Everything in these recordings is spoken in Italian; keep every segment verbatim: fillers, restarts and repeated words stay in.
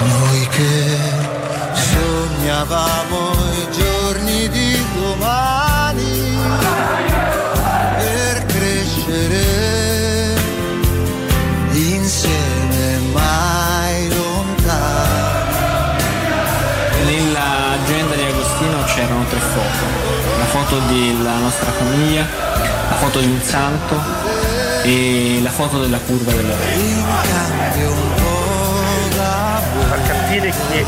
Noi che sognavamo i giorni di domani per crescere insieme mai lontani. Nell'agenda di Agostino c'erano tre foto: la foto della nostra famiglia, la foto di un santo e la foto della curva della vita. Far capire che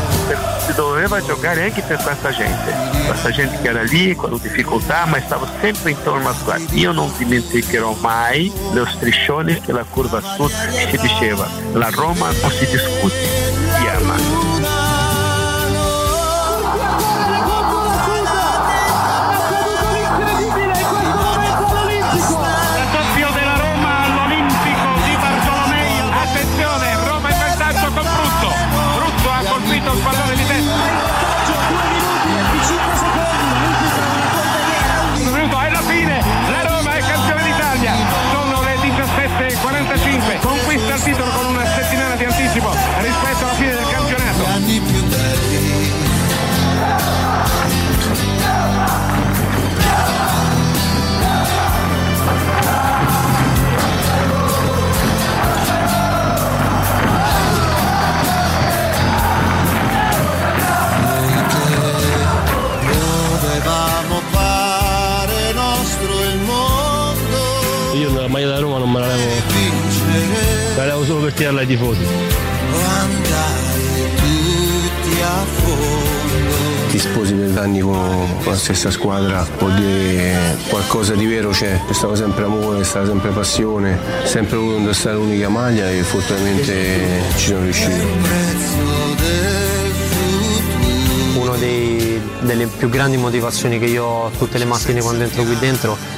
si doveva giocare anche per questa gente, questa gente che era lì con difficoltà, ma stava sempre intorno a qua. Io non dimenticherò mai lo striscione che la curva sud si diceva: la Roma non si discute, si ama. Conquista il titolo con una settimana di anticipo rispetto alla fine del campionato. Gli anni più belli. Dovevamo fare nostro il mondo. Io nella maglia della Roma non me la levo. Saremo solo per tirarla ai tifosi. Ti sposi per anni con la stessa squadra, vuol dire qualcosa di vero c'è. C'è stato sempre amore, è stata sempre passione, sempre voluto indossare l'unica maglia e fortunatamente ci sono riuscito. Uno dei, delle più grandi motivazioni che io ho tutte le mattine quando entro qui dentro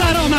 La Roma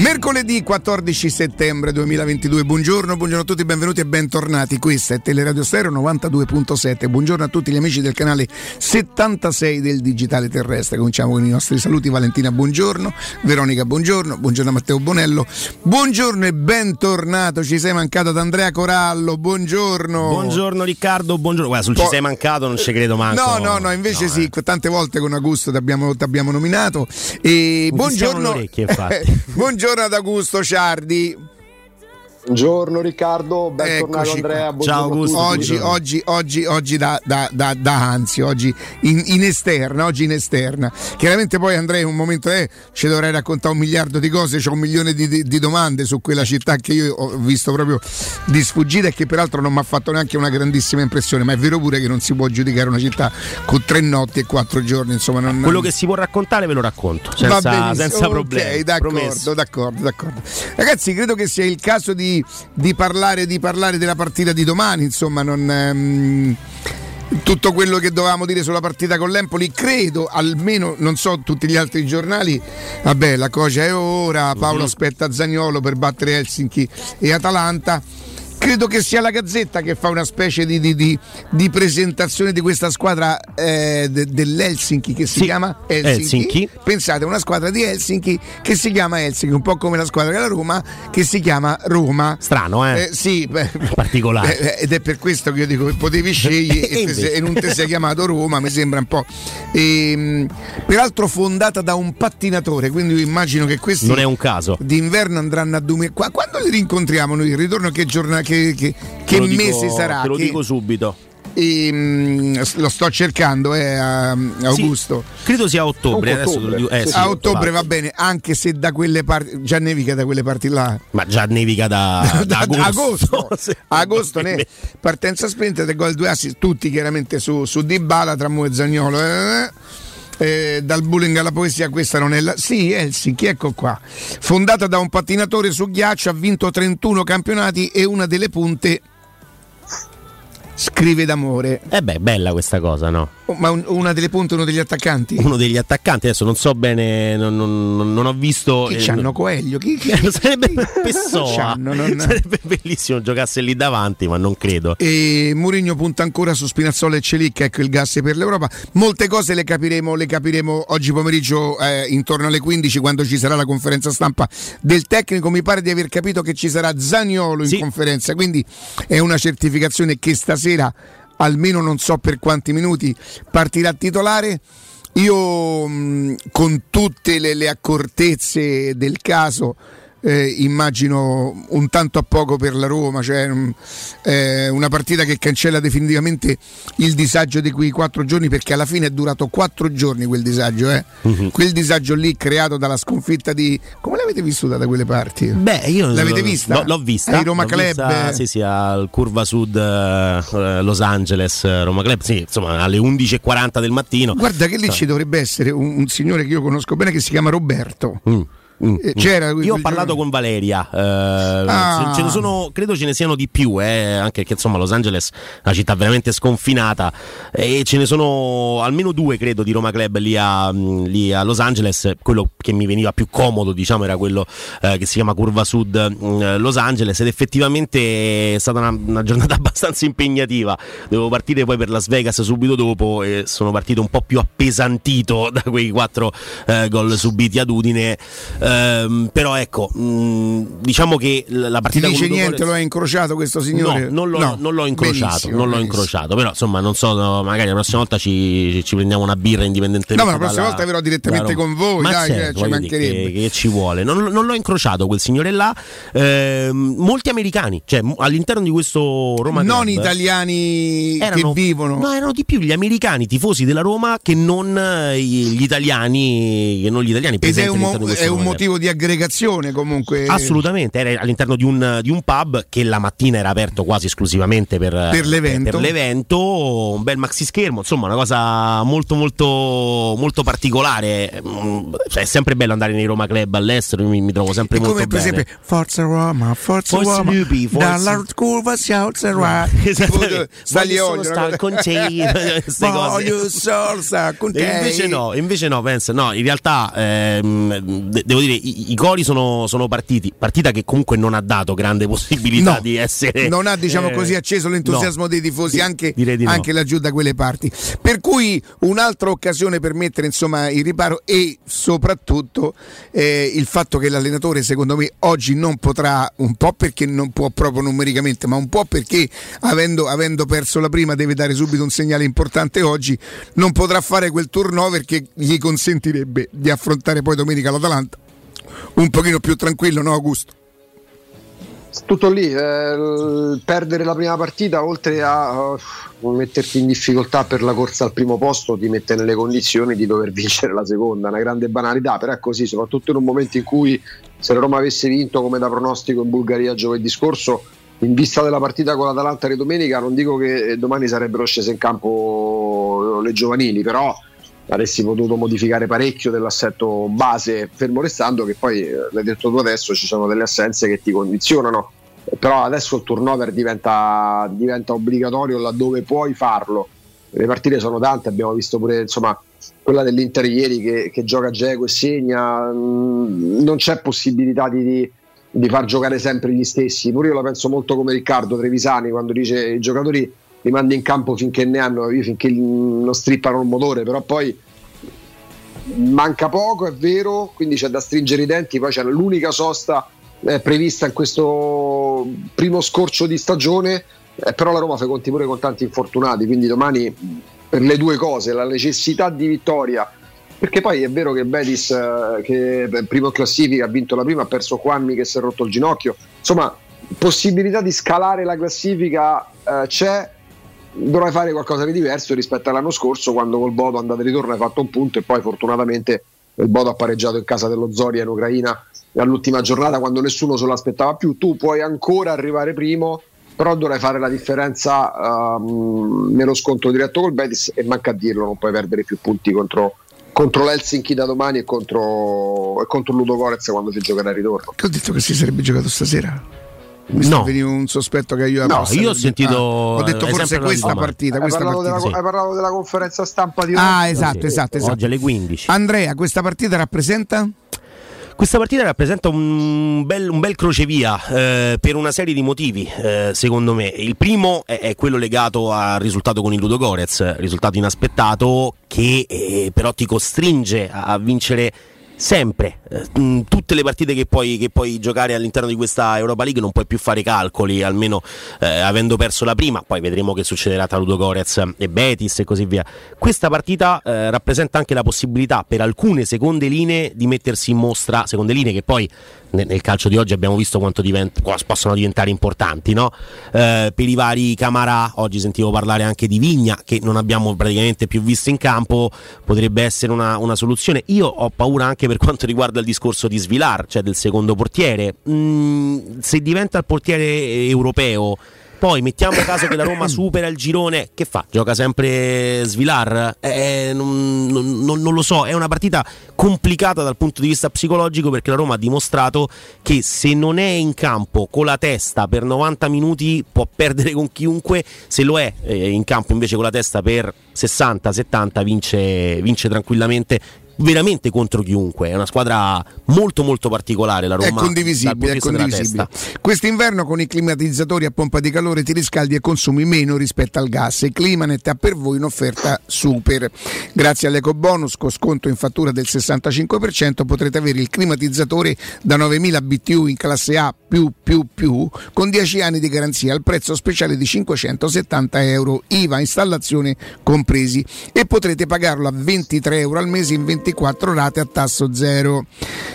Mercoledì quattordici settembre duemilaventidue, buongiorno, buongiorno a tutti, benvenuti e bentornati. Questa è Teleradio Stereo novantadue virgola sette, buongiorno a tutti gli amici del canale settantasei del Digitale Terrestre. Cominciamo con i nostri saluti. Valentina, buongiorno. Veronica, buongiorno. Buongiorno a Matteo Bonello, buongiorno e bentornato. Ci sei mancato ad Andrea Corallo, buongiorno. Buongiorno Riccardo, buongiorno. Guarda, sul po- ci sei mancato non ci credo manco. No, no, no, invece no, sì, eh. tante volte con Augusto ti abbiamo nominato. E buongiorno. Buongiorno. Buongiorno ad Augusto Ciardi. Buongiorno Riccardo, bentornato Andrea. Buongiorno. Ciao Augusto. Oggi, oggi, oggi, oggi da, da, da, da anzi, oggi in, in esterna, oggi in esterna. Chiaramente poi Andrea in un momento eh, ci dovrei raccontare un miliardo di cose, c'ho un milione di, di, di domande su quella città che io ho visto proprio di sfuggita e che peraltro non mi ha fatto neanche una grandissima impressione, ma è vero pure che non si può giudicare una città con tre notti e quattro giorni, insomma. Non, quello che si può raccontare ve lo racconto, senza, senza okay, problemi. D'accordo, d'accordo, d'accordo. Ragazzi, credo che sia il caso di Di, di parlare di parlare della partita di domani, insomma, non ehm, tutto quello che dovevamo dire sulla partita con l'Empoli, credo, almeno non so tutti gli altri giornali, vabbè, la cosa è ora, Paolo aspetta Zaniolo per battere Helsinki e Atalanta. credo che sia la Gazzetta che fa una specie di, di, di, di presentazione di questa squadra eh, de, dell'Helsinki che si sì. chiama Helsinki. Helsinki. Pensate, una squadra di Helsinki che si chiama Helsinki, un po' come la squadra della Roma che si chiama Roma. Strano, eh? eh sì, beh, particolare. Eh, ed è per questo che io dico che potevi scegliere e, te, e non ti sei chiamato Roma, mi sembra un po'. E, peraltro fondata da un pattinatore, quindi io immagino che questi non è un caso. D'inverno andranno a Dume. Quando li rincontriamo noi? Il ritorno che giornata? Che, che, che mese dico, sarà? Te lo che, dico subito. E, um, lo sto cercando eh, a, a Augusto. Sì, credo sia a ottobre. Adesso ottobre. Te lo dico. Eh, sì, a ottobre va bene, anche se da quelle parti già nevica da quelle parti là. Ma già nevica da, da, da, da agosto. Agosto ne partenza spenta del gol due assist, tutti chiaramente su, su Dybala, tra Mu e Zaniolo. Eh. Eh, dal bullying alla poesia, questa non è la. Sì, Helsinki, ecco qua. Fondata da un pattinatore su ghiaccio, ha vinto trentuno campionati e una delle punte scrive d'amore. Eh beh, bella questa cosa, no? Oh, ma un, una delle punte, uno degli attaccanti? Uno degli attaccanti, adesso non so bene, non, non, non ho visto. Chi eh, c'hanno non... Coelho? Chi, chi, chi, sarebbe Pessoa. Non... Sarebbe bellissimo giocasse lì davanti, ma non credo. E Mourinho punta ancora su Spinazzola e Celic, ecco il gas per l'Europa. Molte cose le capiremo, le capiremo oggi pomeriggio eh, intorno alle quindici, quando ci sarà la conferenza stampa del tecnico. Mi pare di aver capito che ci sarà Zaniolo in sì. conferenza, quindi è una certificazione che stasera almeno non so per quanti minuti partirà titolare. Io mh, con tutte le, le accortezze del caso eh, immagino un tanto a poco per la Roma, cioè mh, eh, una partita che cancella definitivamente il disagio di quei quattro giorni, perché alla fine è durato quattro giorni quel disagio eh? uh-huh. Quel disagio lì creato dalla sconfitta di... Come l'avete vissuta da quelle parti? Beh, io l'avete vista? L'ho, l'ho vista. Ai Roma l'ho Club. Vista, sì, sì, al Curva Sud eh, Los Angeles Roma Club, sì, insomma, alle undici e quaranta del mattino. Guarda che lì sì. ci dovrebbe essere un, un signore che io conosco bene che si chiama Roberto. Mm. Mm, C'era, io ho parlato con Valeria, eh, ah. ce ne sono, credo ce ne siano di più, eh, anche perché insomma Los Angeles è una città veramente sconfinata e ce ne sono almeno due credo di Roma Club lì a, lì a Los Angeles. Quello che mi veniva più comodo, diciamo, era quello eh, che si chiama Curva Sud eh, Los Angeles, ed effettivamente è stata una, una giornata abbastanza impegnativa. Dovevo partire poi per Las Vegas subito dopo e sono partito un po' più appesantito da quei quattro eh, gol subiti ad Udine. Eh, Um, però ecco, mh, diciamo che la partita ti dice con niente, lo hai incrociato questo signore? No, non l'ho, no. Non l'ho incrociato, benissimo, non l'ho benissimo. incrociato, però insomma non so, no, magari la prossima volta ci, ci prendiamo una birra indipendentemente. No, ma la prossima volta però direttamente con voi, ma dai, certo, ci mancherebbe. Che, che ci vuole. Non, non l'ho incrociato quel signore là. Eh, molti americani, cioè all'interno di questo Roma non Club, italiani erano, che vivono. No, erano di più gli americani tifosi della Roma che non gli italiani, che non gli italiani presenti all'interno di questo Roma Club. Motivo di aggregazione comunque, assolutamente, era all'interno di un, di un pub che la mattina era aperto quasi esclusivamente per, per, l'evento. per l'evento, un bel maxi schermo, insomma una cosa molto molto molto particolare, cioè, è sempre bello andare nei Roma Club all'estero, mi, mi trovo sempre e molto come bene, come per esempio Forza Roma, Forza, forza Roma Lupi, forza... dalla curva si alza Roma, voglio solo stare con te, voglio solo stare con te, invece no, invece no, penso, no, in realtà ehm, devo dire I, i gol sono, sono partiti, partita che comunque non ha dato grande possibilità no, di essere, non ha diciamo eh, così acceso l'entusiasmo no, dei tifosi anche, di anche no. laggiù da quelle parti, per cui un'altra occasione per mettere insomma il riparo e soprattutto eh, il fatto che l'allenatore secondo me oggi non potrà, un po' perché non può proprio numericamente, ma un po' perché avendo, avendo perso la prima deve dare subito un segnale importante oggi, non potrà fare quel turnover che gli consentirebbe di affrontare poi domenica l'Atalanta un pochino più tranquillo, no Augusto? Tutto lì, eh, perdere la prima partita oltre a uh, metterti in difficoltà per la corsa al primo posto ti mette nelle condizioni di dover vincere la seconda, una grande banalità, però è così, soprattutto in un momento in cui se la Roma avesse vinto come da pronostico in Bulgaria giovedì scorso, in vista della partita con l'Atalanta di domenica, non dico che domani sarebbero scese in campo le giovanili, però avresti potuto modificare parecchio dell'assetto base, fermo restando che poi, l'hai detto tu adesso, ci sono delle assenze che ti condizionano, però adesso il turnover diventa, diventa obbligatorio laddove puoi farlo. Le partite sono tante, abbiamo visto pure insomma quella dell'Inter ieri che, che gioca Dzeko e segna, non c'è possibilità di, di, di far giocare sempre gli stessi. Pure io la penso molto come Riccardo Trevisani quando dice i giocatori li mandi in campo finché ne hanno, finché non strippano il motore, però poi manca poco, è vero, quindi c'è da stringere i denti. Poi c'è l'unica sosta eh, prevista in questo primo scorcio di stagione, eh, però la Roma fa i conti pure con tanti infortunati, quindi domani per le due cose, la necessità di vittoria, perché poi è vero che Betis, eh, che è primo in classifica, ha vinto la prima, ha perso Juanmi che si è rotto il ginocchio, insomma possibilità di scalare la classifica eh, c'è. Dovrai fare qualcosa di diverso rispetto all'anno scorso, quando col Bodo andata e ritorno hai fatto un punto e poi fortunatamente il Bodo ha pareggiato in casa dello Zoria in Ucraina all'ultima giornata, quando nessuno se lo aspettava più. Tu puoi ancora arrivare primo, però dovrai fare la differenza um, nello scontro diretto col Betis, e manca a dirlo, non puoi perdere più punti contro contro l'Helsinki da domani e contro, e contro Ludogorets quando si giocherà il ritorno. Che ho detto che si sarebbe giocato stasera? Mi no. veniva un sospetto che io no, io ho sentito. Ah, ho detto forse questa partita, questa partita. Della, sì. Hai parlato della conferenza stampa di oggi. Ah, esatto, sì, esatto, esatto. Oggi alle quindici. Andrea, questa partita rappresenta? Questa partita rappresenta un bel, un bel crocevia eh, per una serie di motivi, eh, secondo me. Il primo è, è quello legato al risultato con il Ludogorets, risultato inaspettato che eh, però ti costringe a, a vincere sempre eh, tutte le partite che puoi, che puoi giocare all'interno di questa Europa League. Non puoi più fare calcoli, almeno eh, avendo perso la prima. Poi vedremo che succederà tra Ludogorets e Betis e così via. Questa partita eh, rappresenta anche la possibilità per alcune seconde linee di mettersi in mostra, seconde linee che poi nel calcio di oggi abbiamo visto quanto divent- possono diventare importanti, no? Eh, per i vari Camarà, oggi sentivo parlare anche di Vigna, che non abbiamo praticamente più visto in campo, potrebbe essere una, una soluzione. Io ho paura anche per quanto riguarda il discorso di Svilar, cioè del secondo portiere. Mm, se diventa il portiere europeo, poi mettiamo caso che la Roma supera il girone, che fa? Gioca sempre Svilar? Eh, non, non, non lo so, è una partita complicata dal punto di vista psicologico, perché la Roma ha dimostrato che se non è in campo con la testa per novanta minuti può perdere con chiunque, se lo è eh, in campo invece con la testa per sessanta settanta vince, vince tranquillamente, veramente contro chiunque. È una squadra molto molto particolare la Roma, è condivisibile, è condivisibile. Quest'inverno con i climatizzatori a pompa di calore ti riscaldi e consumi meno rispetto al gas, e Climanet ha per voi un'offerta super. Grazie all'EcoBonus con sconto in fattura del sessantacinque per cento potrete avere il climatizzatore da novemila B T U in classe A più più più con dieci anni di garanzia al prezzo speciale di cinquecentosettanta euro I V A installazione compresi, e potrete pagarlo a ventitré euro al mese in venti quattro rate a tasso zero.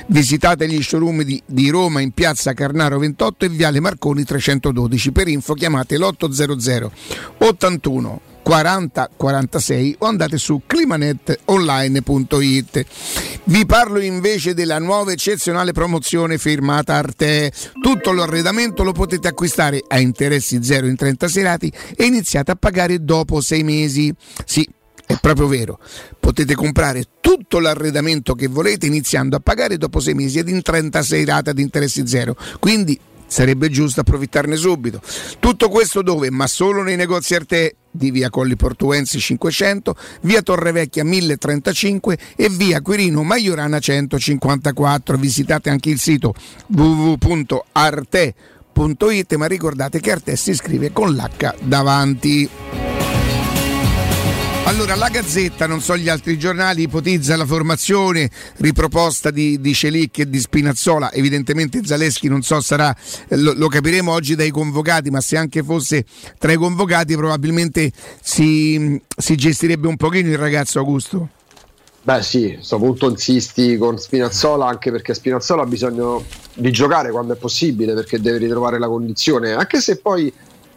Visitate gli showroom di, di Roma in piazza Carnaro ventotto e viale Marconi trecentododici. Per info chiamate l'otto zero zero ottantuno quaranta quarantasei o andate su climanetonline punto it. Vi parlo invece della nuova eccezionale promozione firmata Arte. Tutto l'arredamento lo potete acquistare a interessi zero in trenta serati e iniziate a pagare dopo sei mesi. Sì, è proprio vero, potete comprare tutto l'arredamento che volete iniziando a pagare dopo sei mesi ed in trentasei rate ad interessi zero, quindi sarebbe giusto approfittarne subito. Tutto questo dove? Ma solo nei negozi Arte di via Colli Portuensi cinquecento, via Torrevecchia mille e trentacinque e via Quirino Maiorana centocinquantaquattro. Visitate anche il sito vu vu vu punto arte punto it, ma ricordate che Arte si scrive con l'H davanti. Allora, la Gazzetta, non so gli altri giornali, ipotizza la formazione riproposta di, di Celic e di Spinazzola. Evidentemente Zaleschi non so sarà, lo, lo capiremo oggi dai convocati, ma se anche fosse tra i convocati probabilmente si, si gestirebbe un pochino il ragazzo Augusto. Beh sì, a questo punto insisti con Spinazzola, anche perché Spinazzola ha bisogno di giocare quando è possibile, perché deve ritrovare la condizione, anche se poi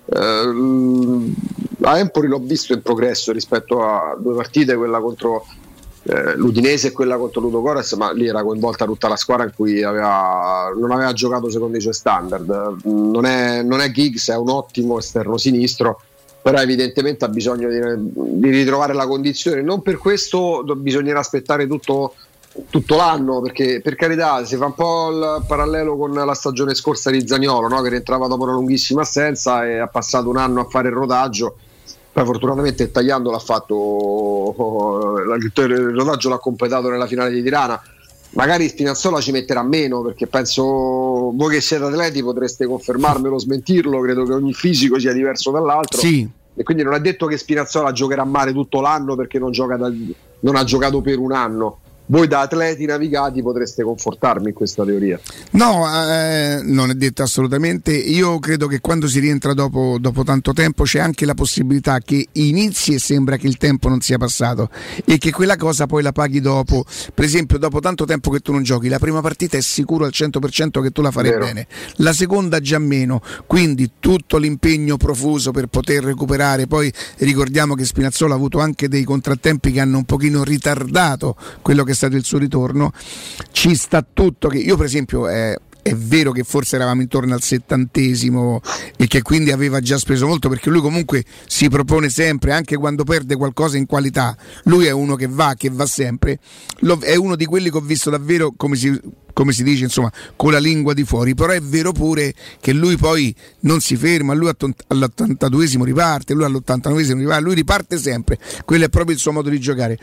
Uh, a Empoli l'ho visto in progresso rispetto a due partite, quella contro eh, l'Udinese e quella contro Ludogorets, ma lì era coinvolta tutta la squadra in cui aveva, non aveva giocato secondo i suoi standard. Non è, non è Giggs, è un ottimo esterno sinistro, però evidentemente ha bisogno di, di ritrovare la condizione. Non per questo bisognerà aspettare tutto, tutto l'anno, perché per carità si fa un po' il parallelo con la stagione scorsa di Zaniolo, no? Che rientrava dopo una lunghissima assenza e ha passato un anno a fare il rodaggio, poi fortunatamente tagliando l'ha fatto, il rodaggio l'ha completato nella finale di Tirana, magari Spinazzola ci metterà meno, perché penso, voi che siete atleti potreste confermarmelo o smentirlo, credo che ogni fisico sia diverso dall'altro, sì. E quindi non è detto che Spinazzola giocherà male tutto l'anno, perché non, gioca da, non ha giocato per un anno. Voi da atleti navigati potreste confortarmi in questa teoria? No, eh, non è detto assolutamente. Io credo che quando si rientra dopo, dopo tanto tempo c'è anche la possibilità che inizi e sembra che il tempo non sia passato e che quella cosa poi la paghi dopo. Per esempio, dopo tanto tempo che tu non giochi, la prima partita è sicuro al cento per cento che tu la farai bene, la seconda già meno, quindi tutto l'impegno profuso per poter recuperare. Poi ricordiamo che Spinazzola ha avuto anche dei contrattempi che hanno un pochino ritardato quello che è stato il suo ritorno. Ci sta tutto, che io per esempio eh, è vero che forse eravamo intorno al settantesimo e che quindi aveva già speso molto, perché lui comunque si propone sempre, anche quando perde qualcosa in qualità lui è uno che va, che va sempre. Lo, è uno di quelli che ho visto davvero, come si come si dice, insomma, con la lingua di fuori. Però è vero pure che lui poi non si ferma, lui all'ottantaduesimo riparte, lui all'ottantanovesimo riparte, lui riparte sempre, quello è proprio il suo modo di giocare.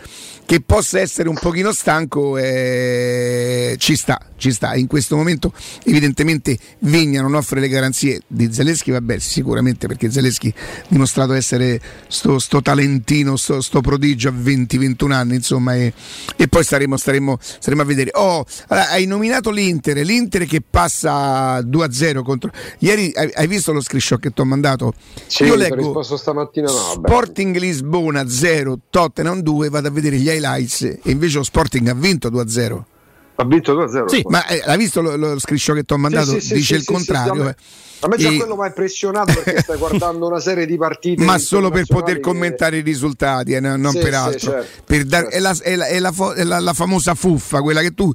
Che possa essere un pochino stanco, eh, ci sta, ci sta. In questo momento evidentemente Vigna non offre le garanzie di Zaleschi, vabbè sicuramente, perché Zaleschi ha dimostrato essere sto, sto talentino, sto, sto prodigio a venti ventuno anni, insomma, e, e poi staremo, staremo, staremo a vedere. Oh, allora, hai nominato l'Inter, l'Inter che passa due a zero contro. Ieri hai visto lo screenshot che ti ho mandato? Sì, io leggo stamattina, no, Sporting Lisbona zero, Tottenham due, vado a vedere gli highlights e invece lo Sporting ha vinto due a zero. Ha vinto due a zero? Sì, ma eh, hai visto lo, lo screenshot che ti ho mandato? Sì, sì, dice sì, il sì, contrario. Sì, sì, eh. A me già e... quello mi ha impressionato, perché stai guardando una serie di partite. Ma solo per poter commentare che... i risultati, eh, no, non sì, per altro. Sì, certo, per dar... certo. È, la, è, la, è, la, è la, la famosa fuffa, quella che tu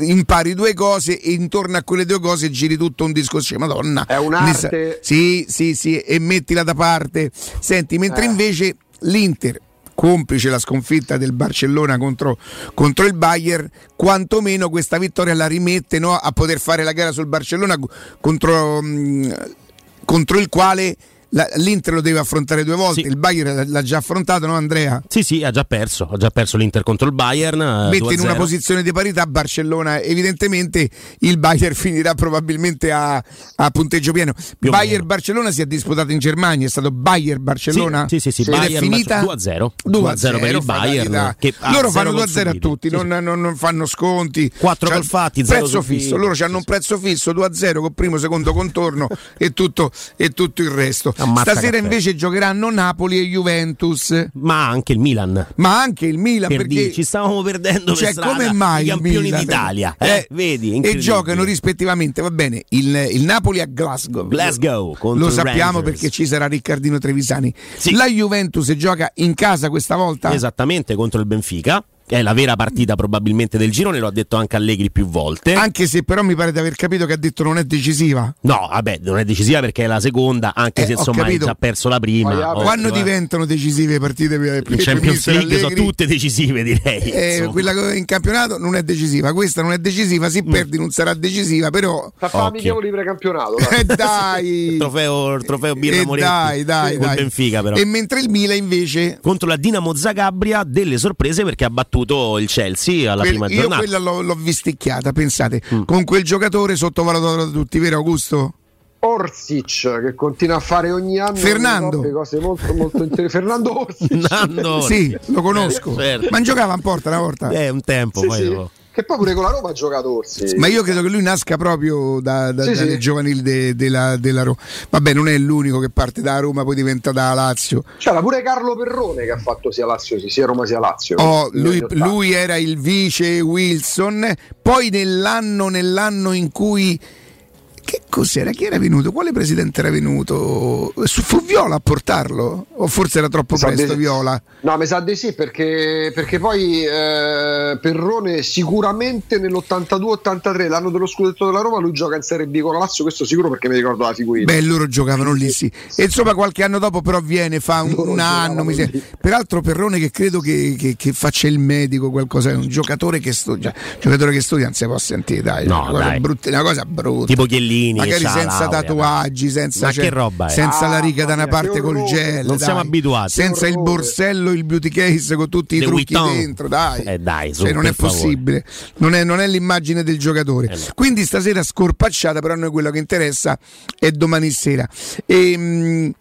impari due cose e intorno a quelle due cose giri tutto un discorso. Madonna, è un'arte. Sa... Sì, sì, sì, e mettila da parte. Senti, mentre eh. invece l'Inter, complice la sconfitta del Barcellona contro, contro il Bayern, quantomeno questa vittoria la rimette, no, a poter fare la gara sul Barcellona contro, mh, contro il quale la, l'Inter lo deve affrontare due volte, sì. Il Bayern l'ha già affrontato, no Andrea? Sì, sì, ha già perso, ha già perso l'Inter contro il Bayern. Mette in una posizione di parità Barcellona, evidentemente il Bayern finirà probabilmente a, a punteggio pieno. Bayern-Barcellona si è disputato in Germania, è stato Bayern-Barcellona. Sì, sì, sì, sì. Ed Bayern è finita due a zero. due a zero per il Bayern. Che loro fanno due a zero a tutti, sì, non, sì. Non, non fanno sconti. quattro cioè, gol fatti, zero prezzo fisso. fisso. Loro sì, hanno sì. un prezzo fisso, due a zero con primo, secondo contorno e tutto e tutto il resto. Ammazza. Stasera invece giocheranno Napoli e Juventus, ma anche il Milan. Ma anche il Milan, per perché dire, ci stavamo perdendo, cioè, per strada, come mai i campioni Milan, d'Italia, eh? Eh, vedi, e giocano rispettivamente, va bene, il, il Napoli a Glasgow. Glasgow lo sappiamo, Rangers, perché ci sarà Riccardino Trevisani. Sì. La Juventus gioca in casa questa volta. Esattamente, contro il Benfica. È la vera partita probabilmente del girone, lo ha detto anche Allegri più volte. Anche se però mi pare di aver capito che ha detto non è decisiva. No, vabbè, non è decisiva perché è la seconda, anche eh, se insomma ha già perso la prima. Ma, oh, quando eh. diventano decisive partite più, in Champions League sono tutte decisive, direi. Eh, quella in campionato non è decisiva, questa non è decisiva, si mm. perdi non sarà decisiva, però fa amichevoli precampionato. Eh dai. il trofeo il trofeo Birra eh, Moretti. Dai, dai, dai. Benfica, però. E mentre il Milan invece contro la Dinamo Zagabria, delle sorprese perché ha battuto il Chelsea alla prima io giornata. Io quella l'ho, l'ho visticchiata, pensate, mm. con quel giocatore sottovalutato da tutti, vero Augusto? Orsic, che continua a fare ogni anno Fernando cose molto, molto inter... Fernando Orsic. Orsic sì, lo conosco, certo. Ma giocava in porta una volta è eh, un tempo sì, poi sì. Lo... che poi pure con la Roma ha giocato Orsi. Ma io credo che lui nasca proprio da, da, sì, dalle sì. giovanili de, de la, della Roma. Vabbè, non è l'unico che parte da Roma poi diventa da Lazio. C'era pure Carlo Perrone che ha fatto sia Lazio sia Roma sia Lazio. Oh, lui, lui era il vice Wilson. Poi nell'anno, nell'anno in cui che cos'era? Chi era venuto? Quale presidente era venuto? Fu Viola a portarlo? O forse era troppo presto di... Viola? No, mi sa di sì, perché, perché poi eh, Perrone sicuramente nell'ottantadue ottantatré, l'anno dello scudetto della Roma, lui gioca in Serie B con Lazio, questo sicuro perché mi ricordo la figurina. Beh, loro giocavano lì, sì. E insomma qualche anno dopo però viene, fa un, un anno. Mi Peraltro Perrone che credo che, che, che faccia il medico, qualcosa, è un giocatore che studia, giocatore che studia non si può sentire, dai. No, dai. È brutta, una cosa brutta. Tipo Chiellini. magari senza laurea, tatuaggi, senza, cioè, roba senza ah, la riga da una parte col gel, non dai. Siamo abituati, senza il borsello, il beauty case con tutti i The trucchi Witton dentro, dai, eh dai, su, cioè, non è possibile, non è, non è l'immagine del giocatore, eh, quindi stasera scorpacciata, però a noi quello che interessa è domani sera. E, mh,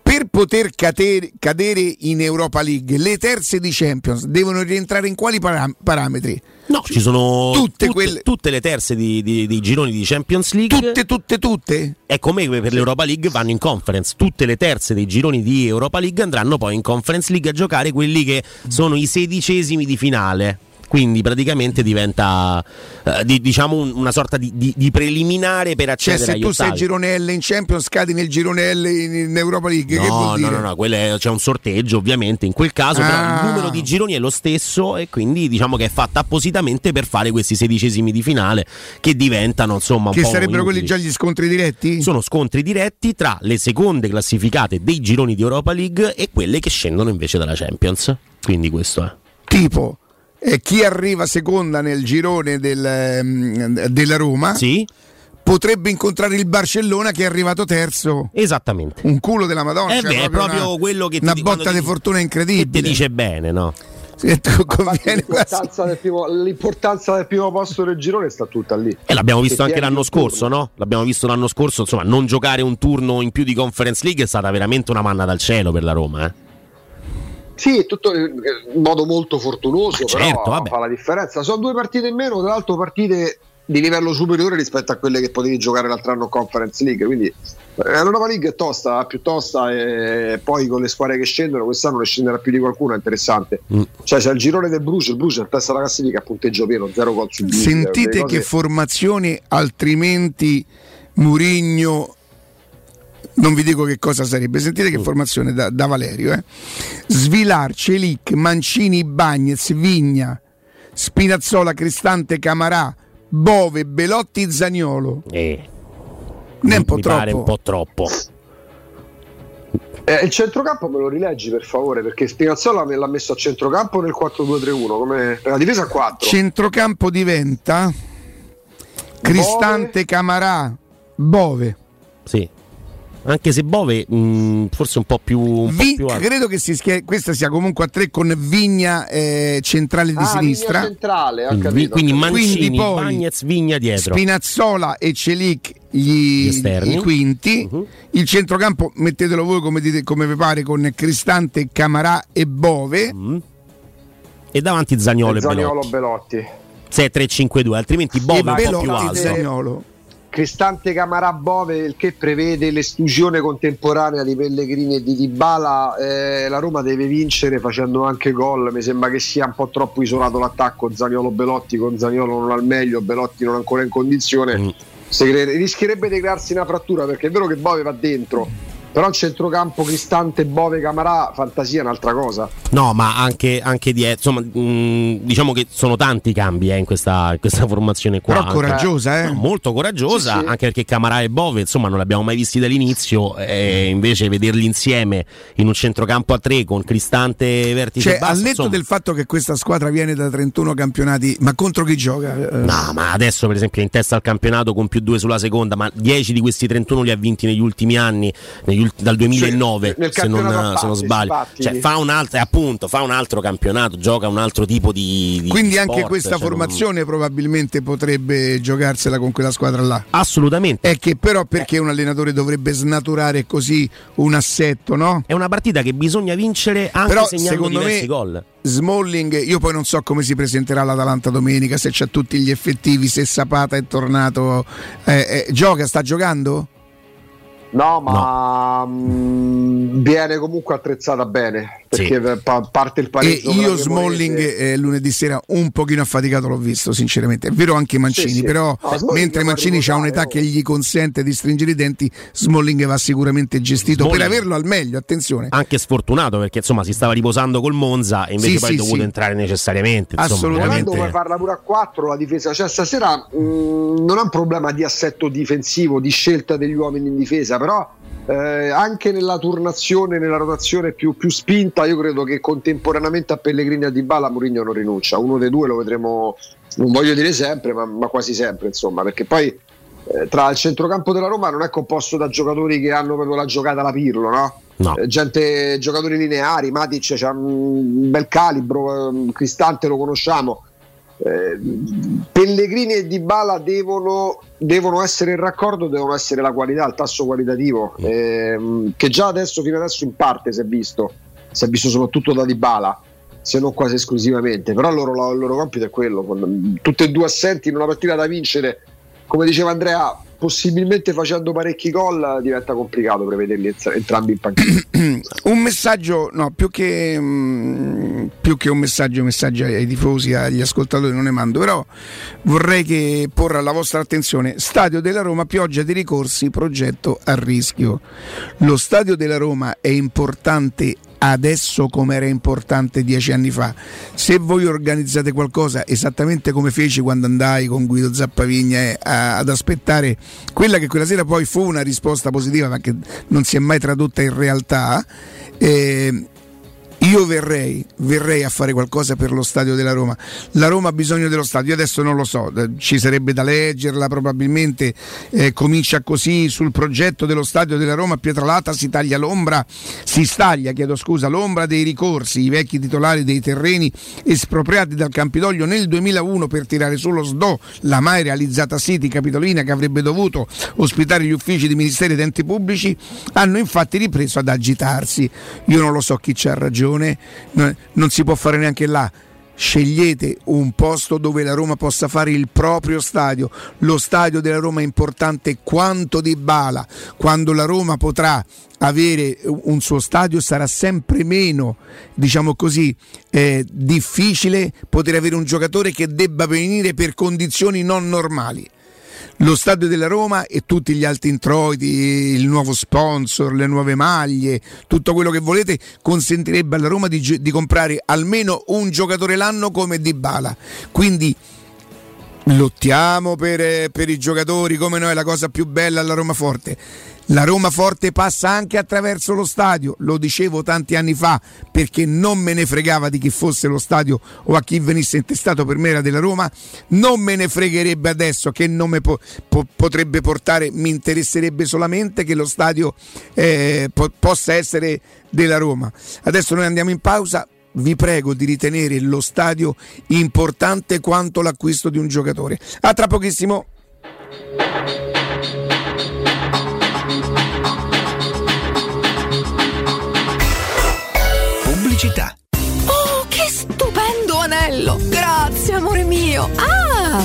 per poter cadere, cadere in Europa League, le terze di Champions devono rientrare in quali param- parametri? No, ci sono tutte, tutte, quelle... tutte le terze di, di, di gironi di Champions League. Tutte, tutte, tutte? È come per l'Europa League vanno in Conference. Tutte le terze dei gironi di Europa League andranno poi in Conference League a giocare quelli che sono i sedicesimi di finale. Quindi praticamente diventa eh, di, diciamo un, una sorta di, di, di preliminare per accedere, cioè, se agli tu ottavi. Sei girone L in Champions, cadi nel girone L in, in Europa League, no, che vuol dire? No, no, no, c'è cioè un sorteggio ovviamente in quel caso, ah. però il numero di gironi è lo stesso e quindi diciamo che è fatta appositamente per fare questi sedicesimi di finale che diventano insomma un che po' sarebbero inutili. Quelli già gli scontri diretti? Sono scontri diretti tra le seconde classificate dei gironi di Europa League e quelle che scendono invece dalla Champions, quindi questo è tipo E chi arriva seconda nel girone del, della Roma, sì, potrebbe incontrare il Barcellona che è arrivato terzo. Esattamente. Un culo della Madonna. Eh beh, cioè, è proprio, proprio una, quello che ti, una botta di fortuna incredibile. Che ti dice bene, no? L'importanza del, primo, l'importanza del primo posto del girone sta tutta lì e l'abbiamo visto e anche l'anno scorso, no? L'abbiamo visto l'anno scorso, insomma, non giocare un turno in più di Conference League è stata veramente una manna dal cielo per la Roma, eh? Sì, è tutto in modo molto fortunoso, ma certo, però vabbè, fa la differenza. Sono due partite in meno, tra l'altro partite di livello superiore rispetto a quelle che potevi giocare l'altro anno Conference League, quindi l'Europa League è tosta, più tosta, e poi con le squadre che scendono quest'anno ne scenderà più di qualcuno, è interessante. Mm. Cioè c'è il girone del Bruce, il Bruce è in testa alla classifica a punteggio pieno, zero gol su due. Sentite cose... che formazione, altrimenti Mourinho... Non vi dico che cosa sarebbe, sentite che formazione da, da Valerio, eh? Svilar, Celic, Mancini, Bagnez, Vigna, Spinazzola, Cristante, Camarà, Bove, Belotti, Zaniolo. Eh, ne è un po' mi troppo. Pare un po' troppo. Eh, il centrocampo me lo rileggi per favore, perché Spinazzola me l'ha messo a centrocampo nel quattro due tre uno, come la difesa a quattro. Centrocampo diventa Cristante, Bove. Camarà, Bove. Sì. Anche se Bove mh, forse un po' più, un Vi, po' più credo che si schier- questa sia comunque a tre con Vigna eh, centrale di ah, sinistra Vigna centrale, ho capito. Quindi Mancini, Bagnez, Vigna dietro, Spinazzola e Celic gli, gli i quinti, uh-huh. Il centrocampo mettetelo voi come, dite, come vi pare, con Cristante, Camarà e Bove, uh-huh. E davanti Zaniolo e Belotti, Belotti. sei tre cinque due, altrimenti Bove è un po' più alto. Zaniolo, Cristante, Camarà, Bove, il che prevede l'esclusione contemporanea di Pellegrini e di Dybala. Eh, la Roma deve vincere facendo anche gol, mi sembra che sia un po' troppo isolato l'attacco Zaniolo-Belotti, con Zaniolo non al meglio, Belotti non ancora in condizione, mm. si cre- rischierebbe di crearsi una frattura, perché è vero che Bove va dentro, però il centrocampo Cristante, Bove, Camarà, fantasia è un'altra cosa. No, ma anche, anche di, insomma, mh, diciamo che sono tanti i cambi eh, in questa, in questa formazione qua. Però coraggiosa, eh? No, molto coraggiosa, sì, sì. Anche perché Camarà e Bove, insomma, non li abbiamo mai visti dall'inizio, e invece vederli insieme in un centrocampo a tre con Cristante vertice, cioè, basso, al netto insomma... del fatto che questa squadra viene da trentuno campionati, ma contro chi gioca? Eh... No, ma adesso per esempio è in testa al campionato con più due sulla seconda, ma dieci di questi trentuno li ha vinti negli ultimi anni, negli dal duemilanove, cioè, se, non, parte, se non sbaglio, cioè, fa un altro, appunto, fa un altro campionato, gioca un altro tipo di, di quindi sport, anche questa cioè formazione non... probabilmente potrebbe giocarsela con quella squadra là, assolutamente. È che però perché eh. un allenatore dovrebbe snaturare così un assetto, no? È una partita che bisogna vincere anche però, segnando diversi me... gol. Smalling, io poi non so come si presenterà l'Atalanta domenica, se c'ha tutti gli effettivi, se Zapata è tornato, eh, eh, gioca, sta giocando? No, ma no. Mh, viene comunque attrezzata bene, perché sì. pa- parte il pareggio. E io Smalling eh, lunedì sera un pochino affaticato l'ho visto, sinceramente. È vero anche Mancini, sì, sì. Però no, mentre Mancini ha un'età oh. che gli consente di stringere i denti, Smalling va sicuramente gestito Smalling. Per averlo al meglio, attenzione. Anche sfortunato, perché insomma si stava riposando col Monza e invece sì, poi sì, è dovuto sì. entrare necessariamente. Insomma, assolutamente. Quando puoi farla pure a quattro la difesa, cioè stasera mh, non è un problema di assetto difensivo, di scelta degli uomini in difesa, però eh, anche nella turnazione, nella rotazione più, più spinta, io credo che contemporaneamente a Pellegrini e a Dybala Mourinho non rinuncia, uno dei due lo vedremo, non voglio dire sempre, ma, ma quasi sempre, insomma, perché poi eh, tra il centrocampo della Roma non è composto da giocatori che hanno proprio la giocata alla Pirlo, no? No. Gente, giocatori lineari. Matic c'ha un bel calibro, Cristante lo conosciamo, eh, Pellegrini e Dybala devono, devono essere in raccordo, devono essere la qualità, il tasso qualitativo, eh, che già adesso, fino adesso in parte si è visto, si è visto soprattutto da Dybala, se non quasi esclusivamente, però il loro, il loro compito è quello, tutti e due assenti in una partita da vincere, come diceva Andrea, possibilmente facendo parecchi gol diventa complicato prevederli entrambi in panchina. Un messaggio, no, più che mh, più che un messaggio, messaggio ai tifosi, agli ascoltatori non ne mando, però vorrei che porre alla vostra attenzione: stadio della Roma, pioggia di ricorsi, progetto a rischio. Lo stadio della Roma è importante adesso come era importante dieci anni fa. Se voi organizzate qualcosa, esattamente come feci quando andai con Guido Zappavigna eh, a, ad aspettare quella che quella sera poi fu una risposta positiva ma che non si è mai tradotta in realtà, eh, io verrei, verrei a fare qualcosa per lo stadio della Roma. La Roma ha bisogno dello stadio, adesso non lo so, ci sarebbe da leggerla probabilmente, eh, comincia così sul progetto dello stadio della Roma. Pietralata si taglia l'ombra, si staglia, chiedo scusa, l'ombra dei ricorsi, i vecchi titolari dei terreni espropriati dal Campidoglio nel duemilauno per tirare sullo S D O la mai realizzata City capitolina che avrebbe dovuto ospitare gli uffici di ministeri ed enti pubblici, hanno infatti ripreso ad agitarsi. Io non lo so chi c'ha ragione, non si può fare neanche là. Scegliete un posto dove la Roma possa fare il proprio stadio. Lo stadio della Roma è importante quanto Dybala. Quando la Roma potrà avere un suo stadio sarà sempre meno, diciamo così, eh, difficile poter avere un giocatore che debba venire per condizioni non normali. Lo stadio della Roma e tutti gli altri introiti, il nuovo sponsor, le nuove maglie, tutto quello che volete, consentirebbe alla Roma di, di comprare almeno un giocatore l'anno come Dybala. Quindi lottiamo per, per i giocatori, come noi, la cosa più bella alla Roma forte. La Roma forte passa anche attraverso lo stadio, lo dicevo tanti anni fa, perché non me ne fregava di chi fosse lo stadio o a chi venisse intestato, per me era della Roma, non me ne fregherebbe adesso che nome po- po- potrebbe portare, mi interesserebbe solamente che lo stadio eh, po- possa essere della Roma. Adesso noi andiamo in pausa, vi prego di ritenere lo stadio importante quanto l'acquisto di un giocatore. A tra pochissimo. Città. Oh, che stupendo anello! Grazie, amore mio! Ah,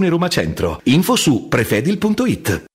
Roma Centro. Info su prefedil punto it.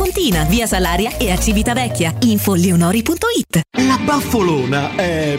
Pontina, via Salaria e a Civitavecchia. Info leonori punto it. La Baffolona è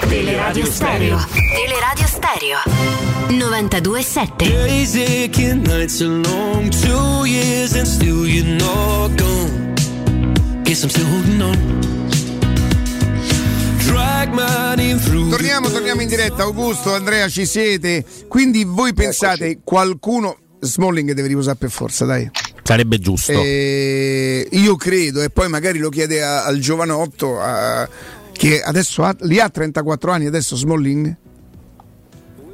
Teleradio Stereo. Teleradio Stereo. novantadue sette. Days aching, nights are long, two years and still you're not gone. Guess I'm still holding on. Torniamo, torniamo in diretta. Augusto, Andrea, ci siete? Quindi voi pensate qualcuno... Smalling deve riposare per forza, dai. Sarebbe giusto. Eh, io credo, e poi magari lo chiede a, al giovanotto... A, che adesso ha, li ha trentaquattro anni adesso Smalling?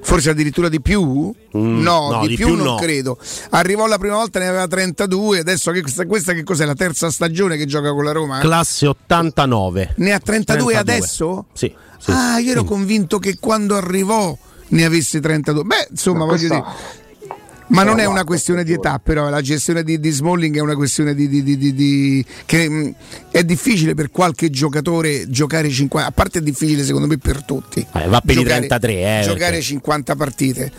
Forse addirittura di più? Mm, no, no, di, di più, più non no. credo. Arrivò la prima volta, ne aveva trentadue, adesso che questa, questa che cos'è? La terza stagione che gioca con la Roma? Eh? Classe ottantanove. Ne ha trentadue, trentadue. Adesso? Sì, sì. Ah, io ero sì. convinto che quando arrivò ne avesse trentadue. Beh, insomma, ma voglio dire... Ma non è una questione di età, però la gestione di, di Smalling è una questione di, di, di, di, di che mh, è difficile per qualche giocatore giocare cinquanta, a parte è difficile secondo me per tutti. Eh, va per giocare, i trentatré, eh, giocare perché... cinquanta partite.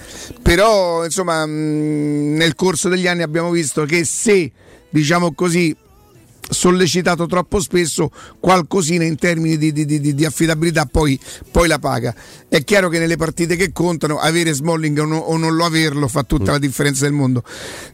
Però insomma mh, nel corso degli anni abbiamo visto che se, diciamo così, sollecitato troppo spesso, qualcosina in termini di, di, di, di affidabilità poi, poi la paga. È chiaro che nelle partite che contano avere Smalling o, no, o non lo averlo fa tutta la differenza del mondo.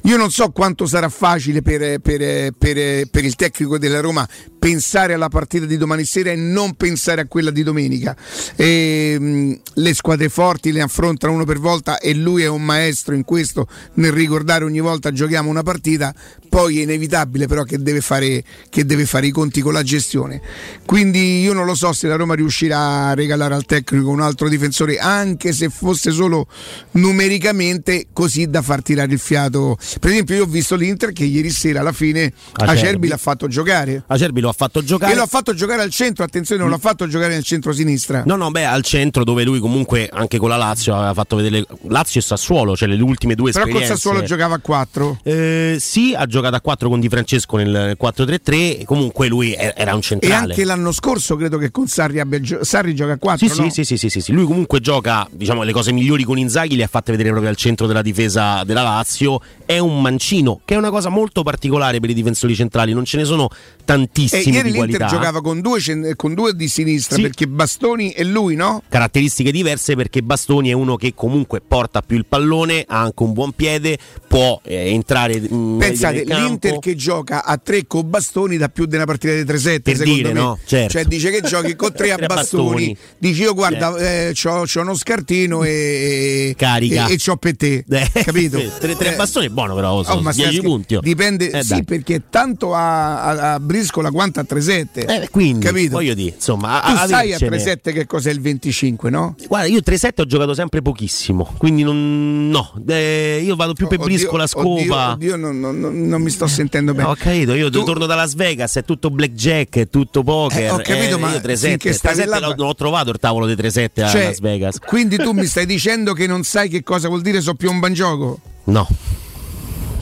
Io non so quanto sarà facile per, per, per, per il tecnico della Roma pensare alla partita di domani sera e non pensare a quella di domenica. E, mh, le squadre forti le affrontano uno per volta e lui è un maestro in questo, nel ricordare ogni volta giochiamo una partita. Poi è inevitabile però che deve fare che deve fare i conti con la gestione, quindi io non lo so se la Roma riuscirà a regalare al tecnico un altro difensore, anche se fosse solo numericamente, così da far tirare il fiato. Per esempio io ho visto l'Inter che ieri sera alla fine Acerbi, Acerbi l'ha fatto giocare Acerbi lo l'ho fatto giocare. E l'ho fatto giocare al centro, attenzione, non l'ho fatto giocare nel centro-sinistra. No, no, beh, al centro dove lui comunque anche con la Lazio aveva fatto vedere Lazio e Sassuolo, cioè le ultime due Però esperienze. Però con Sassuolo giocava a quattro? Eh, sì, ha giocato a quattro con Di Francesco nel quattro tre tre, e comunque lui era un centrale. E anche l'anno scorso credo che con Sarri abbia gio- Sarri gioca a quattro, sì, no? Sì, sì, sì, sì, sì, lui comunque gioca, diciamo, le cose migliori con Inzaghi le ha fatte vedere proprio al centro della difesa della Lazio. È un mancino, che è una cosa molto particolare per i difensori centrali, non ce ne sono tantissimi. E ieri di qualità. L'Inter giocava con due, con due di sinistra, sì. Perché Bastoni e lui, no? Caratteristiche diverse, perché Bastoni è uno che comunque porta più il pallone, ha anche un buon piede, può eh, entrare mh, pensate, l'Inter che gioca a tre con Bastoni dà più di una partita di tre sette, per secondo dire, me. No? Certo. Cioè dice che giochi con tre a Bastoni, dici io guarda, eh, c'ho, c'ho uno scartino e carica e, e c'ho per te, eh, capito? tre a eh. Bastoni è buono però, oh, sono dieci punti. Dipende, eh, sì, perché tanto a, a, a Briscola quanto a tre sette, eh, quindi, capito? Voglio dire, insomma, tu a, sai a tre sette che cos'è il venticinque, no? Guarda, io tre sette ho giocato sempre pochissimo, quindi non, no, eh, io vado più per oddio, Briscola, Scopa. Oddio, oddio non, non, non mi sto sentendo bene. Ho capito, io tu... torno da Las Vegas, è tutto blackjack, è tutto poker. Eh, ho capito, eh, ma tre sette l'ho, l'ho trovato il tavolo dei tre sette, cioè, a Las Vegas. Quindi tu mi stai dicendo che non sai che cosa vuol dire so piomba in gioco? No.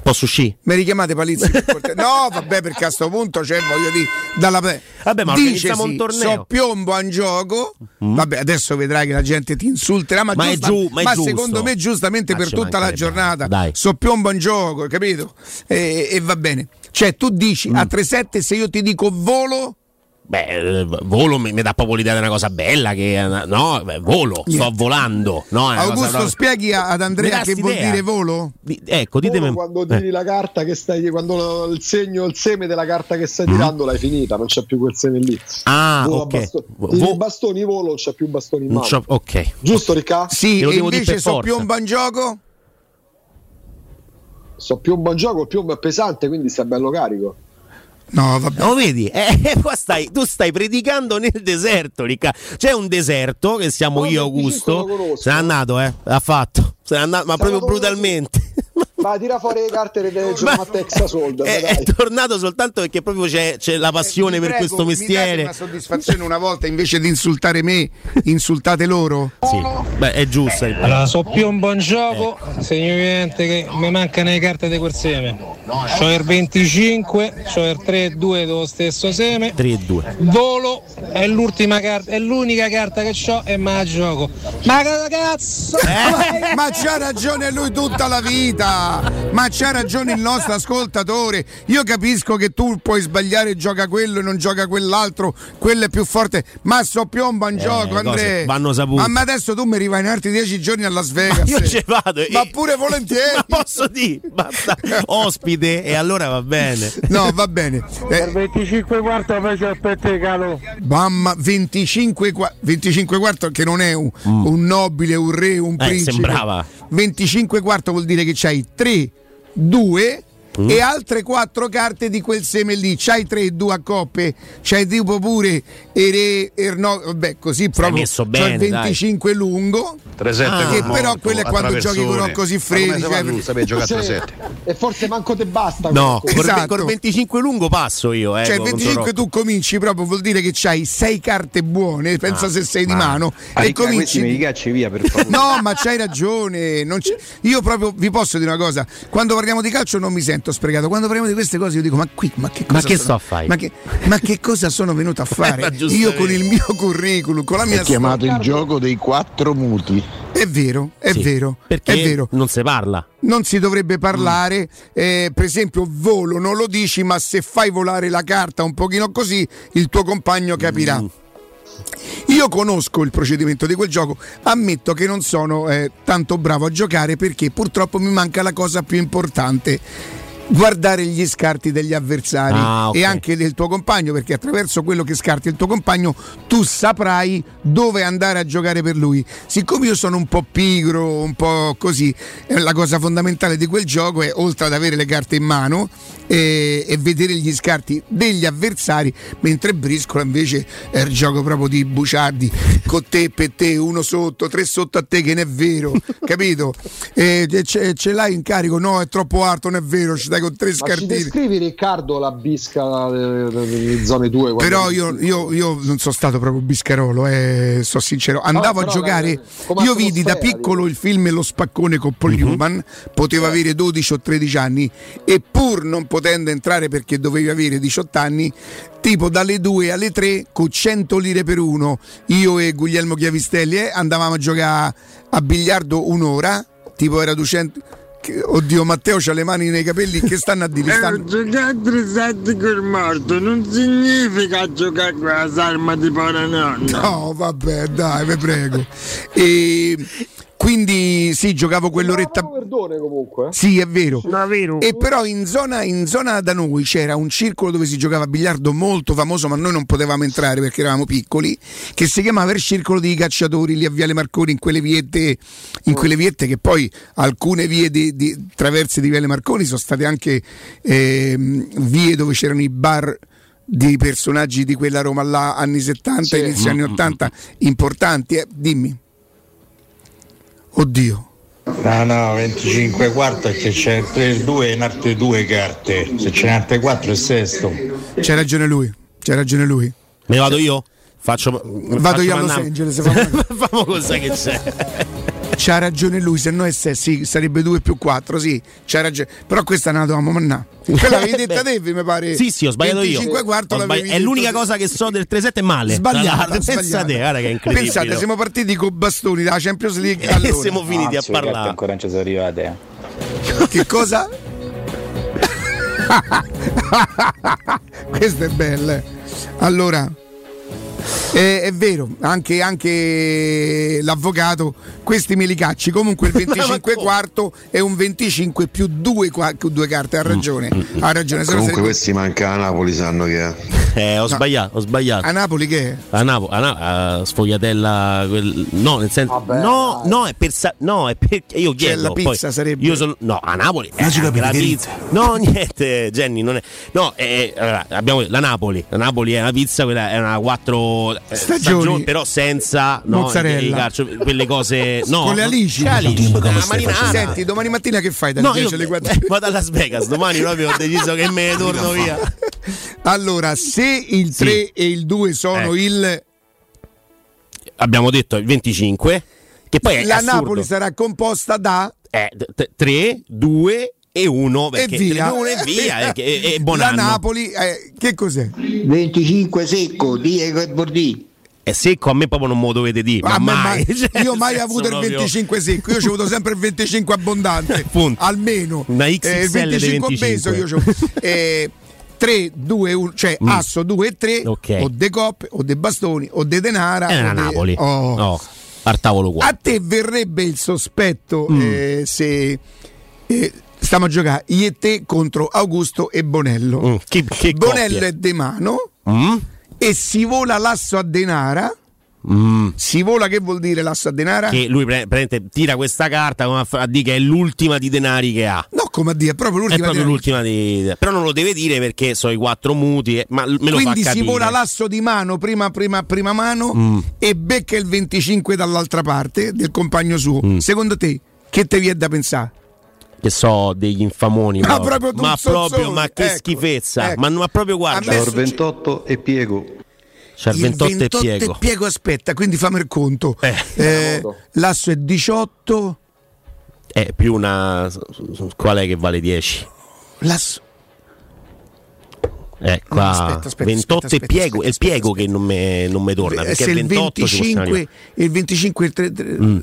Posso uscire? Mi richiamate Palizzi? No, vabbè, perché a sto punto, cioè, voglio dire, dalla vabbè, ma organizziamo un torneo. So piombo a un gioco. Mm. Vabbè, adesso vedrai che la gente ti insulterà, ma, ma, giusta, è giù, ma, è ma secondo me giustamente, ah, per tutta la giornata. Dai. So piombo a un gioco, capito? E, e va bene. Cioè, tu dici mm. a tre sette, se io ti dico volo. Beh, volo mi, mi dà proprio l'idea di una cosa bella, che no, beh, volo, yeah. sto volando, no, Augusto, cosa... spieghi ad Andrea che vuol idea. Dire volo? Di, ecco, ditemi. Quando tiri eh. la carta che stai, quando lo, il segno, il seme della carta che stai mm. tirando l'hai finita, non c'è più quel seme lì. Ah, volo, ok. Bastoni, Vo... bastoni volo, non c'è più bastoni in mano. Ok. Giusto, Ricca? Sì, e, e invece so forza. Più un buon gioco? So più un buon gioco, più è pesante, quindi sta bello carico. No, vabbè. No, vedi, eh, qua stai, tu stai predicando nel deserto, Ricca. C'è un deserto che siamo no, io, Augusto. Se n'è andato, eh? L'ha fatto. Se n'è andato, ma proprio brutalmente. Ma tira fuori le carte del Giovanni Texas Hold. È, è tornato soltanto perché proprio c'è, c'è la passione eh, per prego, questo mestiere. Mi date una soddisfazione una volta invece di insultare me, insultate loro. Sì, beh, è giusto. Eh, allora, so più un buon gioco. Eh. Significante che mi mancano le carte di quel seme. C'ho il venticinque, c'ho il tre due dello stesso seme. tre due. Volo è l'ultima carta, è l'unica carta che ho e me la gioco. Ma cazzo! Eh. Ma c'ha ragione lui tutta la vita. Ma c'ha ragione il nostro ascoltatore. Io capisco che tu puoi sbagliare, gioca quello e non gioca quell'altro, quello è più forte, ma so piomba in eh, gioco, Andrea. Vanno sapute. Ma adesso tu mi arrivai in altri dieci giorni a Las Vegas. Ma io ci vado. Ma pure volentieri. Ma posso dire, basta ospite e allora va bene. No, va bene. Per eh. venticinque quarto invece aspetta il calo. Mamma, venticinque, venticinque quarto che non è un, mm. un nobile, un re, un eh, principe. Sembrava. venticinque quarto vuol dire che c'hai tre due mm. e altre quattro carte di quel seme lì. C'hai tre due a coppe, c'hai tipo pure e re, no, vabbè, così proprio c'hai il venticinque dai. Lungo tre sette ah, e però quello è quando giochi con Rocco Siffredi, cioè, per... giocare e forse manco te basta, no, esatto. Con il venticinque lungo passo io, eh, cioè il venticinque tu cominci proprio, vuol dire che c'hai sei carte buone, pensa ah, se sei ma... di mano ah, e ricca, cominci mi cacci via per favore. No, ma c'hai ragione, non c'è... io proprio vi posso dire una cosa, quando parliamo di calcio non mi sento sprecato, quando parliamo di queste cose io dico ma qui ma che cosa, ma che sono... sto a fare, ma che... ma che cosa sono venuto a fare io con il mio curriculum, con la mia è chiamato storia. Il gioco dei quattro muti. È vero, è sì, vero, perché è vero. Non si parla. Non si dovrebbe parlare, mm. eh, per esempio volo non lo dici, ma se fai volare la carta un pochino così il tuo compagno capirà. Mm. Io conosco il procedimento di quel gioco, ammetto che non sono eh, tanto bravo a giocare perché purtroppo mi manca la cosa più importante. Guardare gli scarti degli avversari ah, okay. e anche del tuo compagno, perché attraverso quello che scarti il tuo compagno tu saprai dove andare a giocare per lui. Siccome io sono un po' pigro, un po' così, la cosa fondamentale di quel gioco è, oltre ad avere le carte in mano eh, e vedere gli scarti degli avversari, mentre Briscola invece è il gioco proprio di buciardi con te, per te, uno sotto, tre sotto a te, che non è vero, capito? Eh, ce, ce l'hai in carico? No, è troppo alto, non è vero, ci dai con tre scartini. Ma ci descrivi, Riccardo, la bisca di zone due? Però io, io, io non sono stato proprio biscarolo, eh, sono sincero. Andavo no, a giocare, io vidi da piccolo il film Lo Spaccone con Paul Newman, mm-hmm. potevo avere dodici o tredici anni e pur non potendo entrare perché dovevi avere diciotto anni, tipo dalle due alle tre con cento lire per uno, io e Guglielmo Chiavistelli eh, andavamo a giocare a biliardo un'ora, tipo era duecento... Oddio, Matteo c'ha le mani nei capelli che stanno a dire. Stanno... giocare a tre sette col morto non significa giocare con la salma di paranonna. No, vabbè, dai, vi prego. E quindi sì, giocavo quell'oretta. No, perdone, comunque. Sì, è vero. No, è vero. E però in zona, in zona da noi c'era un circolo dove si giocava a biliardo molto famoso, ma noi non potevamo entrare perché eravamo piccoli, che si chiamava il circolo dei cacciatori, lì a Viale Marconi, in quelle viette, in quelle viette che poi alcune vie di, di, traverse di Viale Marconi sono state anche eh, vie dove c'erano i bar di personaggi di quella Roma là, anni settanta, sì. Inizio anni ottanta, importanti. Eh, dimmi. Oddio. No, no, venticinque quarto è che c'è tre due e in altre due carte. Se c'è in altre quattro è sesto. C'ha ragione lui, c'ha ragione lui. Me vado io? Faccio Vado faccio io a Los Angeles. Famo cosa che c'è. C'ha ragione lui, se no è sesto, sì, sarebbe due più quattro, sì, c'ha ragione. Però questa è una domanda, mannà. Quella l'avevi detta te, mi pare. Sì, sì, ho sbagliato io. Quarto, ho sbagli- è l'unica cosa che so del tre sette è male. Sbagliata, pensate, guarda che è incredibile. Pensate, siamo partiti con bastoni dalla Champions League e allora siamo finiti ah, a parlare. Ancora non ci sono arrivati. Eh. Che cosa? Questa è bella. Allora Eh, è vero, anche, anche l'avvocato, questi me li cacci. Comunque il venticinque quarto è un venticinque più due, due carte, ha ragione, ha ragione. Comunque sarebbe... questi manca a Napoli, sanno che è. Eh, ho no. sbagliato, ho sbagliato. A Napoli che è? A Napoli, a Napoli, sfogliatella, quel... no, nel senso Vabbè, no, no, è per sa... no, è perché io chiedo, la pizza poi, sarebbe. Io sono no, a Napoli. Eh, eh, la pizza. No, niente, Jenny, non è. No, eh, allora, abbiamo la Napoli, la Napoli è una pizza, quella è una quattro stagioni, stagioni però senza no, mozzarella, quelle cose no, con le alici. Senti, domani mattina che fai dalle no, dieci io, alle quattro? Eh, vado a Las Vegas domani, proprio ho deciso che me ne torno via. Allora, se il tre sì. e il due sono eh. il abbiamo detto il venticinque, che poi è la assurdo. Napoli sarà composta da eh, tre, due e uno, perché e via, uno e via e, e, e buon la anno. Napoli eh, che cos'è? venticinque secco, Diego e Bordi. È secco, a me proprio non me lo dovete dire, ma ma mai. mai. Cioè, io mai avuto il venticinque proprio... secco, io ci ho avuto sempre il venticinque abbondante, almeno una X X L eh, il venticinque peso io c'ho eh, tre, due, uno, cioè mm. asso due e tre, okay. O de coppe, o de bastoni, o de denara. È una de... Napoli. Oh. No. Al tavolo quattro. A te verrebbe il sospetto mm. eh, se eh, stiamo a giocare io e te contro Augusto e Bonello. Mm, che, che Bonello coppia. È De Mano mm? E si vola l'asso a denara. Mm. Si vola, che vuol dire l'asso a denara? Che lui pre- pre- tira questa carta come a, f- a dire che è l'ultima di denari che ha. No, come a dire, è proprio l'ultima. È proprio denari. L'ultima di. Però non lo deve dire perché sono i quattro muti. Eh, ma me lo Quindi fa capire. Si vola l'asso di mano prima, prima, prima mano mm. e becca il venticinque dall'altra parte del compagno suo. Mm. Secondo te, che te vi è da pensare? Che so, degli infamoni, ma proprio, ma, proprio, ma che ecco, schifezza, ecco. Ma, ma proprio guarda. C'è il ventotto e piego. C'è il ventotto, ventotto e piego. piego. Aspetta, quindi fammi il conto. Eh. Eh, l'asso è diciotto. Eh, più una. Qual è che vale dieci? L'asso. Eh, qua. Aspetta, aspetta, ventotto aspetta, aspetta, e piego. Aspetta, aspetta, è il piego aspetta, che non mi torna. Perché se il ventotto. Il venticinque. Il tre, tre, mm.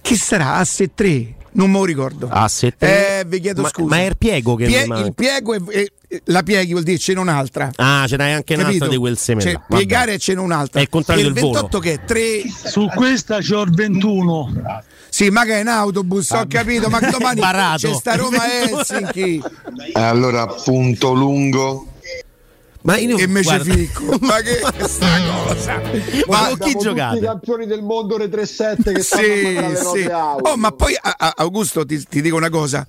Che sarà? Asse e tre. Non me lo ricordo. Ah, eh, vi chiedo ma, scusa. Ma è il piego che Pie- Il piego è, è, è, la pieghi vuol dire c'è un'altra. Ah, ce n'hai anche Capito? Un'altra di quel seme. Cioè, piegare e c'è un'altra. È il contrario del volo. Il ventotto che è tre. Su questa c'ho il ventuno. Sì, ma che è in autobus, ah, ho capito, ma domani c'è sta Roma Helsinki. Allora, punto lungo. Ma io che invece ficco. Ma che sta cosa? Ma con chi giocate? I campioni del mondo re tre sette che stanno sì, sì. Oh, ma poi a, a, Augusto ti, ti dico una cosa.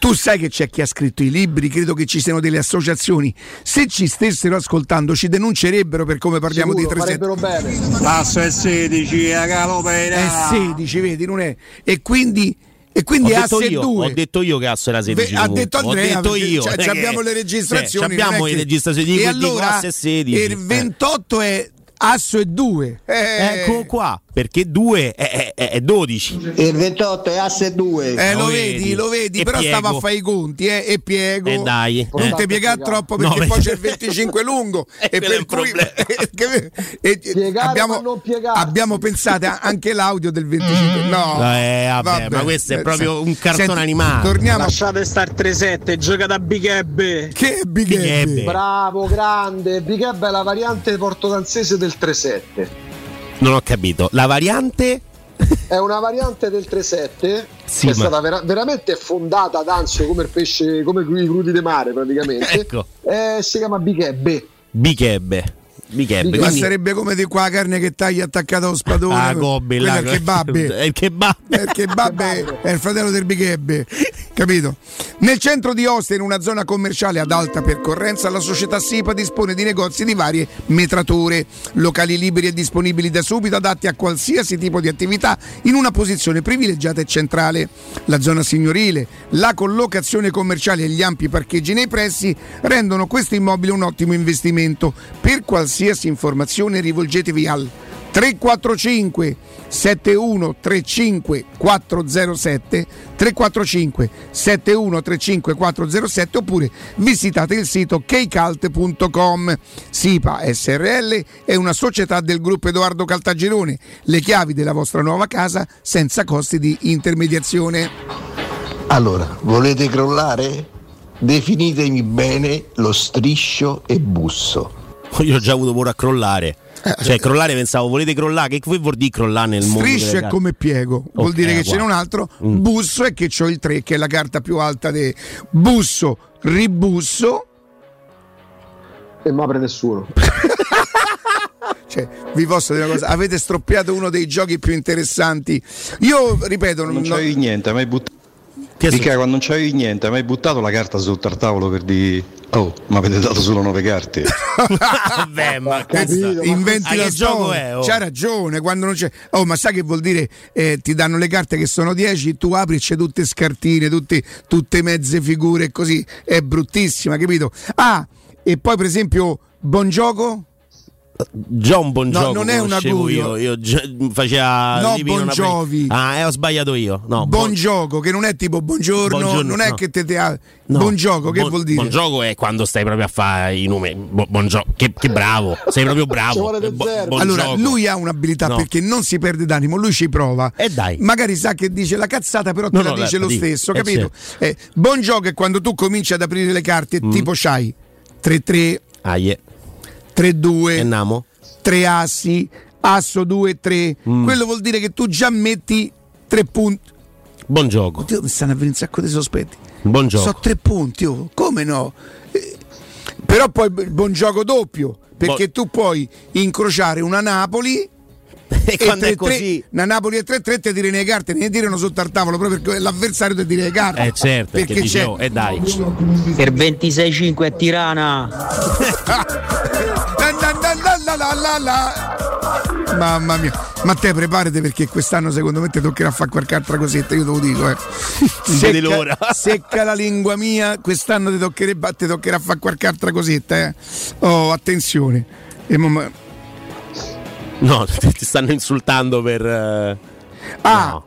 Tu sai che c'è chi ha scritto i libri, credo che ci siano delle associazioni. Se ci stessero ascoltando ci denuncerebbero per come parliamo Sicuro, di tre sette. Passo è sedici, è sedici, vedi, non è. E quindi e quindi Asse io, due. Ho detto io che Asse era sedici. Ve, ha detto Andrea, ho detto io. Cioè, eh, abbiamo le registrazioni. Cioè, abbiamo le che... registrazioni di e allora, Asse sedici. Il ventotto è Asso e due. Eh. Ecco qua. Perché due è, è, è dodici. Il ventotto è Asse due. Eh, lo, lo vedi, vedi, lo vedi, però piego. Stava a fare i conti, eh, e piego. E eh dai. Eh. Non ti piegare troppo perché no, poi c'è il venticinque lungo. E, e per cui e, e, abbiamo, non abbiamo pensato anche l'audio del venticinque. Mm. No, eh, vabbè, vabbè. Ma questo è proprio un cartone. Senti, animato. Torniamo. Lasciate stare tre sette, gioca da Big Ebbe. Che Big Ebbe? Bravo, grande. Big Ebbe è la variante portodanzese del tre sette. Non ho capito, la variante? È una variante del tre sette, sì, che è ma... stata vera- veramente fondata ad Anzio come il pesce, come i crudi di mare praticamente. Ecco. Eh, si chiama Bichebbe. Bichebbe. Bichebbe. Ma quindi... sarebbe come di qua la carne che taglia attaccata allo spadone. Ah, gobbi, là, è il kebab. È il kebab. È il kebab, è il fratello del Bichebbe. Capito? Nel centro di Ostia, in una zona commerciale ad alta percorrenza, la società SIPA dispone di negozi di varie metrature, locali liberi e disponibili da subito, adatti a qualsiasi tipo di attività, in una posizione privilegiata e centrale. La zona signorile, la collocazione commerciale e gli ampi parcheggi nei pressi rendono questo immobile un ottimo investimento. Per qualsiasi informazione rivolgetevi al tre quattro cinque sette uno tre cinque quattro zero sette tre quattro cinque sette uno tre cinque quattro zero sette oppure visitate il sito keycult punto com. SIPA S R L è una società del gruppo Edoardo Caltagirone, le chiavi della vostra nuova casa senza costi di intermediazione. Allora, volete crollare? Definitemi bene lo striscio e busso. Io ho già avuto paura a crollare. Cioè crollare pensavo, volete crollare? Che vuol dire crollare nel mondo? Strisce è come piego, okay, vuol dire che wow. C'è un altro mm. busso e che c'ho il tre, che è la carta più alta di busso, ribusso e non apre nessuno. Cioè, vi posso dire una cosa, avete stroppiato uno dei giochi più interessanti. Io ripeto, non, non c'avevi no... niente, mai buttato. Mica quando non c'avevi niente, mai buttato la carta sotto al tavolo per dire oh, ma avete dato solo nove carte. Vabbè, ma capito, inventi ma che gioco è? Oh. C'ha ragione, quando non c'è. Oh, ma sai che vuol dire? Eh, ti danno le carte che sono dieci, tu apri e c'è tutte scartine, tutte, tutte mezze figure e così. È bruttissima, capito? Ah, e poi per esempio, buon gioco? Già un buon no, gioco non è un augurio. Io, io faceva no Bongiovi. Ah, eh, ho sbagliato io. No, buon, buon gioco che non è tipo buongiorno, buongiorno non è no. che te, te ha... no. Buon gioco che buon, vuol dire? Buon gioco è quando stai proprio a fare i numeri. Buon gioco che, che bravo, sei proprio bravo. Bu- allora gioco. Lui ha un'abilità no. perché non si perde d'animo, lui ci prova. E eh dai. Magari sa che dice la cazzata, però te no, la no, dice la, lo dico. stesso, eh, capito? Certo. Eh, buon gioco è quando tu cominci ad aprire le carte mm. tipo c'hai tre tre ah, yeah. tre due, tre assi, asso due tre. Mm. Quello vuol dire che tu già metti tre punti. Buon gioco. Oddio, mi stanno avvenendo un sacco di sospetti. Buon gioco. So tre punti, oh. Come no? Eh, però poi buon gioco doppio, perché Bo- tu puoi incrociare una Napoli e, e quando tre, è così tre, una Napoli e tre tre ti tirano le carte, ne tirano sotto al tavolo proprio perché l'avversario ti tira le carte. Eh certo, perché, perché c'è e eh dai. Per ventisei cinque a Tirana. La la la la. Mamma mia, ma te preparate perché quest'anno secondo me ti toccherà fare qualche altra cosetta, io te lo dico, eh. Secca, l'ora. secca la lingua mia, quest'anno ti toccherà, ti toccherà fare qualche altra cosetta, eh. Oh, attenzione. E mamma... No, ti stanno insultando per... Uh... Ah! No.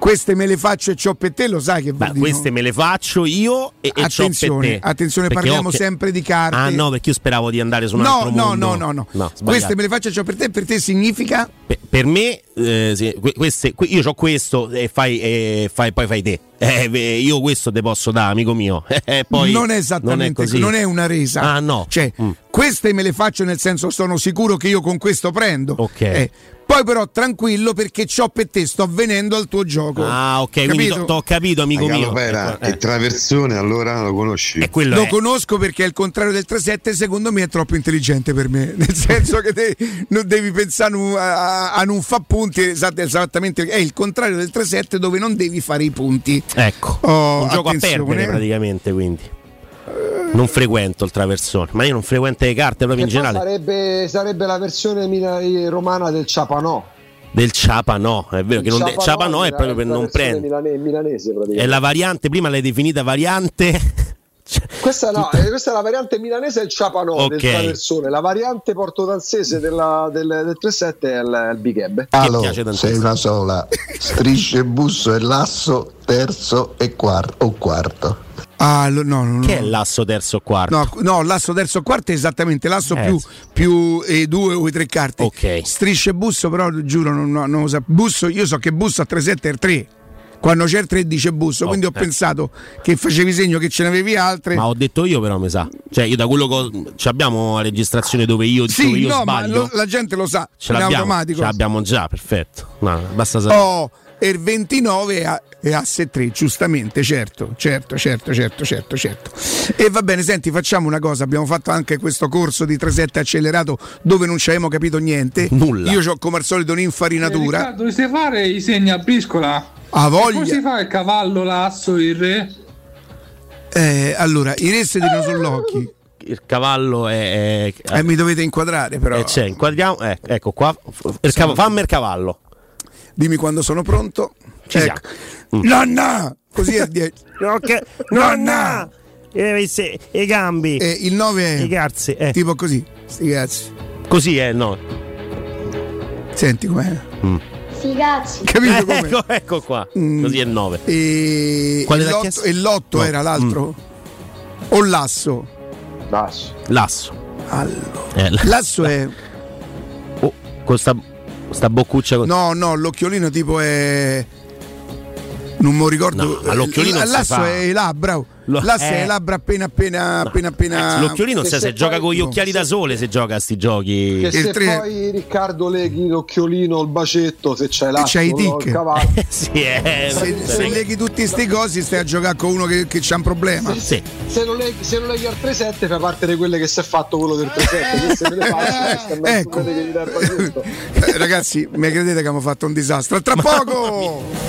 Queste me le faccio e c'ho per te, lo sai che vuol dire? Queste me le faccio io e, e c'ho per te. Attenzione, perché parliamo che... sempre di carte. Ah no, perché io speravo di andare su un no, altro no, mondo. No, no, no, no. Queste me le faccio e c'ho per te, per te significa? Per, per me, eh, sì, queste, io c'ho questo e fai, eh, fai, poi fai te. Eh, io questo te posso dare, amico mio. Eh, poi non è esattamente non è così, non è una resa. Ah no. Cioè, mm. queste me le faccio nel senso sono sicuro che io con questo prendo. Ok. Eh, Poi però tranquillo perché c'ho per te, sto avvenendo al tuo gioco. Ah ok, capito? Quindi t'ho capito, amico la mio. Vera, eh. E traversione allora lo conosci? E lo è. Conosco perché è il contrario del tre sette, secondo me è troppo intelligente per me. Nel senso che te non devi pensare a, a, a non fare punti, esattamente è il contrario del tre sette dove non devi fare i punti. Ecco, oh, un gioco attenzione. A perdere praticamente quindi. Non frequento il traversone, ma io non frequento le carte proprio che in generale. Sarebbe, sarebbe la versione romana del Ciapanò. del Ciapa no, è vero il che non Ciapa, de- Ciapa no, no è proprio per non prendere, milanese, è la variante, prima l'hai definita variante. Questa no, questa è la variante milanese, è il Ciapanò, okay, del traversone. La variante portodanzese della, del, del tre sette è il, il Bichebbe. Allora, sei una sola. Strisce, busso e lasso, terzo e quarto o quarto. Ah, no, no, che no. È l'asso terzo o quarto? No, no, l'asso terzo o quarto è esattamente l'asso eh. più, più eh, due o tre carte. Okay. Strisce, busso, però giuro, non, non lo so. Busso, io so che busso a tre sette è il tre. Quando c'è il tre dice busso, oh, quindi ho eh. pensato che facevi segno che ce ne avevi altre. Ma ho detto io, però mi sa. Cioè, io da quello che ci abbiamo la registrazione dove io, sì, dove io no, sbaglio. Ma lo, la gente lo sa, ce l'abbiamo, automatico. Ce l'abbiamo già, perfetto. No, basta sapere. Oh, e il ventinove è, a, è asse tre, giustamente, certo, certo, certo, certo, certo, certo. E va bene, senti, facciamo una cosa, abbiamo fatto anche questo corso di tre sette accelerato dove non ci avevamo capito niente. Nulla. Io ho come al solito un'infarinatura. Eh, Riccardo, dovresti fare i segni a briscola? A voglia. Come si fa il cavallo, l'asso, il re? Eh, allora, i re si tirano sull'occhi. Il cavallo è... è... Eh, mi dovete inquadrare però. Eh, c'è, inquadriamo, eh, ecco qua. Il cav- fammi il cavallo. Dimmi quando sono pronto. Ci ecco. Mm. Nonna! Così è dieci. Okay. Nonna! Eh, se, i gambi. Eh, il nove è... I garzi. Eh. Tipo così. Sti cazzi. Così è il nove. Senti com'è. Mm. Figazzi. Capito come? Ecco, ecco qua. Mm. Così è il nove. E, e l'otto no. Era l'altro? Mm. O l'asso? L'asso. L'asso. Allora. Eh, l'asso, l'asso è. Oh, con sta, sta boccuccia. Con... No, no, l'occhiolino tipo è. Non mi ricordo. No, l'occhiolino l- l'asso è labbra. Lo... L'asso eh. è labbra appena appena no. appena appena. Eh, l'occhiolino se, se, se gioca poi... con gli occhiali no. da sole, se gioca a sti giochi. Che se il tre... poi Riccardo leghi l'occhiolino, il bacetto, se c'è l'asso, c'hai i tic. No, eh, sì, eh, se, se, se leghi tutti sti cosi stai a giocare con uno che, che c'ha un problema. Se, sì. se, lo leghi, se lo leghi al tre sette fa parte di quelle che si è fatto quello del tre sette. Ecco. Ragazzi, mi credete che abbiamo fatto un disastro. A tra poco.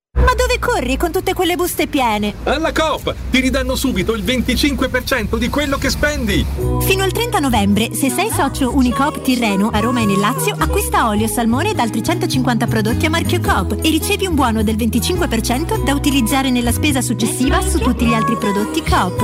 Ma dove corri con tutte quelle buste piene? Alla Coop! Ti ridanno subito il venticinque per cento di quello che spendi! Fino al trenta novembre, se sei socio Unicoop Tirreno a Roma e nel Lazio, acquista olio, salmone ed altri centocinquanta prodotti a marchio Coop e ricevi un buono del venticinque per cento da utilizzare nella spesa successiva su tutti gli altri prodotti Coop.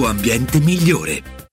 ambiente migliore.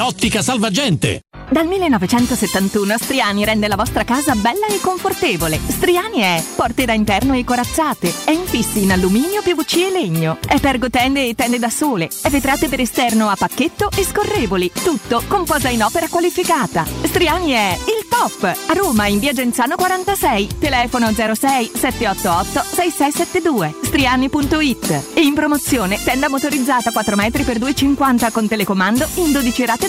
Ottica Salvagente. Dal millenovecentosettantuno Striani rende la vostra casa bella e confortevole. Striani è porte da interno e corazzate, è infissi in alluminio, P V C e legno, è pergotende e tende da sole, è vetrate per esterno a pacchetto e scorrevoli, tutto con posa in opera qualificata. Striani è il top! A Roma in via Genzano quarantasei, telefono zero sei sette otto otto sei sei sette due, striani punto i t. E in promozione tenda motorizzata quattro metri per due virgola cinquanta con telecomando in dodici rate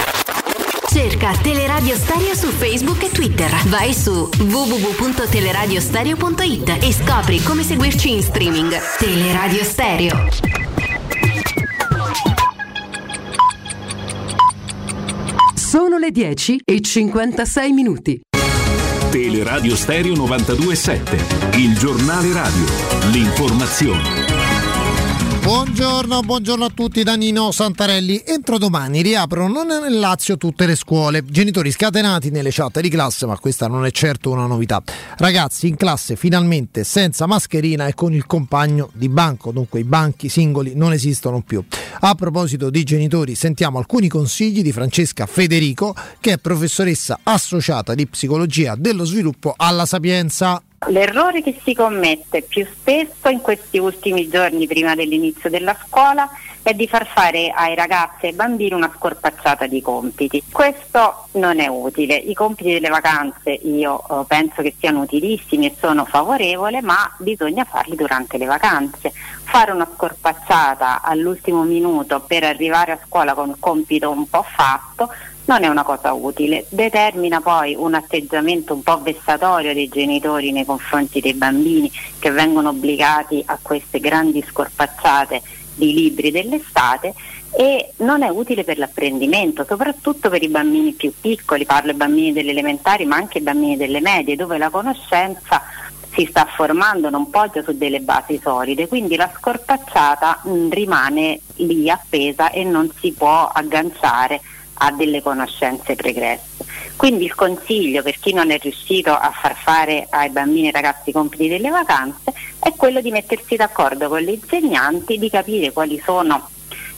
Cerca Teleradio Stereo su Facebook e Twitter. Vai su w w w punto teleradiostereo punto i t e scopri come seguirci in streaming. Teleradio Stereo. Sono le dieci e cinquantasei minuti. Teleradio Stereo novantadue virgola sette. Il giornale radio. L'informazione. Buongiorno, buongiorno a tutti da Nino Santarelli. Entro domani riaprono nel Lazio tutte le scuole. Genitori scatenati nelle chat di classe, ma questa non è certo una novità. Ragazzi in classe finalmente senza mascherina e con il compagno di banco, dunque i banchi singoli non esistono più. A proposito di genitori, sentiamo alcuni consigli di Francesca Federico, che è professoressa associata di psicologia dello sviluppo alla Sapienza. L'errore che si commette più spesso in questi ultimi giorni prima dell'inizio della scuola è di far fare ai ragazzi e ai bambini una scorpacciata di compiti. Questo non è utile. I compiti delle vacanze io eh, penso che siano utilissimi e sono favorevole, ma bisogna farli durante le vacanze. Fare una scorpacciata all'ultimo minuto per arrivare a scuola con un compito un po' fatto non è una cosa utile, determina poi un atteggiamento un po' vessatorio dei genitori nei confronti dei bambini, che vengono obbligati a queste grandi scorpacciate di libri dell'estate, e non è utile per l'apprendimento, soprattutto per i bambini più piccoli. Parlo ai bambini delle elementari, ma anche ai bambini delle medie, dove la conoscenza si sta formando, non poggia su delle basi solide, quindi la scorpacciata mh, rimane lì appesa e non si può agganciare a delle conoscenze pregresse. Quindi il consiglio per chi non è riuscito a far fare ai bambini e ragazzi i compiti delle vacanze è quello di mettersi d'accordo con gli insegnanti, di capire quali sono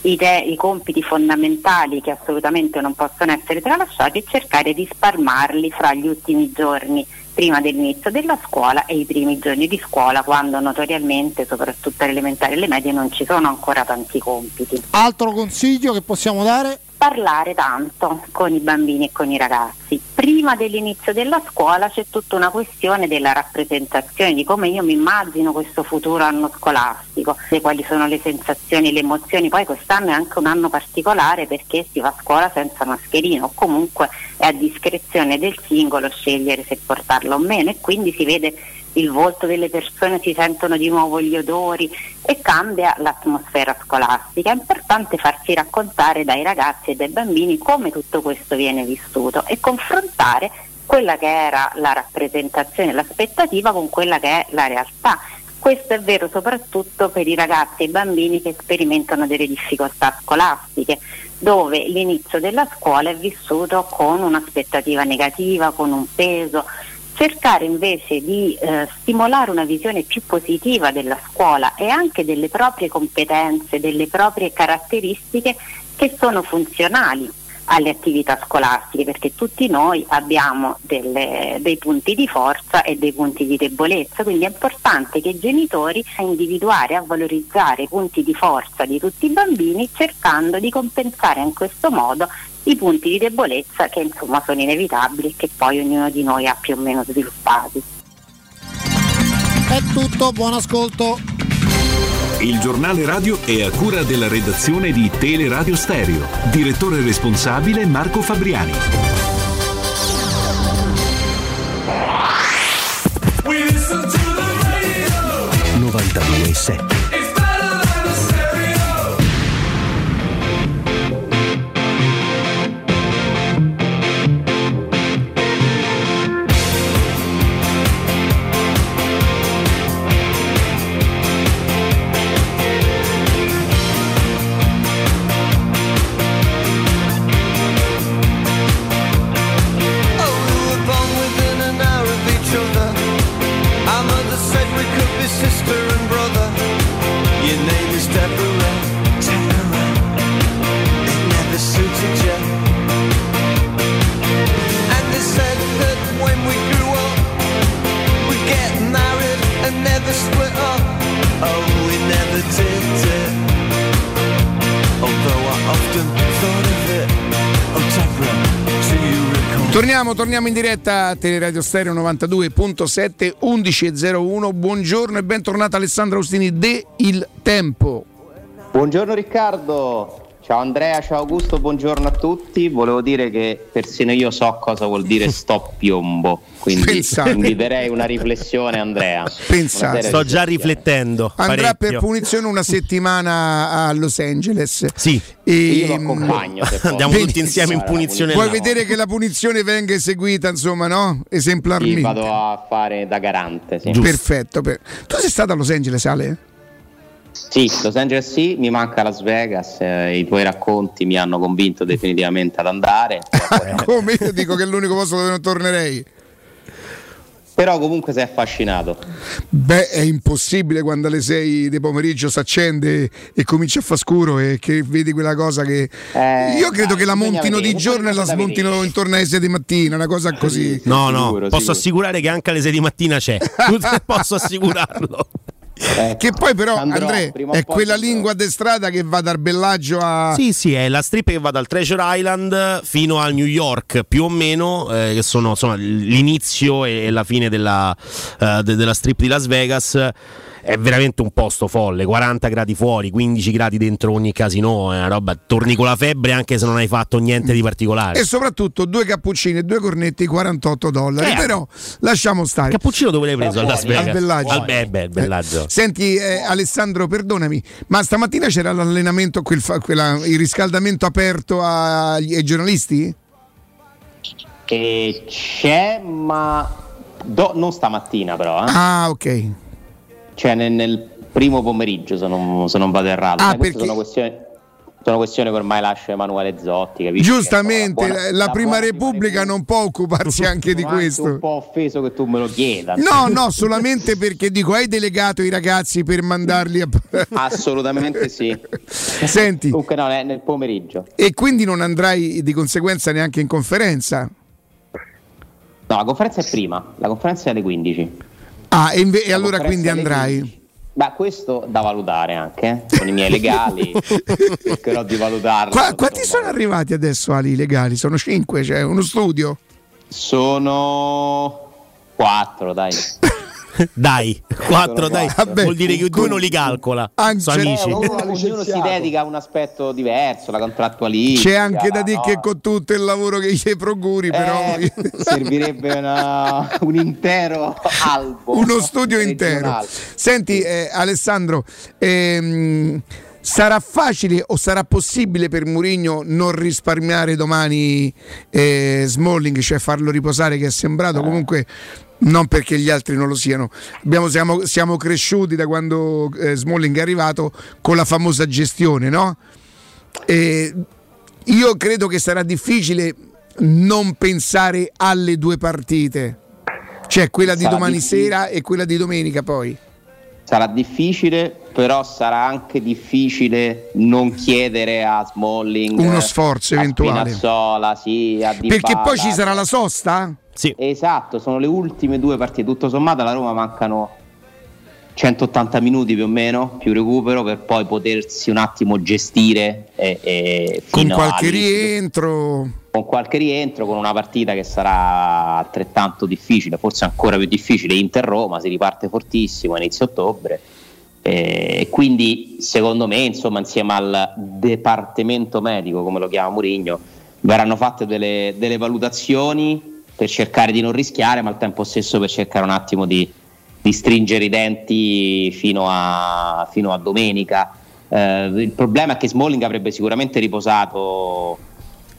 i, te- i compiti fondamentali che assolutamente non possono essere tralasciati e cercare di spalmarli fra gli ultimi giorni prima dell'inizio della scuola e i primi giorni di scuola, quando notoriamente, soprattutto alle elementari e alle medie, non ci sono ancora tanti compiti. Altro consiglio che possiamo dare? Parlare tanto con i bambini e con i ragazzi. prima dell'inizio della scuola c'è tutta una questione della rappresentazione, di come io mi immagino questo futuro anno scolastico, di quali sono le sensazioni, le emozioni. Poi quest'anno è anche un anno particolare perché si va a scuola senza mascherina, o comunque è a discrezione del singolo scegliere se portarla o meno, e quindi si vede il volto delle persone, si sentono di nuovo gli odori e cambia l'atmosfera scolastica. È importante farsi raccontare dai ragazzi e dai bambini come tutto questo viene vissuto e confrontare quella che era la rappresentazione, l'aspettativa, con quella che è la realtà. Questo è vero soprattutto per i ragazzi e i bambini che sperimentano delle difficoltà scolastiche, dove l'inizio della scuola è vissuto con un'aspettativa negativa, con un peso. Cercare invece di eh, stimolare una visione più positiva della scuola e anche delle proprie competenze, delle proprie caratteristiche che sono funzionali alle attività scolastiche, perché tutti noi abbiamo delle, dei punti di forza e dei punti di debolezza, quindi è importante che i genitori a individuare, a valorizzare i punti di forza di tutti i bambini, cercando di compensare in questo modo i punti di debolezza che insomma sono inevitabili e che poi ognuno di noi ha più o meno sviluppati. È tutto, buon ascolto. Il giornale radio è a cura della redazione di Teleradio Stereo. Direttore responsabile Marco Fabriani. novantadue virgola sette Torniamo, torniamo in diretta a Teleradio Stereo novantadue virgola sette, undici e zero uno. Buongiorno e bentornata Alessandra Austini de Il Tempo. Buongiorno Riccardo, ciao Andrea, ciao Augusto, buongiorno a tutti. Volevo dire che persino io so cosa vuol dire stop piombo, quindi inviterei una riflessione Andrea. Pensate, sto già riflettendo. Andrà parecchio per punizione una settimana a Los Angeles. Sì. E io lo accompagno. Andiamo ben tutti insieme in punizione. Vuoi vedere che la punizione venga eseguita, insomma, no? Esemplarmente. Sì, vado a fare da garante. Sì. Perfetto. Per... Tu sei stata a Los Angeles, Ale? Sì, Los Angeles sì, mi manca Las Vegas, eh, i tuoi racconti mi hanno convinto definitivamente ad andare. Come io dico che è l'unico posto dove non tornerei. Però comunque sei affascinato. Beh, è impossibile quando alle sei di pomeriggio si accende e comincia a far scuro e che vedi quella cosa che... Eh, io credo ah, che la montino di giorno e la smontino intorno alle sei di mattina, una cosa così. No, no, sicuro, posso sicuro. assicurare che anche alle sei di mattina c'è. Posso assicurarlo. Eh, che poi però andrò, André è quella lingua di strada che va dal Bellagio a... Sì, sì, è la strip che va dal Treasure Island fino a New York più o meno, eh, che sono insomma, l'inizio e la fine della, eh, de- della strip di Las Vegas. È veramente un posto folle, quaranta gradi fuori, quindici gradi dentro ogni casino, è una roba, torni con la febbre anche se non hai fatto niente di particolare. E soprattutto due cappuccini e due cornetti, quarantotto dollari, eh, però lasciamo stare. Cappuccino dove l'hai preso? Las Vegas. Al Bellagio. Al be- be- Bellagio. Senti eh, Alessandro, perdonami, ma stamattina c'era l'allenamento, quel fa- quella, il riscaldamento aperto a- ai giornalisti? Che c'è, ma Do- non stamattina però. Eh. Ah, ok. Cioè nel, nel primo pomeriggio se non, se non vado errato, ah, eh, queste sono questioni, sono questioni che ormai lascia Emanuele Zotti, capisci? Giustamente, la, buona, la, la Prima Repubblica Repubblica non può occuparsi anche di questo. Sono un po' offeso che tu me lo chieda. No, no, solamente perché dico, hai delegato i ragazzi per mandarli a... Assolutamente sì. Senti, comunque no, nel pomeriggio. E quindi non andrai di conseguenza neanche in conferenza? No, la conferenza è prima, la conferenza è alle quindici. Ah, e, inve- e allora quindi andrai? Ma questo da valutare anche, eh? Con i miei legali, cercherò di valutarlo. Qua, quanti sono arrivati adesso, Ali, legali? Sono cinque, c'è cioè uno studio? Sono quattro, dai. Dai, quattro, dai. Vabbè, vuol dire che uno li calcola. Anzi, amici. Eh, ognuno si dedica a un aspetto diverso, la contrattualistica. C'è anche da dire, no, che con tutto il lavoro che gli procuri, eh, però servirebbe una, un intero albo, uno studio intero. Senti, eh, Alessandro, ehm, sarà facile o sarà possibile per Mourinho non risparmiare domani eh, Smalling, cioè farlo riposare, che è sembrato eh. comunque, non perché gli altri non lo siano, abbiamo, siamo, siamo cresciuti da quando eh, Smalling è arrivato con la famosa gestione, no? E io credo che sarà difficile non pensare alle due partite, cioè quella di sarà domani difficile. sera e quella di domenica poi. Sarà difficile, però sarà anche difficile non chiedere a Smalling uno sforzo a eventuale. Spinazzola, sì, a Dybala. Perché poi ci sarà la sosta? Sì. Esatto, sono le ultime due partite. Tutto sommato alla Roma mancano centottanta minuti più o meno, più recupero, per poi potersi un attimo gestire e, e con qualche rientro. Con qualche rientro, con una partita che sarà altrettanto difficile, forse ancora più difficile. Inter-Roma, si riparte fortissimo a inizio ottobre. E quindi, secondo me, insomma, insieme al Dipartimento Medico, come lo chiama Mourinho, verranno fatte delle, delle valutazioni per cercare di non rischiare, ma al tempo stesso per cercare un attimo di, di stringere i denti fino a, fino a domenica. Eh, il problema è che Smalling avrebbe sicuramente riposato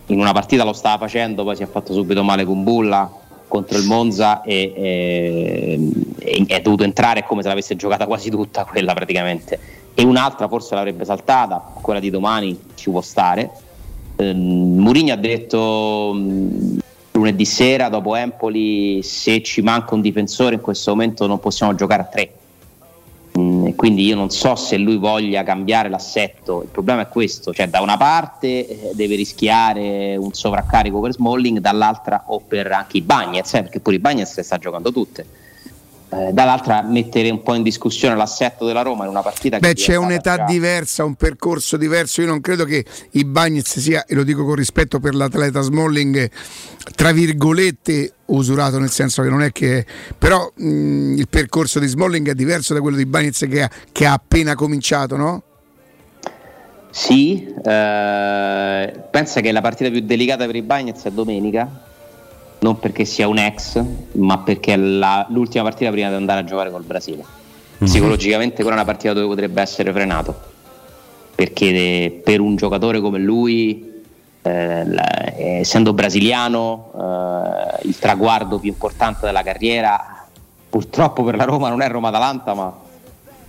in una partita, lo stava facendo, poi si è fatto subito male con Bulla contro il Monza e, e, e è dovuto entrare come se l'avesse giocata quasi tutta quella praticamente, e un'altra forse l'avrebbe saltata, quella di domani ci può stare. Eh, Mourinho ha detto lunedì sera dopo Empoli: se ci manca un difensore in questo momento non possiamo giocare a tre. Mm, quindi io non so se lui voglia cambiare l'assetto. Il problema è questo, cioè da una parte deve rischiare un sovraccarico per Smalling, dall'altra o per anche i Bagnets, eh, perché pure i Bagnets le sta giocando tutte, eh, dall'altra mettere un po' in discussione l'assetto della Roma in una partita che beh c'è un'età già diversa, un percorso diverso. Io non credo che i Bagnets sia, e lo dico con rispetto per l'atleta Smalling, tra virgolette usurato, nel senso che non è che, però mh, il percorso di Smalling è diverso da quello di Bagnets che ha, che ha appena cominciato, no? Sì, eh, pensa che la partita più delicata per i Bagnets è domenica, non perché sia un ex, ma perché è la, l'ultima partita prima di andare a giocare col Brasile. Psicologicamente quella è una partita dove potrebbe essere frenato, perché de, per un giocatore come lui, eh, la, essendo brasiliano, eh, il traguardo più importante della carriera purtroppo per la Roma non è Roma-Atalanta, ma,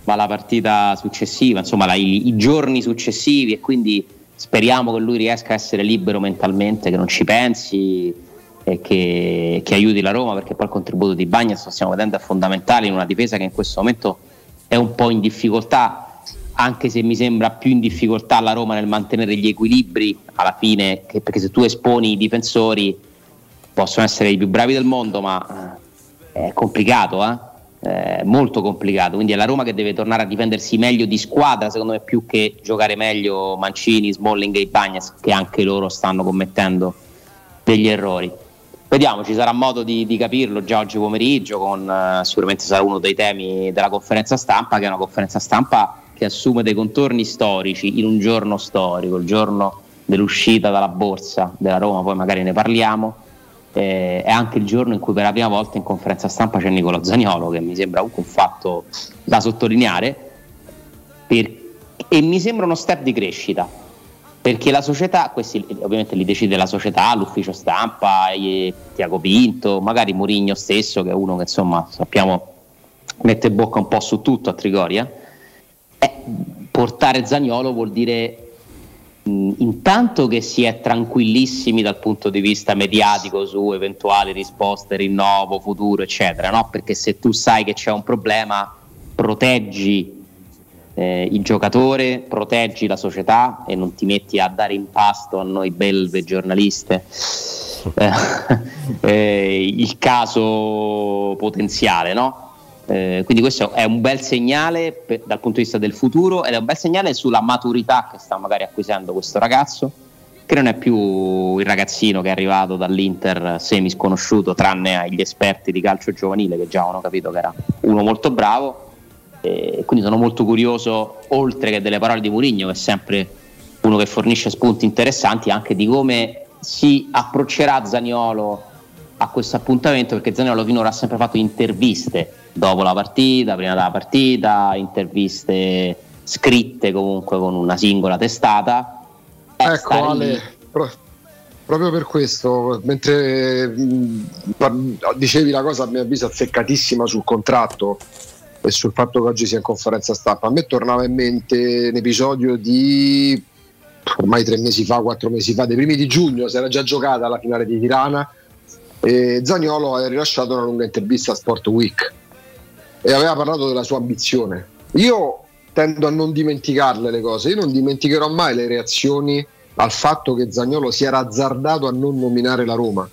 ma la partita successiva, insomma la, i, i giorni successivi, e quindi speriamo che lui riesca a essere libero mentalmente, che non ci pensi, e che, che aiuti la Roma, perché poi il contributo di Bagnets lo stiamo vedendo è fondamentale in una difesa che in questo momento è un po' in difficoltà, anche se mi sembra più in difficoltà la Roma nel mantenere gli equilibri alla fine, che, perché se tu esponi i difensori possono essere i più bravi del mondo, ma è complicato, eh? È molto complicato, quindi è la Roma che deve tornare a difendersi meglio di squadra, secondo me, più che giocare meglio Mancini, Smalling e Bagnets, che anche loro stanno commettendo degli errori. Vediamo, ci sarà modo di, di capirlo già oggi pomeriggio, con, eh, sicuramente sarà uno dei temi della conferenza stampa, che è una conferenza stampa che assume dei contorni storici in un giorno storico, il giorno dell'uscita dalla borsa della Roma, poi magari ne parliamo, eh, è anche il giorno in cui per la prima volta in conferenza stampa c'è Nicolò Zaniolo, che mi sembra un fatto da sottolineare, per, e mi sembra uno step di crescita. Perché la società, questi ovviamente li decide la società, l'ufficio stampa, Tiago Pinto, magari Mourinho stesso, che è uno che insomma sappiamo mette bocca un po' su tutto a Trigoria. Eh, portare Zaniolo vuol dire mh, intanto che si è tranquillissimi dal punto di vista mediatico su eventuali risposte, rinnovo, futuro, eccetera, no? Perché se tu sai che c'è un problema, proteggi Eh, il giocatore, proteggi la società e non ti metti a dare in pasto a noi belve giornaliste eh, eh, il caso potenziale, no? Eh, quindi questo è un bel segnale per, dal punto di vista del futuro, ed è un bel segnale sulla maturità che sta magari acquisendo questo ragazzo, che non è più il ragazzino che è arrivato dall'Inter semi sconosciuto, tranne agli esperti di calcio giovanile che già avevano capito che era uno molto bravo. E quindi sono molto curioso, oltre che delle parole di Mourinho, che è sempre uno che fornisce spunti interessanti, anche di come si approccerà Zaniolo a questo appuntamento, perché Zaniolo finora ha sempre fatto interviste dopo la partita, prima della partita, interviste scritte comunque con una singola testata. Eh, ecco Ale, pro- proprio per questo, mentre mh, dicevi la cosa a mio avviso azzeccatissima sul contratto e sul fatto che oggi sia in conferenza stampa, a me tornava in mente un episodio di ormai tre mesi fa, quattro mesi fa, dei primi di giugno. Si era già giocata la finale di Tirana e Zaniolo aveva rilasciato una lunga intervista a Sport Week e aveva parlato della sua ambizione. Io tendo a non dimenticarle le cose, io non dimenticherò mai le reazioni al fatto che Zaniolo si era azzardato a non nominare la Roma.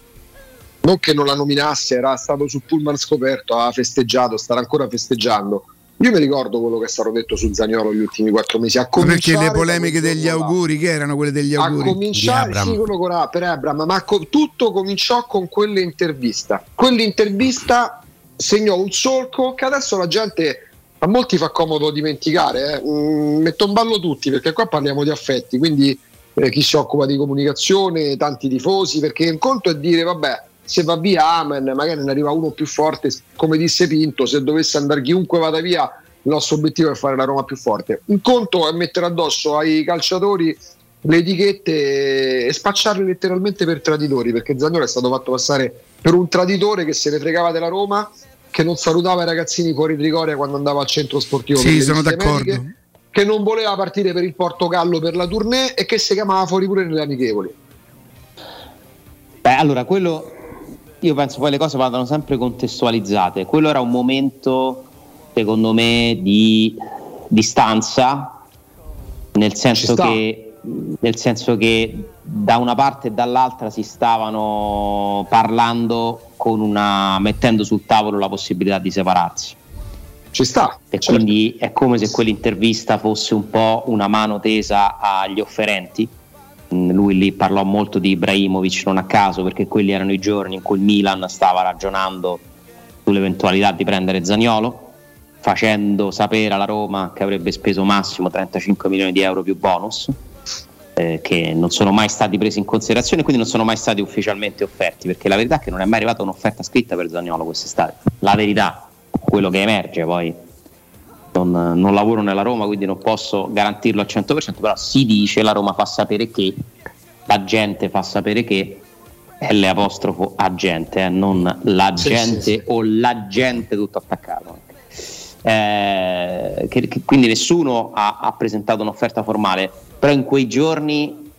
Non che non la nominasse, era stato sul pullman scoperto, ha festeggiato, starà ancora festeggiando. Io mi ricordo quello che è stato detto su Zaniolo gli ultimi quattro mesi. A perché le polemiche degli auguri, che erano quelle degli auguri? A cominciare sì, quello con Abram, per Abram, ma co- tutto cominciò con quell'intervista. Quell'intervista segnò un solco che adesso la gente, a molti fa comodo dimenticare. Eh. Mm, metto in ballo tutti, perché qua parliamo di affetti, quindi eh, chi si occupa di comunicazione, tanti tifosi, perché il conto è dire vabbè, se va via amen, magari ne arriva uno più forte, come disse Pinto, se dovesse andare chiunque vada via il nostro obiettivo è fare la Roma più forte. Un conto è mettere addosso ai calciatori le etichette e spacciarli letteralmente per traditori, perché Zaniolo è stato fatto passare per un traditore che se ne fregava della Roma, che non salutava i ragazzini fuori Trigoria quando andava al centro sportivo, sì, sono d'accordo, mediche, che non voleva partire per il Portogallo per la tournée e che si chiamava fuori pure nelle amichevoli. Beh, allora quello io penso poi le cose vadano sempre contestualizzate. Quello era un momento, secondo me, di distanza, nel senso che nel senso che da una parte e dall'altra si stavano parlando con una, mettendo sul tavolo la possibilità di separarsi. Ci sta. E certo. Quindi è come se quell'intervista fosse un po' una mano tesa agli offerenti. Lui lì parlò molto di Ibrahimovic, non a caso, perché quelli erano i giorni in cui il Milan stava ragionando sull'eventualità di prendere Zaniolo, facendo sapere alla Roma che avrebbe speso massimo trentacinque milioni di euro più bonus, eh, che non sono mai stati presi in considerazione, quindi non sono mai stati ufficialmente offerti, perché la verità è che non è mai arrivata un'offerta scritta per Zaniolo quest'estate. La verità, quello che emerge poi, Non, non lavoro nella Roma, quindi non posso garantirlo al cento per cento, però si dice, la Roma fa sapere che, la gente fa sapere che, L apostrofo agente, eh, non la gente, sì, sì, sì. O la gente tutto attaccato, eh, che, che, quindi nessuno ha, ha presentato un'offerta formale, però in quei giorni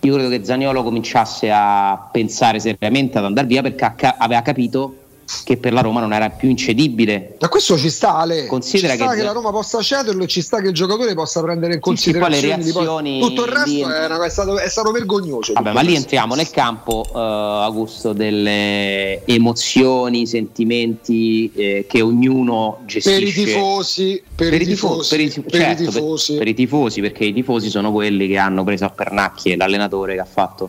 io credo che Zaniolo cominciasse a pensare seriamente ad andare via, perché ha, aveva capito che per la Roma non era più incedibile. Ma questo ci sta, Ale. Considera ci sta che, che la Roma possa cederlo e ci sta che il giocatore possa prendere in considerazione sì, sì, le reazioni, poi... tutto il resto è, una... è, stato, è stato vergognoso. Vabbè, ma lì entriamo nel campo, eh, Augusto, delle emozioni, sentimenti eh, che ognuno gestisce. Per i tifosi, per, per i tifosi, tifosi, per, i, certo, per, i tifosi. Per, per i tifosi, perché i tifosi sono quelli che hanno preso a pernacchie l'allenatore che ha fatto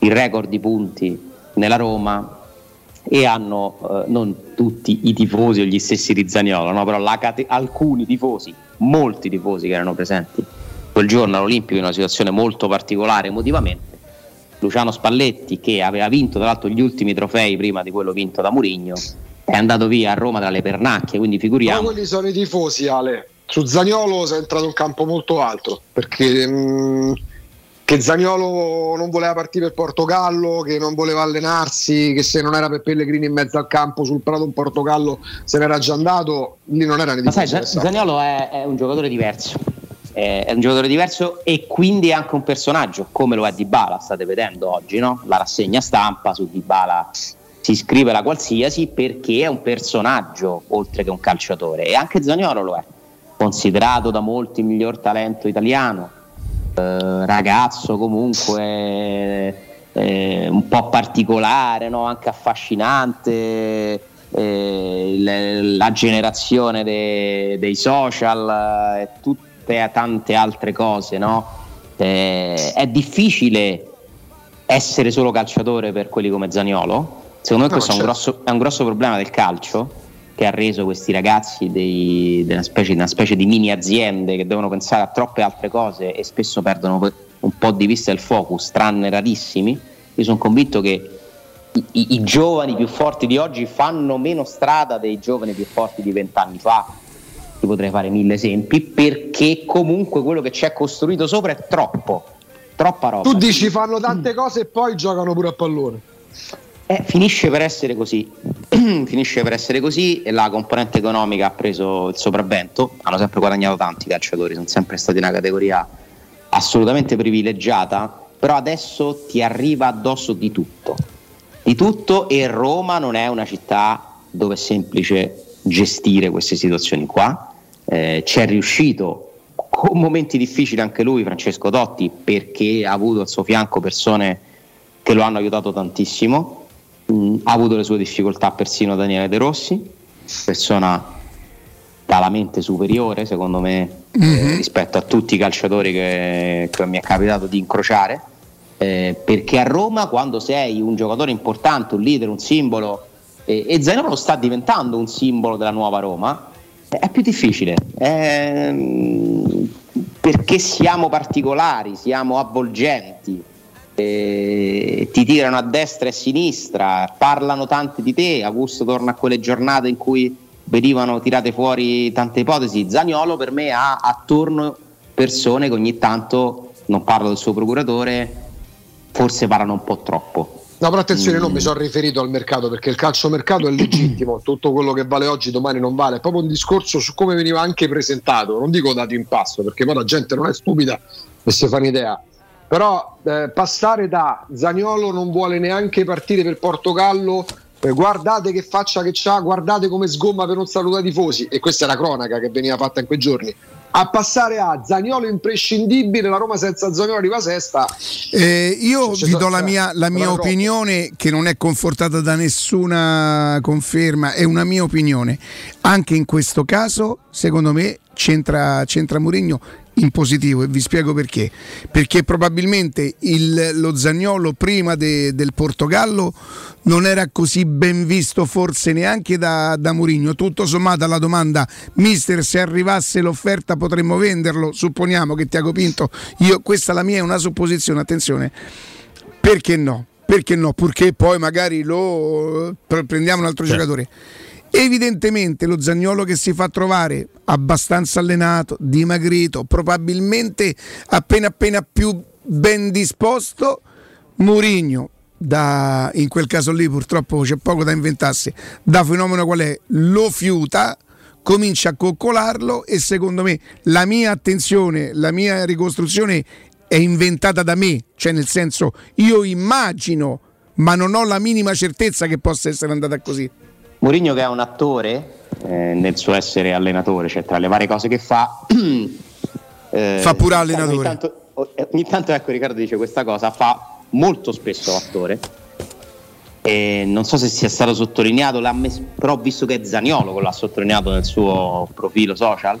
il record di punti nella Roma. E hanno eh, non tutti i tifosi o gli stessi di Zaniolo, no? Però la cate- alcuni tifosi, molti tifosi che erano presenti quel giorno all'Olimpico, in una situazione molto particolare emotivamente. Luciano Spalletti, che aveva vinto tra l'altro gli ultimi trofei prima di quello vinto da Mourinho, è andato via a Roma tra le pernacchie, quindi figuriamo. Ma quelli sono i tifosi, Ale. Su Zaniolo si è entrato in campo molto altro, perché mh... che Zaniolo non voleva partire per Portogallo, che non voleva allenarsi, che se non era per Pellegrini in mezzo al campo sul prato in Portogallo se n'era già andato, lì non era. Ma sai, Zaniolo è, è un giocatore diverso, è, è un giocatore diverso e quindi è anche un personaggio, come lo è Dybala, state vedendo oggi, no? La rassegna stampa su Dybala si scrive la qualsiasi, perché è un personaggio oltre che un calciatore, e anche Zaniolo lo è, considerato da molti il miglior talento italiano. Eh, ragazzo comunque eh, un po' particolare, no? Anche affascinante, eh, le, la generazione de, dei social e eh, tutte tante altre cose, no? Eh, è difficile essere solo calciatore per quelli come Zaniolo, secondo me no, questo certo. è, un grosso, è un grosso problema del calcio, che ha reso questi ragazzi dei, della specie, una specie di mini aziende che devono pensare a troppe altre cose e spesso perdono un po' di vista il focus, tranne rarissimi. Io sono convinto che i, i, i giovani più forti di oggi fanno meno strada dei giovani più forti di vent'anni fa, ti potrei fare mille esempi, perché comunque quello che c'è costruito sopra è troppo, troppa roba. Tu dici fanno tante cose e poi giocano pure a pallone. Eh, finisce per essere così finisce per essere così e la componente economica ha preso il sopravvento. Hanno sempre guadagnato tanti calciatori, sono sempre stati una categoria assolutamente privilegiata, però adesso ti arriva addosso di tutto di tutto e Roma non è una città dove è semplice gestire queste situazioni qua. Eh, ci è riuscito con momenti difficili anche lui, Francesco Totti, perché ha avuto al suo fianco persone che lo hanno aiutato tantissimo. Mm, ha avuto le sue difficoltà persino Daniele De Rossi, persona talamente superiore secondo me mm-hmm. eh, rispetto a tutti i calciatori che, che mi è capitato di incrociare, eh, perché a Roma quando sei un giocatore importante, un leader, un simbolo, eh, e Zaniolo sta diventando un simbolo della nuova Roma, eh, è più difficile, eh, perché siamo particolari, siamo avvolgenti. Eh, ti tirano a destra e a sinistra, parlano tanti di te. Augusto torna a quelle giornate in cui venivano tirate fuori tante ipotesi. Zaniolo per me ha attorno persone che ogni tanto, non parlo del suo procuratore, forse parlano un po' troppo. No, però attenzione, mm. non mi sono riferito al mercato, perché il calciomercato è legittimo, tutto quello che vale oggi domani non vale, è proprio un discorso su come veniva anche presentato, non dico dato in pasto, perché poi la gente non è stupida e si fa un'idea. Però eh, passare da Zaniolo non vuole neanche partire per Portogallo, eh, guardate che faccia che c'ha, guardate come sgomma per non salutare i tifosi, e questa è la cronaca che veniva fatta in quei giorni, a passare a Zaniolo imprescindibile, la Roma senza Zaniolo arriva sesta. Eh, io vi do la mia, la mia opinione, che non è confortata da nessuna conferma, è una mia opinione. Anche in questo caso secondo me c'entra, c'entra Mourinho in positivo, e vi spiego perché. Perché probabilmente il, lo Zaniolo prima de, del Portogallo non era così ben visto, forse neanche da, da Mourinho. Tutto sommato alla domanda mister, se arrivasse l'offerta potremmo venderlo, supponiamo che Tiago Pinto, io, questa la mia è una supposizione, attenzione, perché no? Perché no? Purché poi magari lo prendiamo un altro sì. giocatore. Evidentemente lo Zaniolo che si fa trovare abbastanza allenato, dimagrito, probabilmente appena appena più ben disposto, Mourinho, da, in quel caso lì purtroppo c'è poco da inventarsi, da fenomeno qual è, lo fiuta, comincia a coccolarlo, e secondo me la mia attenzione, la mia ricostruzione è inventata da me, cioè nel senso io immagino, ma non ho la minima certezza che possa essere andata così. Mourinho, che è un attore, eh, nel suo essere allenatore, cioè tra le varie cose che fa eh, fa pure allenatore, ogni tanto, ogni tanto, ecco, Riccardo dice questa cosa, fa molto spesso attore, e non so se sia stato sottolineato, l'ha messo, però visto che è Zaniolo che l'ha sottolineato nel suo profilo social,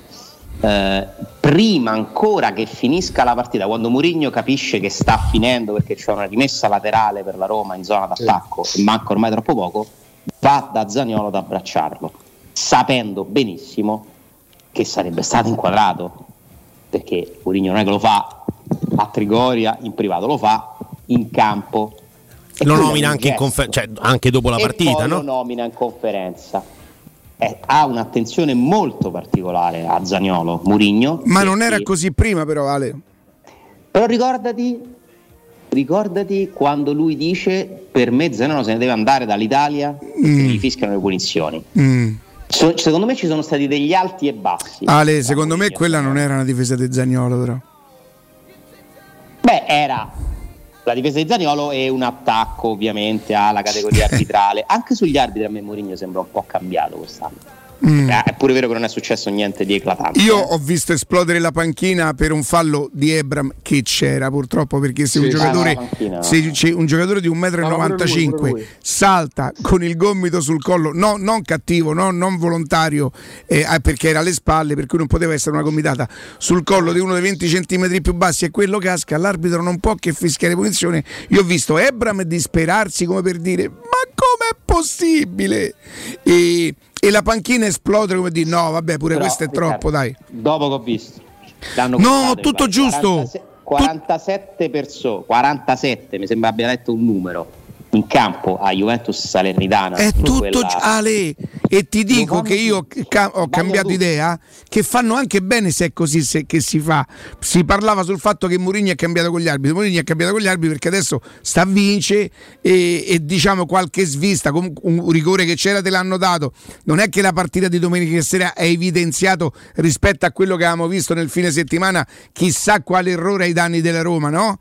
eh, prima ancora che finisca la partita, quando Mourinho capisce che sta finendo, perché c'è una rimessa laterale per la Roma in zona d'attacco sì. e manca ormai troppo poco, va da Zaniolo ad abbracciarlo, sapendo benissimo che sarebbe stato inquadrato, perché Mourinho non è che lo fa a Trigoria in privato, lo fa in campo, e lo nomina anche, in confer- cioè, anche dopo la e partita poi no? lo nomina in conferenza. Eh, ha un'attenzione molto particolare a Zaniolo Mourinho, ma non era così prima. Però Ale, però ricordati Ricordati quando lui dice per me Zaniolo se ne deve andare dall'Italia perché mm. gli fischiano le punizioni. Mm. So, secondo me ci sono stati degli alti e bassi. Ale, secondo me quella non era una difesa di Zaniolo, però. Beh, era la difesa di Zaniolo e un attacco ovviamente alla categoria arbitrale. Anche sugli arbitri a me Mourinho sembra un po' cambiato quest'anno. Mm. È pure vero che non è successo niente di eclatante. Io ho visto esplodere la panchina per un fallo di Ebram che c'era purtroppo, perché se sì, un giocatore panchina, se c'è un giocatore di un metro e novantacinque salta con il gomito sul collo, no, non cattivo, no, non volontario, eh, perché era alle spalle, per cui non poteva essere una gomitata sul collo di uno dei venti centimetri più bassi, e quello casca, l'arbitro non può che fischiare punizione. Io ho visto Ebram disperarsi come per dire: ma com'è possibile? E E la panchina esplode come di no, vabbè, pure però, questo è Riccardo, troppo, dai. Dopo che ho visto, l'hanno no, tutto giusto. quarantasette persone, quarantasette mi sembra abbia detto un numero in campo a Juventus Salernitana. È tutto quella... gi- Ale, e ti dico che io ca- ho cambiato tutto. idea, che fanno anche bene se è così, se, che si fa. Si parlava sul fatto che Mourinho ha cambiato con gli arbitri. Mourinho ha cambiato con gli arbitri perché adesso sta a vince e, e diciamo qualche svista, comunque un rigore che c'era te l'hanno dato. Non è che la partita di domenica sera è evidenziato rispetto a quello che avevamo visto nel fine settimana, chissà quale errore ai danni della Roma, no?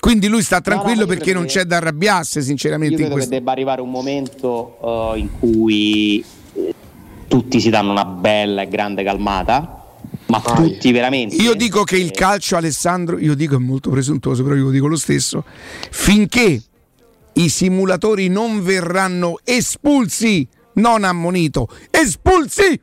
Quindi lui sta tranquillo, no, no, perché non c'è da arrabbiarsi, sinceramente. Io credo in questo... che debba arrivare un momento uh, in cui eh, tutti si danno una bella e grande calmata, ma ah, tutti veramente. Io dico che il calcio, Alessandro, io dico è molto presuntuoso, però io lo dico lo stesso, finché i simulatori non verranno espulsi, non ammonito, espulsi!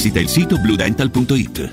visita il sito blue dental punto it.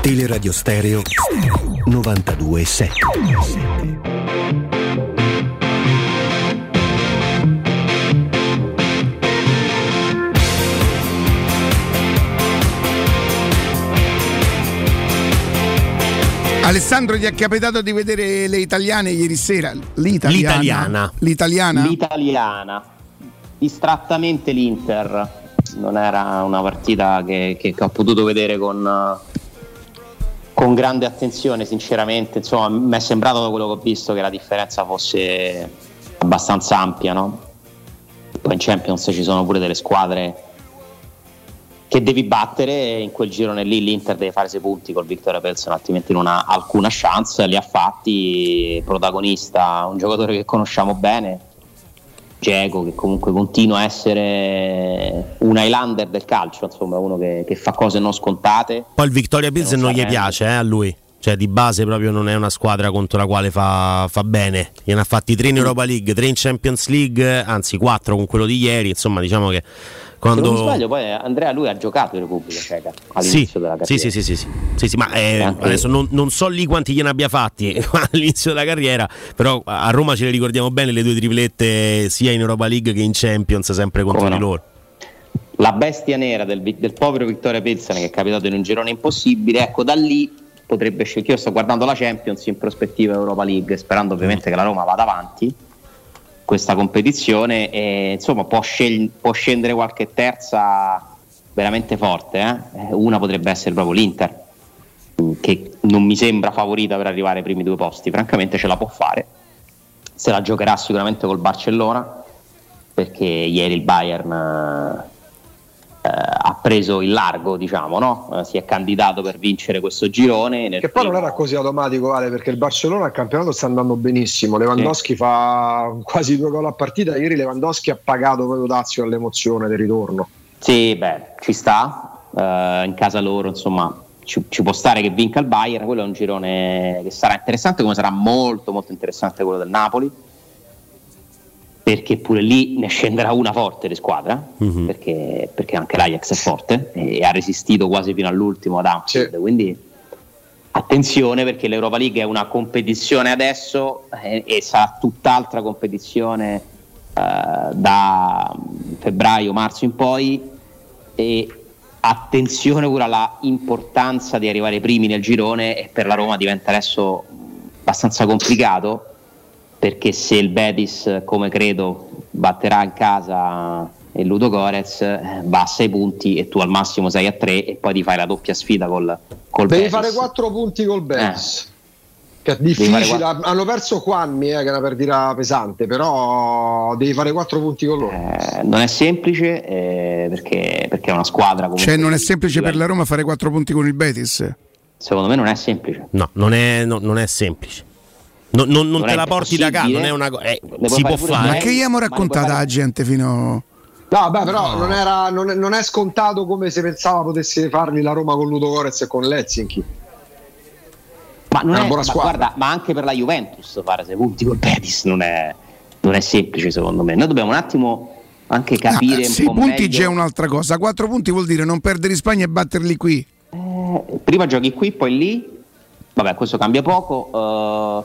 Teleradio Stereo novantadue sette. Alessandro, gli è capitato di vedere le italiane ieri sera? L'italiana. L'italiana. L'italiana. L'italiana. Distrattamente l'Inter. Non era una partita che, che, che ho potuto vedere con, con grande attenzione, sinceramente. Insomma, mi è sembrato da quello che ho visto che la differenza fosse abbastanza ampia, no? Poi in Champions ci sono pure delle squadre che devi battere e in quel girone lì l'Inter deve fare sei punti col Viktoria Plzeň, altrimenti non ha alcuna chance. Li ha fatti, protagonista un giocatore che conosciamo bene, Dzeko, che comunque continua a essere un highlander del calcio, insomma, uno che, che fa cose non scontate. Poi il Viktoria Plzeň non, non gli piace eh, a lui, cioè di base proprio non è una squadra contro la quale fa, fa bene. Gliene ha fatti tre in Europa League, tre in Champions League, anzi quattro con quello di ieri, insomma diciamo che quando... Se non mi sbaglio poi Andrea lui ha giocato in Repubblica Ceca all'inizio sì, della carriera. Sì, sì, sì, sì, sì. sì, sì ma eh, anche... adesso non, non so lì quanti gliene abbia fatti all'inizio della carriera, però a Roma ce le ricordiamo bene le due triplette sia in Europa League che in Champions, sempre contro Come di no. loro. La bestia nera del, del povero Viktoria Plzeň che è capitato in un girone impossibile, ecco da lì potrebbe scegliere. Io sto guardando la Champions in prospettiva Europa League, sperando ovviamente che la Roma vada avanti questa competizione e insomma può, scel- può scendere qualche terza veramente forte eh? Una potrebbe essere proprio l'Inter, che non mi sembra favorita per arrivare ai primi due posti, francamente ce la può fare se la giocherà sicuramente col Barcellona, perché ieri il Bayern eh, ha preso il largo, diciamo, no? Si è candidato per vincere questo girone. Nel che poi primo... non era così automatico, Ale, perché il Barcellona al campionato sta andando benissimo. Lewandowski sì. fa quasi due gol a partita. Ieri Lewandowski ha pagato proprio dazio all'emozione del ritorno. Sì, beh, ci sta, uh, in casa loro, insomma, ci, ci può stare che vinca il Bayern. Quello è un girone che sarà interessante, come sarà molto molto interessante quello del Napoli, perché pure lì ne scenderà una forte di squadra, mm-hmm. perché, perché anche l'Ajax è forte e ha resistito quasi fino all'ultimo ad Amsterdam, sì. Quindi attenzione, perché l'Europa League è una competizione adesso e, e sarà tutt'altra competizione eh, da febbraio, marzo in poi, e attenzione pure alla importanza di arrivare primi nel girone, e per la Roma diventa adesso abbastanza complicato, perché se il Betis, come credo, batterà in casa il Ludogorets, va a sei punti e tu al massimo sei a tre, e poi ti fai la doppia sfida col, col Betis. Devi fare quattro punti col Betis, eh. che è difficile, hanno perso Juanmi, eh, che è una perdita pesante, però devi fare quattro punti con loro. Eh, non è semplice, eh, perché, perché è una squadra comunque. Cioè non è semplice per la Roma fare quattro punti con il Betis? Secondo me non è semplice. No, non è, no, non è semplice. Non, non, non te la porti da casa, non è una cosa. Eh, si può fare. Ma che gli abbiamo raccontato la gente fino. No, beh, però no. Non, era, non, è, non è scontato come se pensava potesse farli la Roma con Ludogorets e con Helsinki. Ma non è una buona è, squadra. Ma, guarda, ma anche per la Juventus fare sei punti col Betis non è, non è semplice, secondo me. Noi dobbiamo un attimo anche capire. Ah, un sei po' punti meglio. C'è un'altra cosa. Quattro punti vuol dire non perdere in Spagna e batterli qui. Eh, prima giochi qui, poi lì. Vabbè, questo cambia poco. Uh...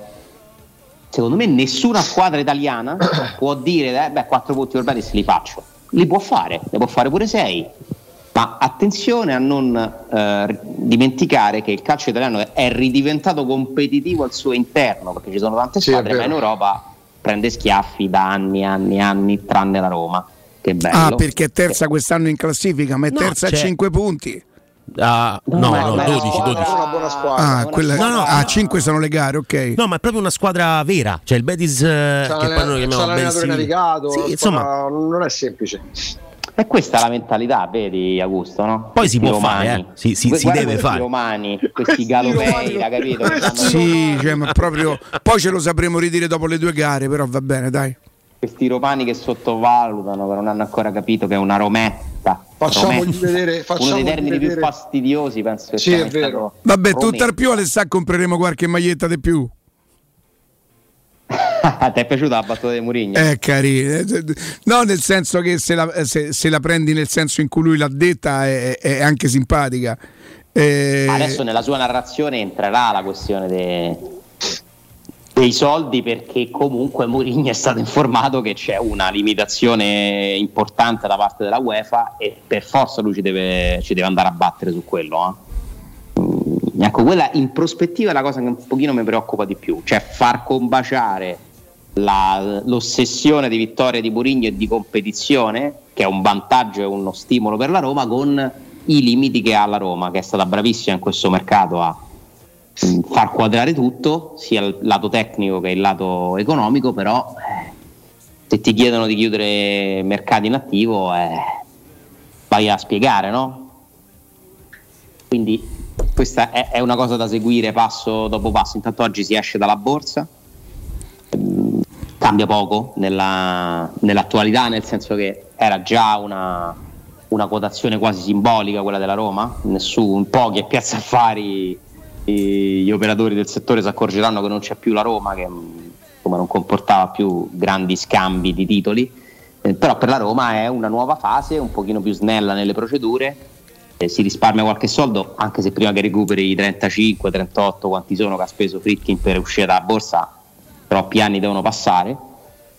Secondo me nessuna squadra italiana può dire eh, beh, quattro punti per Betis li faccio. Li può fare, ne può fare pure sei. Ma attenzione a non eh, dimenticare che il calcio italiano è ridiventato competitivo al suo interno, perché ci sono tante squadre, sì, ma in Europa prende schiaffi da anni e anni e anni, tranne la Roma. Che bello. Ah, perché è terza quest'anno in classifica, ma è no, terza a cinque punti. Uh, no, no, no, dodici, dodici. Una buona squadra. Ah, quella, no, no, a cinque sono le gare, ok. No, ma è proprio una squadra vera. Cioè il Betis, eh, che poi noi chiamiamo Betis navigato, sì, insomma, non è semplice. E questa è la mentalità, vedi, Augusto, no? Poi si questi può romani. fare, eh? si, si, si deve questi fare. Romani, questi galopei, l'ha capito? Sì, cioè, ma proprio. Poi ce lo sapremo ridire dopo le due gare, però va bene, dai. Questi romani che sottovalutano, che non hanno ancora capito che è una rometta. Facciamogli vedere, facciamo uno dei termini vedere. più fastidiosi, penso che sì, sia è vero. Vabbè, tutt'al più Alessà compreremo qualche maglietta di più. Ti è piaciuta la battuta di Mourinho? È carina, no, nel senso che se la, se, se la prendi nel senso in cui lui l'ha detta è, è anche simpatica. E... adesso nella sua narrazione entrerà la questione de... dei soldi, perché comunque Mourinho è stato informato che c'è una limitazione importante da parte della UEFA e per forza lui ci deve, ci deve andare a battere su quello, eh. mm, ecco, quella in prospettiva è la cosa che un pochino mi preoccupa di più, cioè far combaciare la, l'ossessione di vittoria di Mourinho e di competizione, che è un vantaggio e uno stimolo per la Roma, con i limiti che ha la Roma, che è stata bravissima in questo mercato a far quadrare tutto, sia il lato tecnico che il lato economico, però eh, se ti chiedono di chiudere mercati in attivo eh, vai a spiegare, no? Quindi questa è, è una cosa da seguire passo dopo passo. Intanto oggi si esce dalla borsa, cambia poco nella, nell'attualità, nel senso che era già una, una quotazione quasi simbolica quella della Roma, nessuno, pochi a Piazza Affari gli operatori del settore si accorgeranno che non c'è più la Roma, che insomma, non comportava più grandi scambi di titoli, eh, però per la Roma è una nuova fase, un pochino più snella nelle procedure, eh, si risparmia qualche soldo, anche se prima che recuperi i trentacinque, trentotto quanti sono che ha speso Fritkin per uscire dalla borsa, troppi anni devono passare,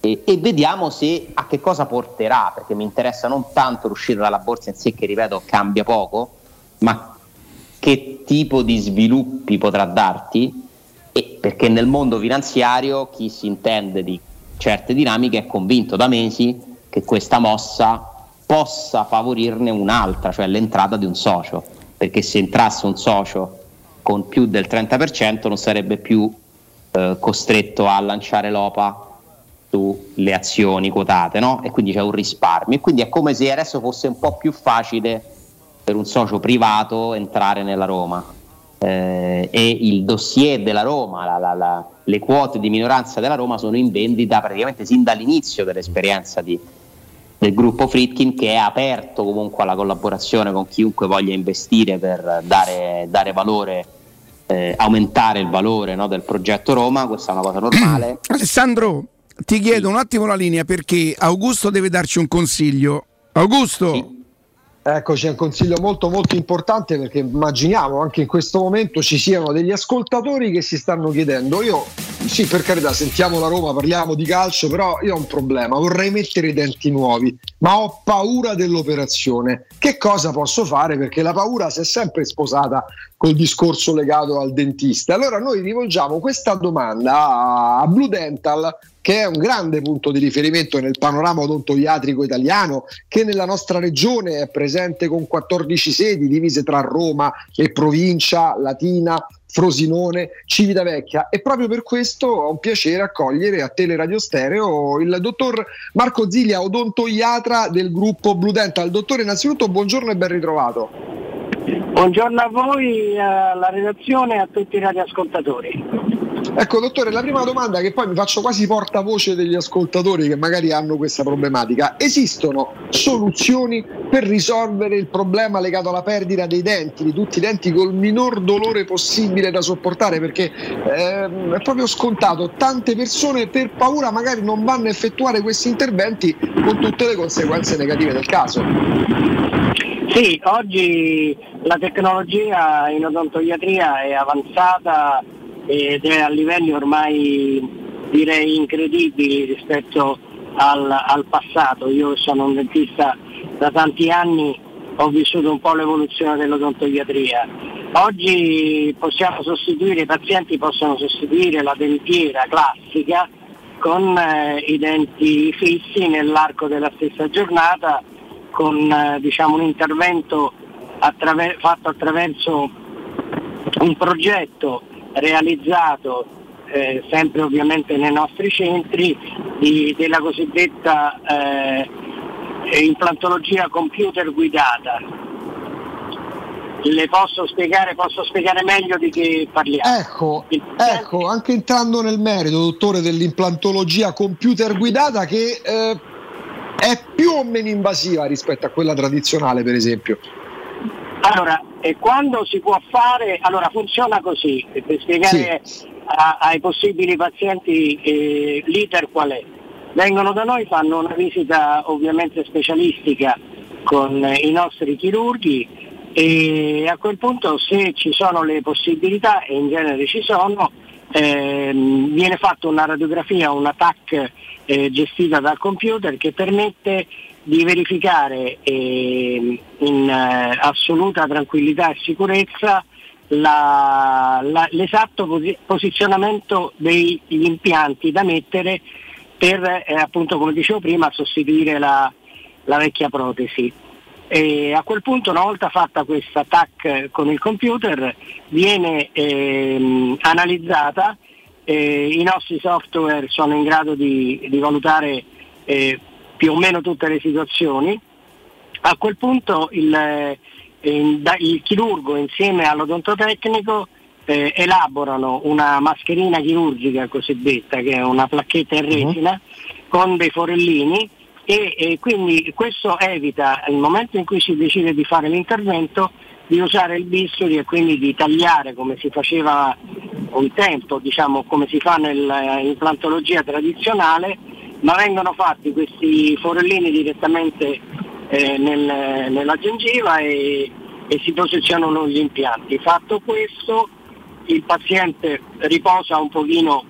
e, e vediamo se a che cosa porterà, perché mi interessa non tanto l'uscita dalla borsa in sé, che ripeto cambia poco, ma che tipo di sviluppi potrà darti, e perché nel mondo finanziario chi si intende di certe dinamiche è convinto da mesi che questa mossa possa favorirne un'altra, cioè l'entrata di un socio, perché se entrasse un socio con più del trenta per cento non sarebbe più eh, costretto a lanciare l'O P A sulle azioni quotate, no? E quindi c'è un risparmio, e quindi è come se adesso fosse un po' più facile per un socio privato entrare nella Roma, eh, e il dossier della Roma, la, la, la, le quote di minoranza della Roma sono in vendita praticamente sin dall'inizio dell'esperienza di, del gruppo Friedkin, che è aperto comunque alla collaborazione con chiunque voglia investire per dare, dare valore, eh, aumentare il valore, no, del progetto Roma. Questa è una cosa normale. Alessandro, ti chiedo sì. un attimo la linea, perché Augusto deve darci un consiglio. Augusto, sì. Ecco, c'è un consiglio molto molto importante, perché immaginiamo anche in questo momento ci siano degli ascoltatori che si stanno chiedendo: io sì, per carità, sentiamo la Roma, parliamo di calcio, però io ho un problema, vorrei mettere i denti nuovi, ma ho paura dell'operazione, che cosa posso fare? Perché la paura si è sempre sposata col discorso legato al dentista. Allora noi rivolgiamo questa domanda a Blue Dental, che è un grande punto di riferimento nel panorama odontoiatrico italiano, che nella nostra regione è presente con quattordici sedi divise tra Roma e provincia, Latina, Frosinone, Civitavecchia, e proprio per questo ho un piacere accogliere a Teleradio Stereo il dottor Marco Ziglia, odontoiatra del gruppo Blue Dental. Dottore, innanzitutto buongiorno e ben ritrovato. Buongiorno a voi, alla redazione e a tutti i radioascoltatori. Ecco dottore, la prima domanda, che poi mi faccio quasi portavoce degli ascoltatori che magari hanno questa problematica: esistono soluzioni per risolvere il problema legato alla perdita dei denti, di tutti i denti, col minor dolore possibile da sopportare? Perché ehm, è proprio scontato, tante persone per paura magari non vanno a effettuare questi interventi, con tutte le conseguenze negative del caso. Sì, oggi la tecnologia in odontoiatria è avanzata ed è a livelli ormai direi incredibili rispetto al, al passato. Io sono un dentista da tanti anni, ho vissuto un po' l'evoluzione dell'odontoiatria. Oggi possiamo sostituire, i pazienti possono sostituire la dentiera classica con eh, i denti fissi nell'arco della stessa giornata, con eh, diciamo un intervento attraver- fatto attraverso un progetto realizzato eh, sempre ovviamente nei nostri centri di, della cosiddetta eh, implantologia computer guidata. Le posso spiegare, posso spiegare meglio di che parliamo? Ecco, ecco, anche entrando nel merito, dottore, dell'implantologia computer guidata, che eh, è più o meno invasiva rispetto a quella tradizionale, per esempio. Allora, e quando si può fare, allora funziona così, per spiegare sì. a, ai possibili pazienti eh, l'iter qual è. Vengono da noi, fanno una visita ovviamente specialistica con eh, i nostri chirurghi, e a quel punto, se ci sono le possibilità, e in genere ci sono, eh, viene fatta una radiografia, una T A C eh, gestita dal computer, che permette di verificare eh, in eh, assoluta tranquillità e sicurezza la, la, l'esatto posi- posizionamento degli impianti da mettere per, eh, appunto come dicevo prima, sostituire la, la vecchia protesi. E a quel punto, una volta fatta questa T A C con il computer, viene eh, analizzata, eh, i nostri software sono in grado di, di valutare eh, più o meno tutte le situazioni. A quel punto il, eh, il chirurgo insieme all'odontotecnico eh, elaborano una mascherina chirurgica cosiddetta, che è una placchetta in retina mm-hmm. con dei forellini, e, e quindi questo evita, nel momento in cui si decide di fare l'intervento, di usare il bisturi e quindi di tagliare come si faceva un tempo, diciamo come si fa nell'implantologia tradizionale, ma vengono fatti questi forellini direttamente eh, nel, nella gengiva e, e si posizionano gli impianti. Fatto questo, il paziente riposa un pochino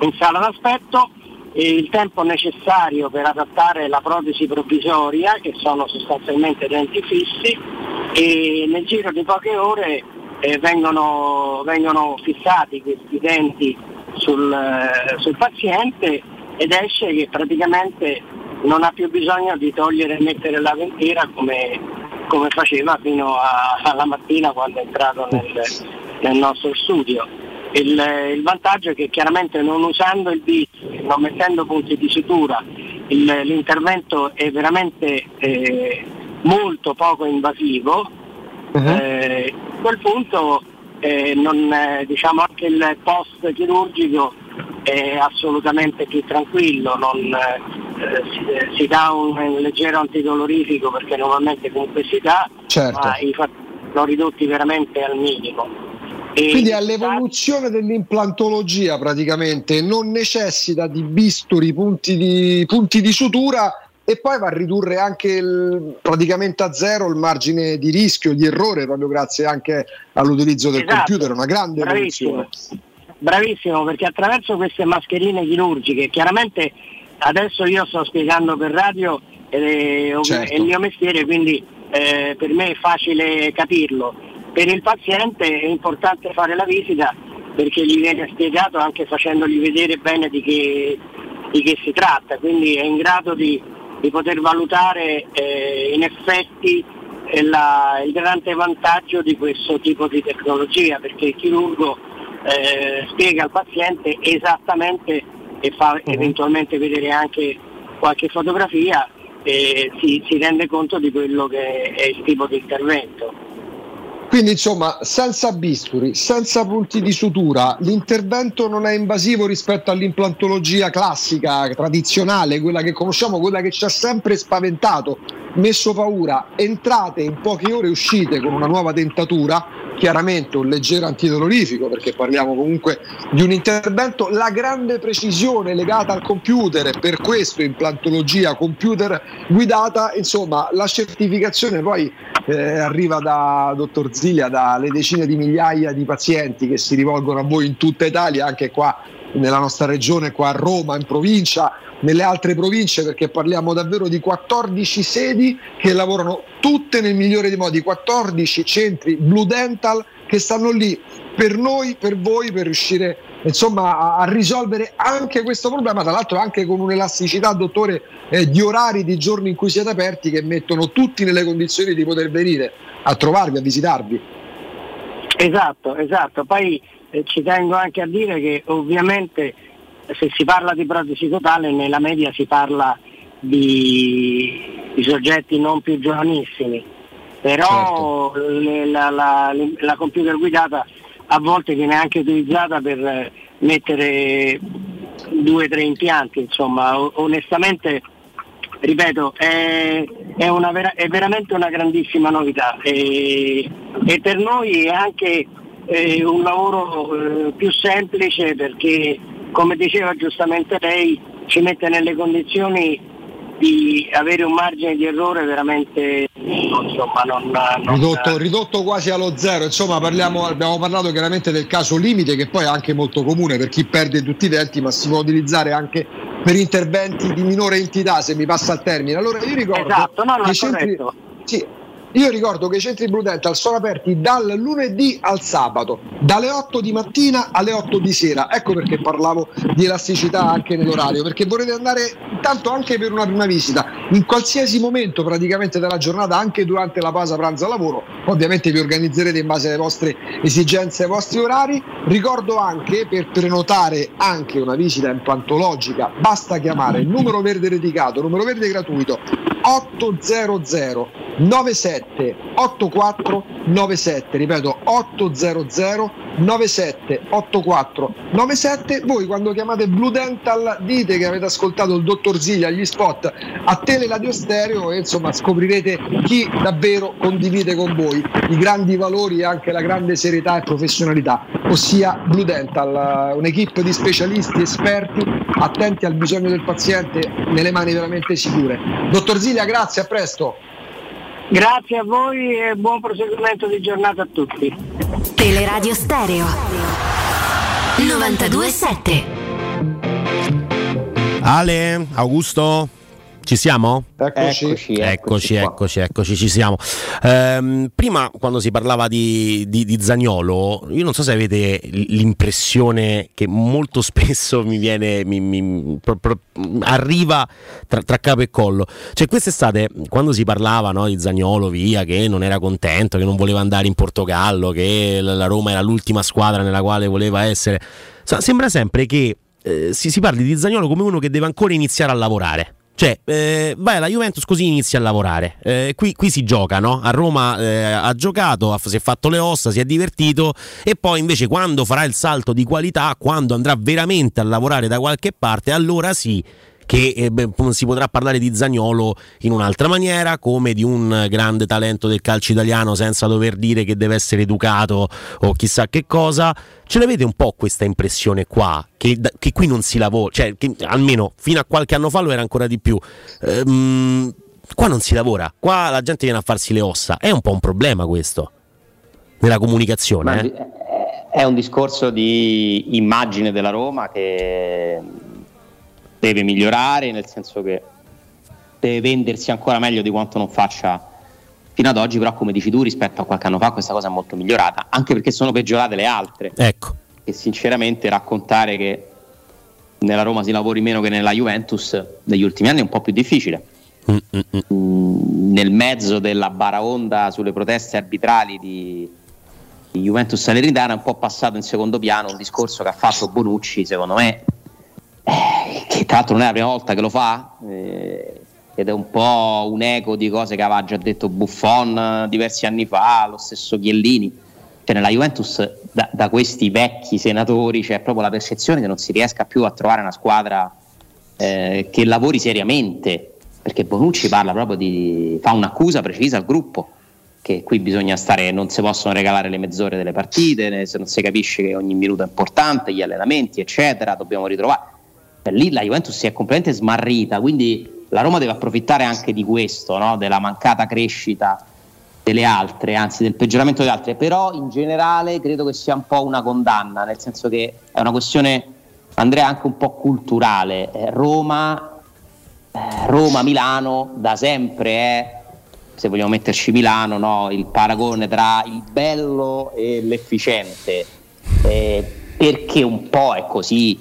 in sala d'aspetto, e il tempo necessario per adattare la protesi provvisoria, che sono sostanzialmente denti fissi, e nel giro di poche ore eh, vengono, vengono fissati questi denti sul, eh, sul paziente, ed esce che praticamente non ha più bisogno di togliere e mettere la dentiera come, come faceva fino a, alla mattina, quando è entrato nel, nel nostro studio. Il, il vantaggio è che chiaramente non usando il B I C, non mettendo punti di sutura, il, l'intervento è veramente eh, molto poco invasivo. Uh-huh. Eh, a quel punto eh, non, eh, diciamo anche il post chirurgico è assolutamente più tranquillo, non, eh, si, si dà un, un leggero antidolorifico perché normalmente comunque si dà, certo. Ma i fatti sono ridotti veramente al minimo. E quindi all'evoluzione dell'implantologia praticamente non necessita di bisturi, punti di, punti di sutura, e poi va a ridurre anche il, praticamente a zero il margine di rischio, di errore, proprio grazie anche all'utilizzo del, esatto, computer. Una grande evoluzione. Bravissimo, perché attraverso queste mascherine chirurgiche, chiaramente adesso io sto spiegando per radio eh, certo. È il mio mestiere, quindi eh, per me è facile capirlo. Per il paziente è importante fare la visita perché gli viene spiegato, anche facendogli vedere bene di che, di che si tratta, quindi è in grado di, di poter valutare eh, in effetti la, il grande vantaggio di questo tipo di tecnologia, perché il chirurgo eh, spiega al paziente esattamente e fa eventualmente vedere anche qualche fotografia e si, si rende conto di quello che è il tipo di intervento. Quindi insomma, senza bisturi, senza punti di sutura, l'intervento non è invasivo rispetto all'implantologia classica, tradizionale, quella che conosciamo, quella che ci ha sempre spaventato, messo paura. Entrate in poche ore, uscite con una nuova dentatura, chiaramente un leggero antidolorifico, perché parliamo comunque di un intervento, la grande precisione legata al computer, per questo implantologia computer guidata. Insomma, la certificazione poi eh, arriva da dottor Zilia, dalle decine di migliaia di pazienti che si rivolgono a voi in tutta Italia, anche qua nella nostra regione, qua a Roma, in provincia, nelle altre province, perché parliamo davvero di quattordici sedi che lavorano tutte nel migliore dei modi, quattordici centri Blue Dental che stanno lì per noi, per voi, per riuscire insomma a, a risolvere anche questo problema, tra l'altro anche con un'elasticità, dottore, eh, di orari, di giorni in cui siete aperti, che mettono tutti nelle condizioni di poter venire a trovarvi, a visitarvi. Esatto, esatto. Poi eh, ci tengo anche a dire che ovviamente se si parla di protesi totale nella media si parla di, di soggetti non più giovanissimi, però certo. le, la, la, la computer guidata a volte viene anche utilizzata per mettere due o tre impianti, insomma onestamente ripeto è, è, una vera, è veramente una grandissima novità e, e per noi è anche eh, un lavoro eh, più semplice, perché come diceva giustamente lei ci mette nelle condizioni di avere un margine di errore veramente insomma, non, non ridotto, ridotto quasi allo zero. Insomma parliamo, abbiamo parlato chiaramente del caso limite, che poi è anche molto comune per chi perde tutti i denti, ma si può utilizzare anche per interventi di minore entità, se mi passa il termine. Allora io ricordo, esatto, no, non è centri, sì, io ricordo che i centri Blue Dental sono aperti dal lunedì al sabato, dalle otto di mattina alle otto di sera. Ecco perché parlavo di elasticità anche nell'orario, perché vorrete andare intanto anche per una prima visita in qualsiasi momento praticamente della giornata, anche durante la pausa pranzo al lavoro. Ovviamente vi organizzerete in base alle vostre esigenze, ai vostri orari. Ricordo anche, per prenotare anche una visita implantologica, basta chiamare il numero verde dedicato, numero verde gratuito otto zero zero nove sette otto quattro nove sette, ripeto otto zero zero nove sette otto quattro nove sette. Voi quando chiamate Blue Dental dite che avete ascoltato il dottor Zilia, gli spot a Teleradio Stereo, e insomma scoprirete chi davvero condivide con voi i grandi valori e anche la grande serietà e professionalità, ossia Blue Dental, un'equipe di specialisti esperti attenti al bisogno del paziente, nelle mani veramente sicure. Dottor Zilia, grazie, a presto. Grazie a voi e buon proseguimento di giornata a tutti. Teleradio Stereo novantadue sette. Ale, Augusto, Ci siamo? Eccoci, eccoci, eccoci, eccoci, eccoci ci siamo. Ehm, prima, quando si parlava di, di, di Zaniolo, io non so se avete l'impressione che molto spesso mi viene, mi, mi, pro, pro, arriva tra, tra capo e collo. Cioè, quest'estate, quando si parlava, no, di Zaniolo, via, che non era contento, che non voleva andare in Portogallo, che la Roma era l'ultima squadra nella quale voleva essere, so, sembra sempre che eh, si, si parli di Zaniolo come uno che deve ancora iniziare a lavorare. Cioè, eh, vai alla Juventus così inizi a lavorare, eh, qui, qui si gioca, no? A Roma eh, ha giocato, ha, si è fatto le ossa, si è divertito, e poi invece quando farà il salto di qualità, quando andrà veramente a lavorare da qualche parte, allora sì che eh, beh, si potrà parlare di Zaniolo in un'altra maniera, come di un grande talento del calcio italiano, senza dover dire che deve essere educato o chissà che cosa. Ce l'avete un po' questa impressione qua? Che, che qui non si lavora, cioè che, almeno fino a qualche anno fa lo era ancora di più, ehm, qua non si lavora, qua la gente viene a farsi le ossa. È un po' un problema questo nella comunicazione. Ma, eh? È un discorso di immagine della Roma che deve migliorare, nel senso che deve vendersi ancora meglio di quanto non faccia fino ad oggi, però come dici tu rispetto a qualche anno fa questa cosa è molto migliorata, anche perché sono peggiorate le altre. Ecco. E sinceramente raccontare che nella Roma si lavori meno che nella Juventus negli ultimi anni è un po' più difficile. Mm, nel mezzo della baraonda sulle proteste arbitrali di, di Juventus Salernitana è un po' passato in secondo piano un discorso che ha fatto Bonucci, secondo me, eh, che tra l'altro non è la prima volta che lo fa, eh, ed è un po' un eco di cose che aveva già detto Buffon diversi anni fa, lo stesso Chiellini. Cioè, nella Juventus da, da questi vecchi senatori c'è proprio la percezione che non si riesca più a trovare una squadra eh, che lavori seriamente, perché Bonucci parla proprio di, fa un'accusa precisa al gruppo, che qui bisogna stare, non si possono regalare le mezz'ore delle partite, se non si capisce che ogni minuto è importante, gli allenamenti eccetera, dobbiamo ritrovare. Per lì la Juventus si è completamente smarrita, quindi la Roma deve approfittare anche di questo, no? Della mancata crescita delle altre, anzi del peggioramento delle altre. Però in generale credo che sia un po' una condanna, nel senso che è una questione, Andrea, anche un po' culturale. eh, Roma eh, Roma Milano da sempre è, se vogliamo metterci Milano, no, il paragone tra il bello e l'efficiente, eh, perché un po' è così.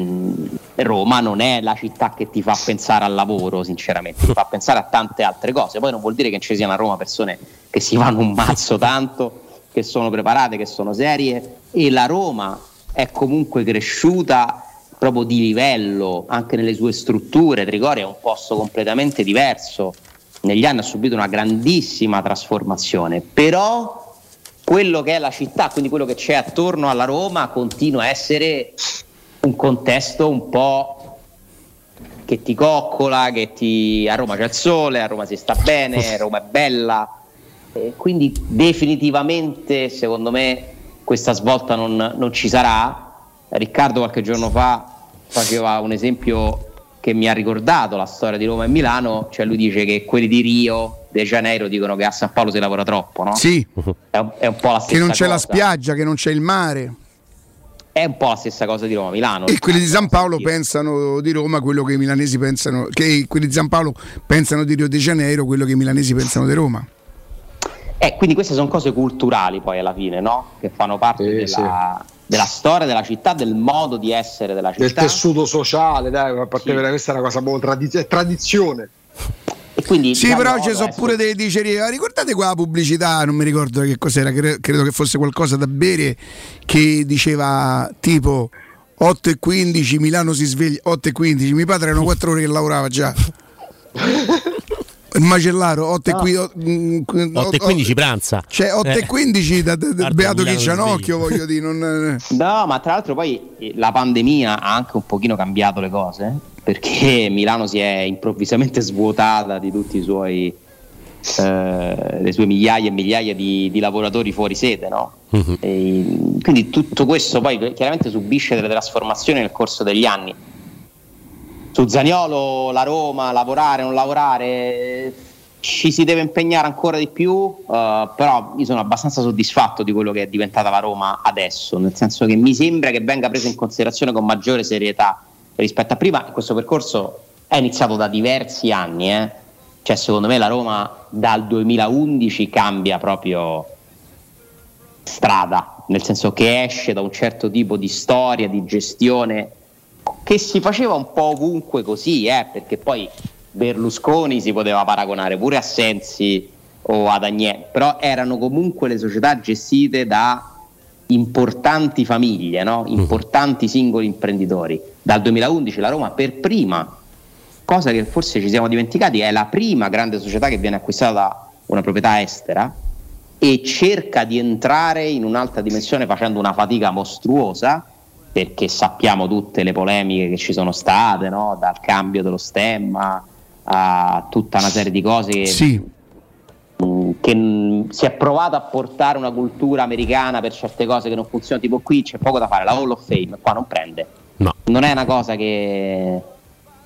mm, Roma non è la città che ti fa pensare al lavoro, sinceramente, ti fa pensare a tante altre cose. Poi non vuol dire che ci siano a Roma persone che si fanno un mazzo tanto, che sono preparate, che sono serie, e la Roma è comunque cresciuta proprio di livello anche nelle sue strutture. Trigoria è un posto completamente diverso, negli anni ha subito una grandissima trasformazione, però quello che è la città, quindi quello che c'è attorno alla Roma, continua a essere un contesto un po' che ti coccola, che ti... a Roma c'è il sole, a Roma si sta bene, a Roma è bella, e quindi definitivamente secondo me questa svolta non, non ci sarà. Riccardo qualche giorno fa faceva un esempio che mi ha ricordato la storia di Roma e Milano, cioè lui dice che quelli di Rio De Janeiro dicono che a San Paolo si lavora troppo, no? Sì, è un, è un po' la stessa cosa, che non c'è cosa. La spiaggia, che non c'è il mare. È un po' la stessa cosa di Roma Milano. E quelli di San Paolo pensano di Roma quello che i milanesi pensano, che quelli di San Paolo pensano di Rio de Janeiro quello che i milanesi pensano di Roma. Eh, quindi queste sono cose culturali poi alla fine, no? Che fanno parte eh, della, sì. della storia della città, del modo di essere della città, del tessuto sociale, dai, a parte sì. per questa è una cosa proprio tradiz- tradizione. E quindi, sì, diciamo, però ci sono pure essere... delle dicerie. Ricordate quella pubblicità, non mi ricordo che cos'era, cre- credo che fosse qualcosa da bere, che diceva tipo otto e quindici Milano si sveglia, otto e quindici mio padre erano quattro ore che lavorava già. Il macellaro otto e quindici pranza, cioè otto e quindici da, da, da beato che Gianocchio, voglio dire, non... No, ma tra l'altro poi la pandemia ha anche un pochino cambiato le cose, perché Milano si è improvvisamente svuotata di tutti i suoi eh, le sue migliaia e migliaia di, di lavoratori fuori sede, no? Uh-huh. E quindi tutto questo poi chiaramente subisce delle trasformazioni nel corso degli anni. Su Zaniolo, la Roma, lavorare, non lavorare, ci si deve impegnare ancora di più, uh, però io sono abbastanza soddisfatto di quello che è diventata la Roma adesso, nel senso che mi sembra che venga presa in considerazione con maggiore serietà rispetto a prima. Questo percorso è iniziato da diversi anni, eh? Cioè secondo me la Roma dal duemilaundici cambia proprio strada, nel senso che esce da un certo tipo di storia, di gestione che si faceva un po' ovunque così, eh? Perché poi Berlusconi si poteva paragonare pure a Sensi o ad Agnelli, però erano comunque le società gestite da importanti famiglie, no? Importanti singoli imprenditori. Dal duemilaundici la Roma per prima, cosa che forse ci siamo dimenticati, è la prima grande società che viene acquistata da una proprietà estera e cerca di entrare in un'altra dimensione facendo una fatica mostruosa, perché sappiamo tutte le polemiche che ci sono state, no? Dal cambio dello stemma a tutta una serie di cose che... Sì. Che si è provato a portare una cultura americana per certe cose che non funzionano, tipo qui c'è poco da fare, la Hall of Fame qua non prende, no. Non è una cosa che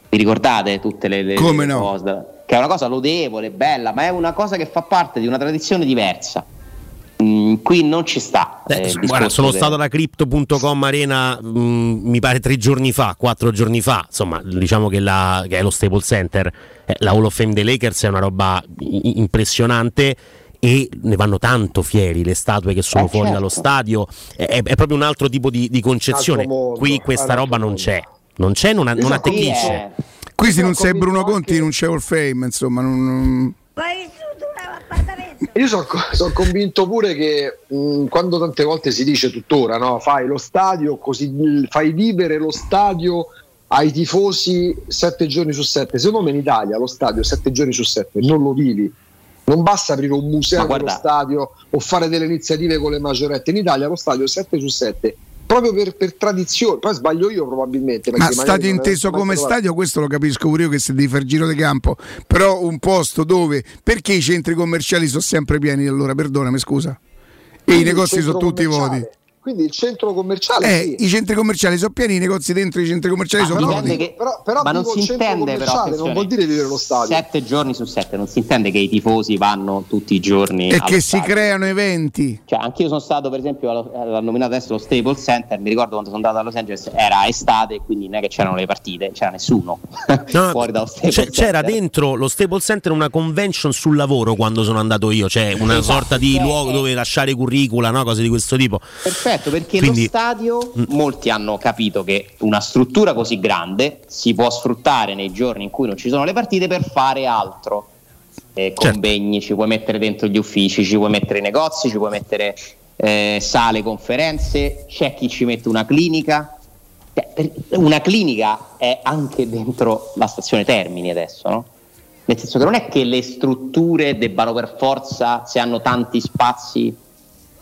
vi ricordate tutte le, le, Come le no? cose, che è una cosa lodevole, bella, ma è una cosa che fa parte di una tradizione diversa. Mm, qui non ci sta. Eh, eh, guarda, sono che... stato alla Crypto punto com Arena mh, mi pare tre giorni fa, quattro giorni fa, insomma diciamo che, la, che è lo Staples Center, eh, la Hall of Fame dei Lakers è una roba i- impressionante e ne vanno tanto fieri, le statue che sono eh, fuori certo. dallo stadio, è, è proprio un altro tipo di, di concezione, mondo, qui questa roba mondo. non c'è, non c'è, non, non attecchisce. È... Qui se non sei Bruno Conti che... non c'è Hall of Fame, insomma non... Io sono son convinto pure che mh, quando tante volte si dice tuttora, no, fai lo stadio così, fai vivere lo stadio ai tifosi sette giorni su sette, secondo me in Italia lo stadio sette giorni su sette non lo vivi, non basta aprire un museo dello stadio o fare delle iniziative con le maggiorette, in Italia lo stadio sette su sette proprio per, per tradizione, poi sbaglio io probabilmente. Ma stadio inteso come stadio, questo lo capisco pure io che se devi fare giro di campo, però un posto dove, perché i centri commerciali sono sempre pieni allora, perdonami scusa, e i negozi sono tutti vuoti. Quindi il centro commerciale eh, sì. I centri commerciali sono pieni, i negozi dentro i centri commerciali ah, sono vuoti. Che... Però, però ma non si intende però, non vuol dire vivere lo stadio. Sette giorni su sette, non si intende che i tifosi vanno tutti i giorni e che si stadio. Creano eventi. Cioè, anch'io sono stato per esempio, l'ha nominato adesso lo Staples Center, mi ricordo quando sono andato a Los Angeles, era estate, quindi non è che c'erano le partite, c'era nessuno no, fuori dallo Staples Center. C'era dentro lo Staples Center una convention sul lavoro quando sono andato io, cioè una esatto, sorta di eh, luogo dove lasciare curricula, no? Cose di questo tipo. Perfetto. Perché quindi, lo stadio, molti hanno capito che una struttura così grande si può sfruttare nei giorni in cui non ci sono le partite per fare altro, eh, convegni, certo. Ci puoi mettere dentro gli uffici, ci puoi mettere i negozi, ci puoi mettere eh, sale, conferenze, c'è chi ci mette una clinica, una clinica è anche dentro la stazione Termini adesso, no? Nel senso che non è che le strutture debbano per forza, se hanno tanti spazi,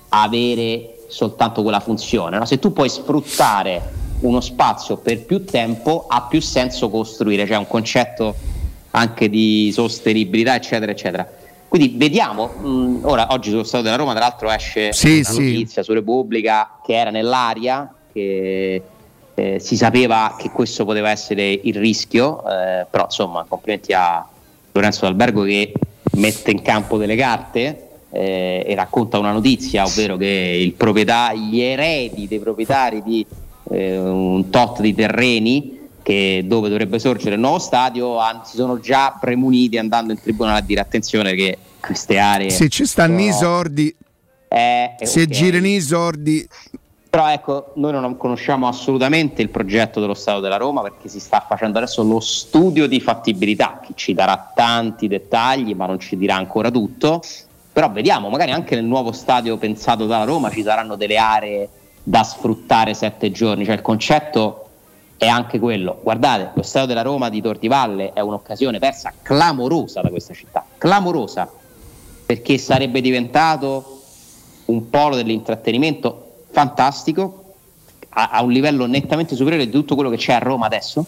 avere soltanto quella funzione, no? Se tu puoi sfruttare uno spazio per più tempo ha più senso costruire, c'è cioè un concetto anche di sostenibilità eccetera eccetera, quindi vediamo mh, ora oggi sullo stadio della Roma tra l'altro esce sì, una sì. notizia su Repubblica che era nell'aria, che eh, si sapeva che questo poteva essere il rischio, eh, però insomma complimenti a Lorenzo D'Albergo che mette in campo delle carte Eh, e racconta una notizia, ovvero che il proprietà, gli eredi dei proprietari di eh, un tot di terreni che, dove dovrebbe sorgere il nuovo stadio han, si sono già premuniti andando in tribunale a dire attenzione che queste aree se ci stanno i sordi eh, eh, se okay. girano i sordi, però ecco noi non conosciamo assolutamente il progetto dello stadio della Roma perché si sta facendo adesso lo studio di fattibilità che ci darà tanti dettagli ma non ci dirà ancora tutto. Però vediamo, magari anche nel nuovo stadio pensato dalla Roma ci saranno delle aree da sfruttare sette giorni, cioè il concetto è anche quello. Guardate, lo stadio della Roma di Tordivalle è un'occasione persa clamorosa da questa città, clamorosa, perché sarebbe diventato un polo dell'intrattenimento fantastico, a, a un livello nettamente superiore di tutto quello che c'è a Roma adesso,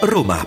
Roma.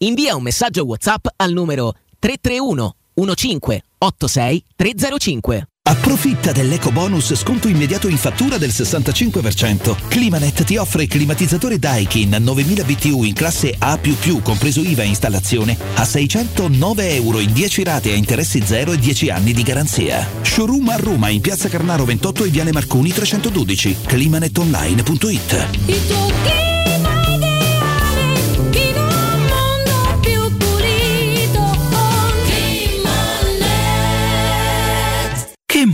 Invia un messaggio WhatsApp al numero tre tre uno uno cinque otto sei tre zero cinque. Approfitta dell'eco bonus sconto immediato in fattura del sessantacinque per cento. Climanet ti offre climatizzatore Daikin novemila B T U in classe A più più, compreso I V A e installazione, a seicentonove euro in dieci rate a interessi zero e dieci anni di garanzia. Showroom a Roma in piazza Carnaro ventotto e viale Marconi trecentododici. Climanetonline.it. Il tuo clima ideale in un mondo più pulito con Climanet. Che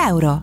euro.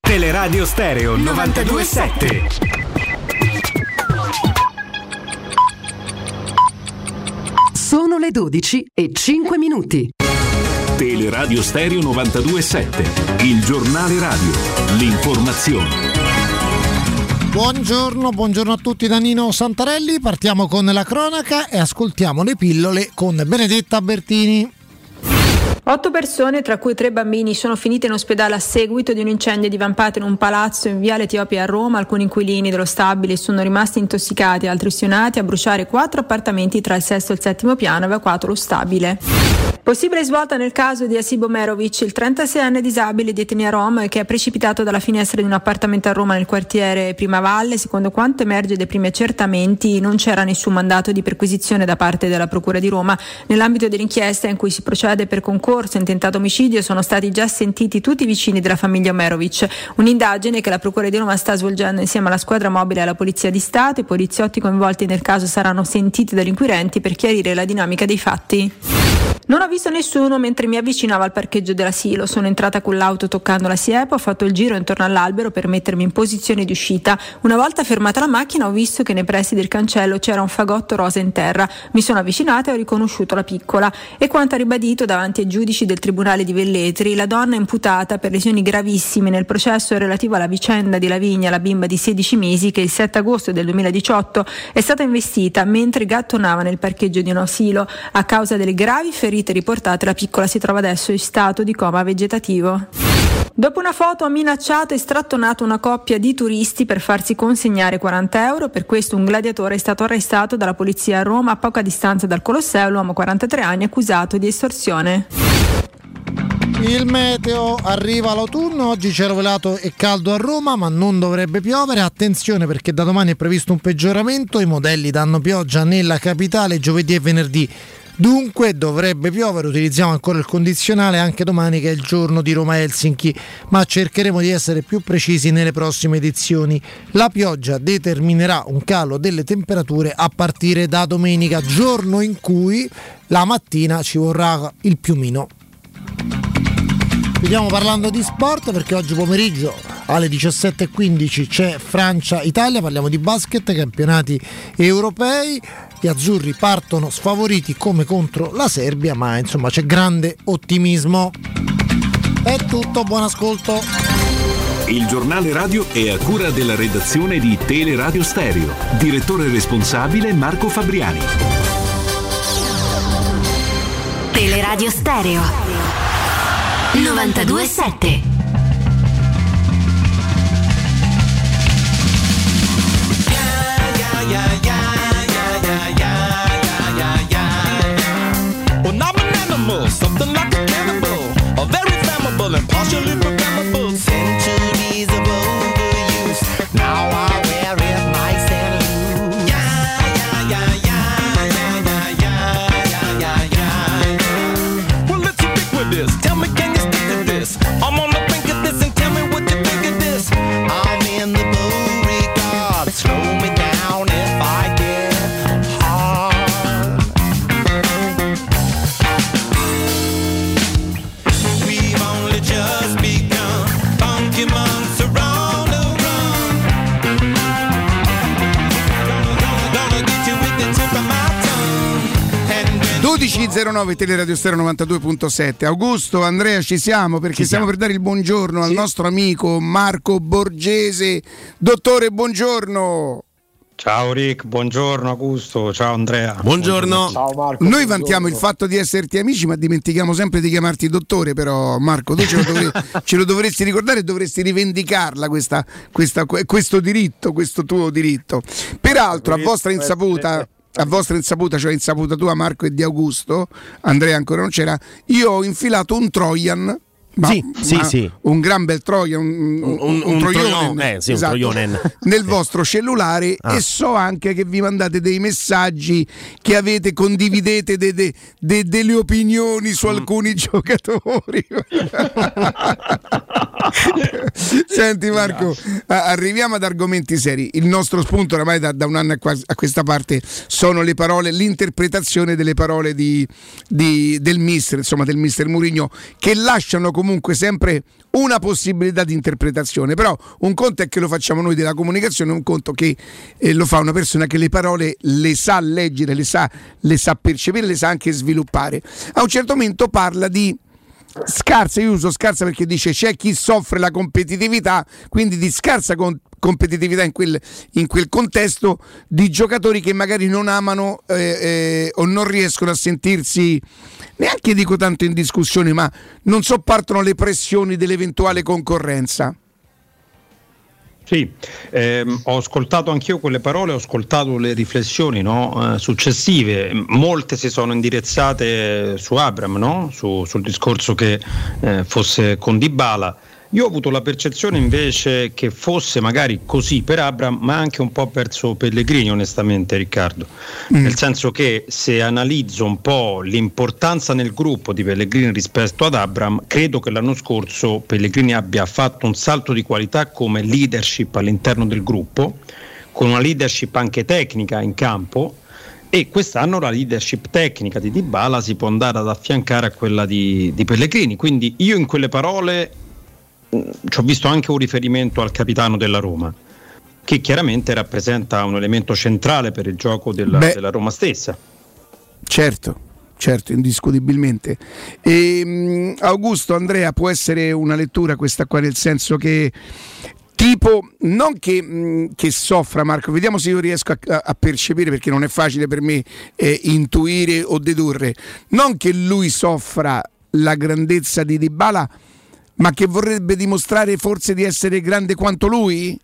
Teleradio Stereo novantadue sette. Sono le dodici e cinque minuti. Teleradio Stereo novantadue sette, il giornale radio, l'informazione. Buongiorno, buongiorno a tutti da Nino Santarelli. Partiamo con la cronaca e ascoltiamo le pillole con Benedetta Bertini. Otto persone, tra cui tre bambini, sono finite in ospedale a seguito di un incendio divampato in un palazzo in Viale Etiopia a Roma. Alcuni inquilini dello stabile sono rimasti intossicati, altri ustionati a bruciare quattro appartamenti tra il sesto e il settimo piano, evacuato lo stabile. Possibile svolta nel caso di Asibo Merovic, il trentaseienne disabile di etnia rom che è precipitato dalla finestra di un appartamento a Roma nel quartiere Primavalle. Secondo quanto emerge dai primi accertamenti, non c'era nessun mandato di perquisizione da parte della Procura di Roma. Nell'ambito dell'inchiesta in cui si procede per concorso in tentato omicidio sono stati già sentiti tutti i vicini della famiglia Omerovic. Un'indagine che la Procura di Roma sta svolgendo insieme alla squadra mobile e alla Polizia di Stato. I poliziotti coinvolti nel caso saranno sentiti dagli inquirenti per chiarire la dinamica dei fatti. Non ho visto nessuno mentre mi avvicinavo al parcheggio dell'asilo. Sono entrata con l'auto toccando la siepe, ho fatto il giro intorno all'albero per mettermi in posizione di uscita. Una volta fermata la macchina ho visto che nei pressi del cancello c'era un fagotto rosa in terra. Mi sono avvicinata e ho riconosciuto la piccola. E quanto ha ribadito davanti ai giudici del Tribunale di Velletri, la donna imputata per lesioni gravissime nel processo relativo alla vicenda di Lavinia, la bimba di sedici mesi che il sette agosto del duemiladiciotto è stata investita mentre gattonava nel parcheggio di un asilo. A causa delle gravi ferite riportate, la piccola si trova adesso in stato di coma vegetativo. Dopo una foto ha minacciato e strattonato una coppia di turisti per farsi consegnare quaranta euro. Per questo un gladiatore è stato arrestato dalla polizia a Roma, a poca distanza dal Colosseo. L'uomo, quarantatré anni, accusato di estorsione. Il meteo: arriva l'autunno, oggi cielo velato e caldo a Roma, ma non dovrebbe piovere. Attenzione, perché da domani è previsto un peggioramento, i modelli danno pioggia nella capitale giovedì e venerdì. Dunque dovrebbe piovere, utilizziamo ancora il condizionale anche domani, che è il giorno di Roma Helsinki, ma cercheremo di essere più precisi nelle prossime edizioni. La pioggia determinerà un calo delle temperature a partire da domenica, giorno in cui la mattina ci vorrà il piumino. Stiamo parlando di sport, perché oggi pomeriggio alle diciassette e quindici c'è Francia-Italia, parliamo di basket, campionati europei. Gli azzurri partono sfavoriti come contro la Serbia, ma insomma c'è grande ottimismo. È tutto, buon ascolto. Il giornale radio è a cura della redazione di Teleradio Stereo. Direttore responsabile Marco Fabriani. Teleradio Stereo novantadue sette. Well, I'm an animal, something like a cannibal, a very flammable and partially programmable, sent to these of overuse. Now I wear it nice and loose. Yeah, yeah, yeah, yeah, yeah, yeah, yeah, yeah, yeah. Well, let's stick with this. Tell me, can you stick to this? I'm on the brink of this, and tell me what you think of this. I'm in the Beauregard. Slow me down if I get hard. We've only just begun. Funky months are on the run. Gonna get you with the tip of my tongue. dodici zero nove Teleradio Stereo novantadue sette. Augusto, Andrea, ci siamo perché ci stiamo siamo. per dare il buongiorno al nostro amico Marco Borgese. Dottore, buongiorno. Ciao Rick, buongiorno Augusto, ciao Andrea. Buongiorno. Ciao Marco. Noi vantiamo il fatto di esserti amici, ma dimentichiamo sempre di chiamarti dottore, però Marco, tu ce lo, dovre- ce lo dovresti ricordare e dovresti rivendicarla questa, questa, questo diritto, questo tuo diritto. Peraltro, a vostra insaputa... a vostra insaputa, cioè insaputa tua Marco e di Augusto, Andrea ancora non c'era, io ho infilato un Trojan, ma, sì, ma sì, sì. un gran bel Trojan, un, un, un, un, un Trojan, eh, sì, esatto, nel vostro cellulare ah. e so anche che vi mandate dei messaggi, che avete, condividete de, de, de, delle opinioni su alcuni mm. giocatori. Senti Marco, arriviamo ad argomenti seri. Il nostro spunto oramai da, da un anno a questa parte sono le parole, l'interpretazione delle parole di, di, del mister, insomma del mister Mourinho, che lasciano comunque sempre una possibilità di interpretazione. Però un conto è che lo facciamo noi della comunicazione, un conto che eh, lo fa una persona che le parole le sa leggere, le sa, le sa percepire, le sa anche sviluppare. A un certo momento parla di scarsa, io uso scarsa perché dice c'è chi soffre la competitività, quindi di scarsa con- competitività in quel, in quel contesto di giocatori che magari non amano eh, eh, o non riescono a sentirsi, neanche dico tanto in discussione, ma non sopportano le pressioni dell'eventuale concorrenza. Sì, ehm, ho ascoltato anch'io quelle parole, ho ascoltato le riflessioni no, eh, successive, molte si sono indirizzate su Abraham, no? su, sul discorso che eh, fosse con Dybala. Io ho avuto la percezione invece che fosse magari così per Abraham, ma anche un po' verso Pellegrini, onestamente Riccardo, mm. nel senso che se analizzo un po' l'importanza nel gruppo di Pellegrini rispetto ad Abraham, credo che l'anno scorso Pellegrini abbia fatto un salto di qualità come leadership all'interno del gruppo, con una leadership anche tecnica in campo, e quest'anno la leadership tecnica di Dybala si può andare ad affiancare a quella di, di Pellegrini, quindi io in quelle parole ci ho visto anche un riferimento al capitano della Roma, che chiaramente rappresenta un elemento centrale per il gioco della, Beh, della Roma stessa. Certo, certo, indiscutibilmente. E, Augusto, Andrea, può essere una lettura questa qua, nel senso che tipo, non che, che soffra Marco, vediamo se io riesco a, a percepire, perché non è facile per me eh, intuire o dedurre, non che lui soffra la grandezza di Dybala, ma che vorrebbe dimostrare forse di essere grande quanto lui?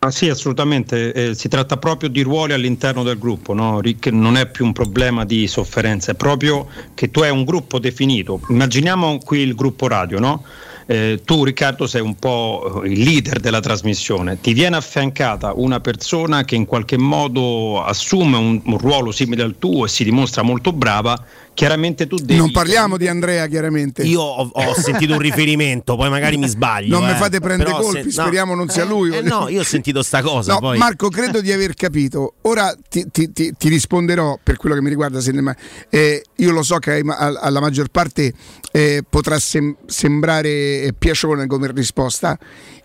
Ah sì, assolutamente, eh, si tratta proprio di ruoli all'interno del gruppo, no? Rick, non è più un problema di sofferenza, è proprio che tu hai un gruppo definito. Immaginiamo qui il gruppo radio, no? Eh, tu Riccardo sei un po' il leader della trasmissione, ti viene affiancata una persona che in qualche modo assume un, un ruolo simile al tuo e si dimostra molto brava, chiaramente tu devi... Non parliamo di Andrea, chiaramente. Io ho, ho sentito un riferimento, poi magari mi sbaglio. Non eh. mi fate prendere Però colpi, se... no. speriamo non sia lui. Eh, eh, no, io ho sentito sta cosa. No, poi. Marco, credo di aver capito. Ora ti, ti, ti, ti risponderò per quello che mi riguarda. Se ne... eh, io lo so che alla maggior parte eh, potrà sem- sembrare piacione come risposta.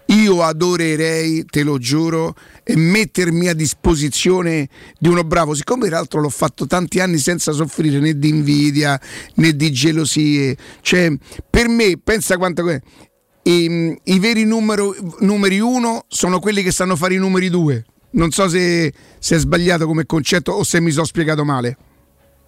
Io adorerei, te lo giuro, e mettermi a disposizione di uno bravo, siccome peraltro l'ho fatto tanti anni senza soffrire né di invidia né di gelosie, cioè per me, pensa quanto I, i veri numero, numeri uno sono quelli che sanno fare i numeri due, non so se, se è sbagliato come concetto o se mi sono spiegato male.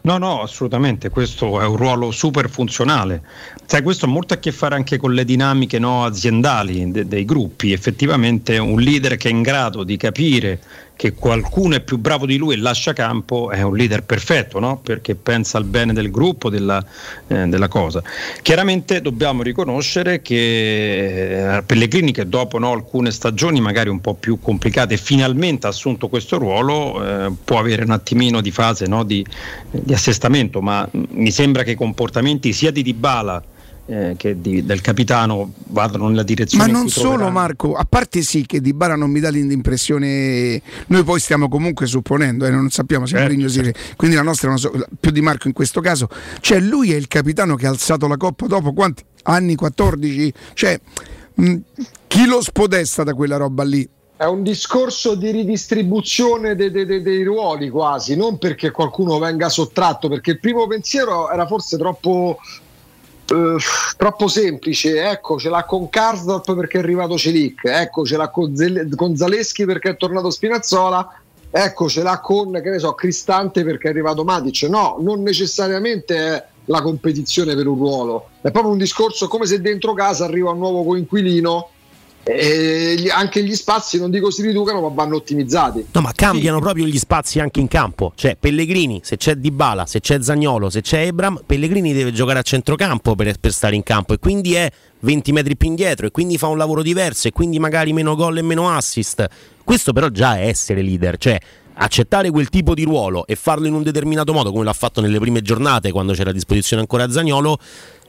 No, no, assolutamente, questo è un ruolo super funzionale. Sai, questo ha molto a che fare anche con le dinamiche, no, aziendali de- dei gruppi. Effettivamente un leader che è in grado di capire che qualcuno è più bravo di lui e lascia campo è un leader perfetto, no? Perché pensa al bene del gruppo, della, eh, della cosa. Chiaramente dobbiamo riconoscere che eh, Pellegrini, che dopo, no, alcune stagioni magari un po' più complicate, finalmente ha assunto questo ruolo, eh, può avere un attimino di fase, no, di, di assestamento, ma mi sembra che i comportamenti sia di Dybala eh, che di, del capitano vadano nella direzione. Ma non solo troveranno. Marco, a parte sì che Dybala non mi dà l'impressione, noi poi stiamo comunque supponendo, eh, non sappiamo se certo, certo. Quindi la nostra, non so, più di Marco in questo caso, cioè lui è il capitano che ha alzato la coppa dopo quanti anni, quattordici, cioè mh, chi lo spodesta da quella roba lì? È un discorso di ridistribuzione de, de, de, dei ruoli quasi, non perché qualcuno venga sottratto, perché il primo pensiero era forse troppo eh, troppo semplice, ecco ce l'ha con Karsdorp perché è arrivato Celic, ecco ce l'ha con, Zel- con Zaleschi perché è tornato Spinazzola, ecco ce l'ha con, che ne so, Cristante perché è arrivato Matic. No, non necessariamente è la competizione per un ruolo, è proprio un discorso come se dentro casa arriva un nuovo coinquilino e anche gli spazi, non dico si riducano, ma vanno ottimizzati. No, ma cambiano sì. Proprio gli spazi anche in campo, cioè Pellegrini, se c'è Dybala, se c'è Zaniolo, se c'è Ebram, Pellegrini deve giocare a centrocampo per, per stare in campo e quindi è venti metri più indietro e quindi fa un lavoro diverso e quindi magari meno gol e meno assist. Questo però già è essere leader, cioè accettare quel tipo di ruolo e farlo in un determinato modo, come l'ha fatto nelle prime giornate quando c'era a disposizione ancora Zaniolo.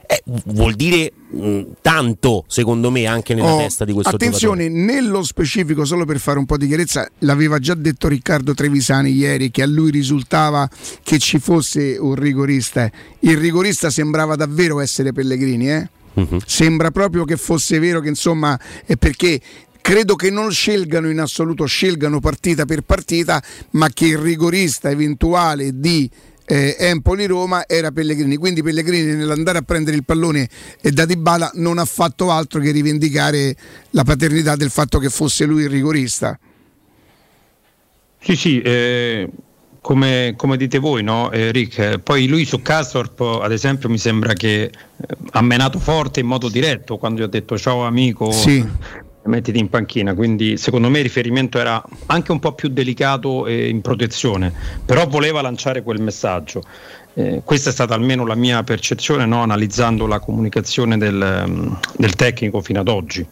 Eh, vuol dire mh, tanto, secondo me, anche nella oh, testa di questo attenzione, giocatore. Nello specifico, solo per fare un po' di chiarezza, l'aveva già detto Riccardo Trevisani ieri che a lui risultava che ci fosse un rigorista. Il rigorista sembrava davvero essere Pellegrini, eh? Uh-huh. Sembra proprio che fosse vero, che insomma è perché credo che non scelgano in assoluto, scelgano partita per partita, ma che il rigorista eventuale di Eh, Empoli-Roma era Pellegrini, quindi Pellegrini nell'andare a prendere il pallone e da Dybala non ha fatto altro che rivendicare la paternità del fatto che fosse lui il rigorista. Sì sì, eh, come, come dite voi, no, eh, Rick, eh, poi lui su Karsdorp ad esempio mi sembra che eh, ha menato forte in modo diretto quando gli ho detto ciao amico sì. Mettiti in panchina, quindi secondo me il riferimento era anche un po' più delicato e in protezione, però voleva lanciare quel messaggio. Eh, questa è stata almeno la mia percezione, no? Analizzando la comunicazione del, del tecnico fino ad oggi.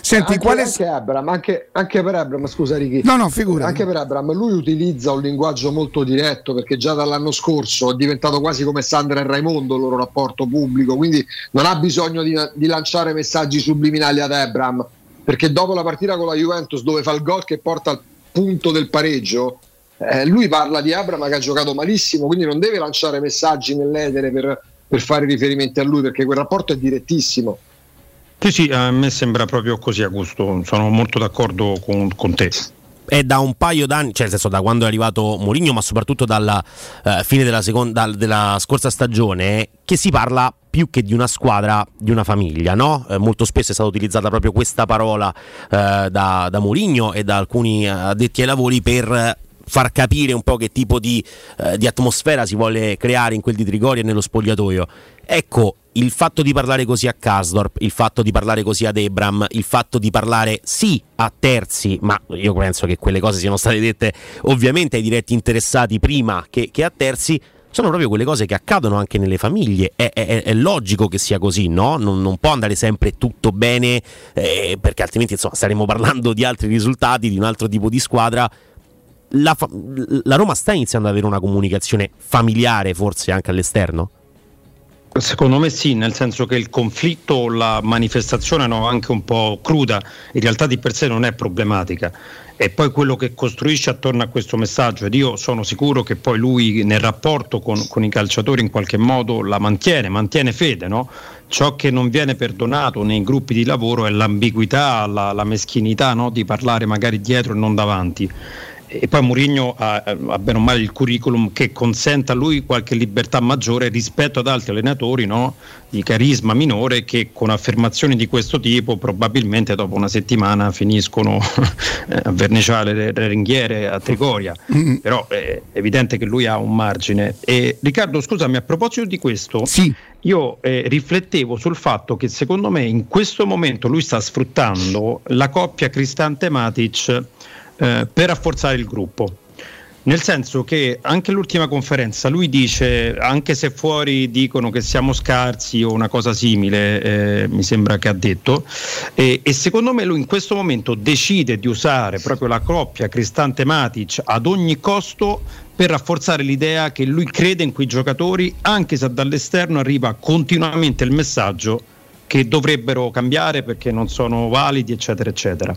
Senti, anche, quale... anche, Abraham, anche, anche per Abraham, scusa Ricky, no, no, figurati. Anche per Abraham lui utilizza un linguaggio molto diretto, perché già dall'anno scorso è diventato quasi come Sandra e Raimondo il loro rapporto pubblico, quindi non ha bisogno di, di lanciare messaggi subliminali ad Abraham, perché dopo la partita con la Juventus dove fa il gol che porta al punto del pareggio, eh, lui parla di Abraham che ha giocato malissimo, quindi non deve lanciare messaggi nell'etere per, per fare riferimenti a lui, perché quel rapporto è direttissimo. Sì sì, a me sembra proprio così, Augusto, sono molto d'accordo con, con te. È da un paio d'anni, cioè nel senso da quando è arrivato Mourinho, ma soprattutto dalla eh, fine della, seconda, della scorsa stagione, che si parla più che di una squadra, di una famiglia, no? Eh, molto spesso è stata utilizzata proprio questa parola eh, da, da Mourinho e da alcuni addetti ai lavori per far capire un po' che tipo di, eh, di atmosfera si vuole creare in quel di Trigoria e nello spogliatoio. Ecco, il fatto di parlare così a Karsdorp, il fatto di parlare così ad Ebram, il fatto di parlare sì a terzi, ma io penso che quelle cose siano state dette ovviamente ai diretti interessati prima che, che a terzi, sono proprio quelle cose che accadono anche nelle famiglie. È, è, è logico che sia così, no? Non, non può andare sempre tutto bene, eh, perché altrimenti insomma staremo parlando di altri risultati, di un altro tipo di squadra. La, fa- la Roma sta iniziando ad avere una comunicazione familiare forse anche all'esterno? Secondo me sì, nel senso che il conflitto, la manifestazione, no, anche un po' cruda, in realtà di per sé non è problematica. E poi quello che costruisce attorno a questo messaggio, ed io sono sicuro che poi lui nel rapporto con, con i calciatori in qualche modo la mantiene, mantiene fede, no? Ciò che non viene perdonato nei gruppi di lavoro è l'ambiguità, la, la meschinità, no? Di parlare magari dietro e non davanti. e poi Mourinho ha, ha bene o male il curriculum che consente a lui qualche libertà maggiore rispetto ad altri allenatori, no? Di carisma minore, che con affermazioni di questo tipo probabilmente dopo una settimana finiscono a verniciare le, le ringhiere a Trigoria. Mm. Però è evidente che lui ha un margine. E, Riccardo, scusami, a proposito di questo, sì. io eh, riflettevo sul fatto che secondo me in questo momento lui sta sfruttando la coppia Cristante-Matic Eh, per rafforzare il gruppo, nel senso che anche l'ultima conferenza lui dice, anche se fuori dicono che siamo scarsi o una cosa simile, eh, mi sembra che ha detto, eh, e secondo me lui in questo momento decide di usare proprio la coppia Cristante-Matic ad ogni costo per rafforzare l'idea che lui crede in quei giocatori, anche se dall'esterno arriva continuamente il messaggio che dovrebbero cambiare perché non sono validi, eccetera eccetera.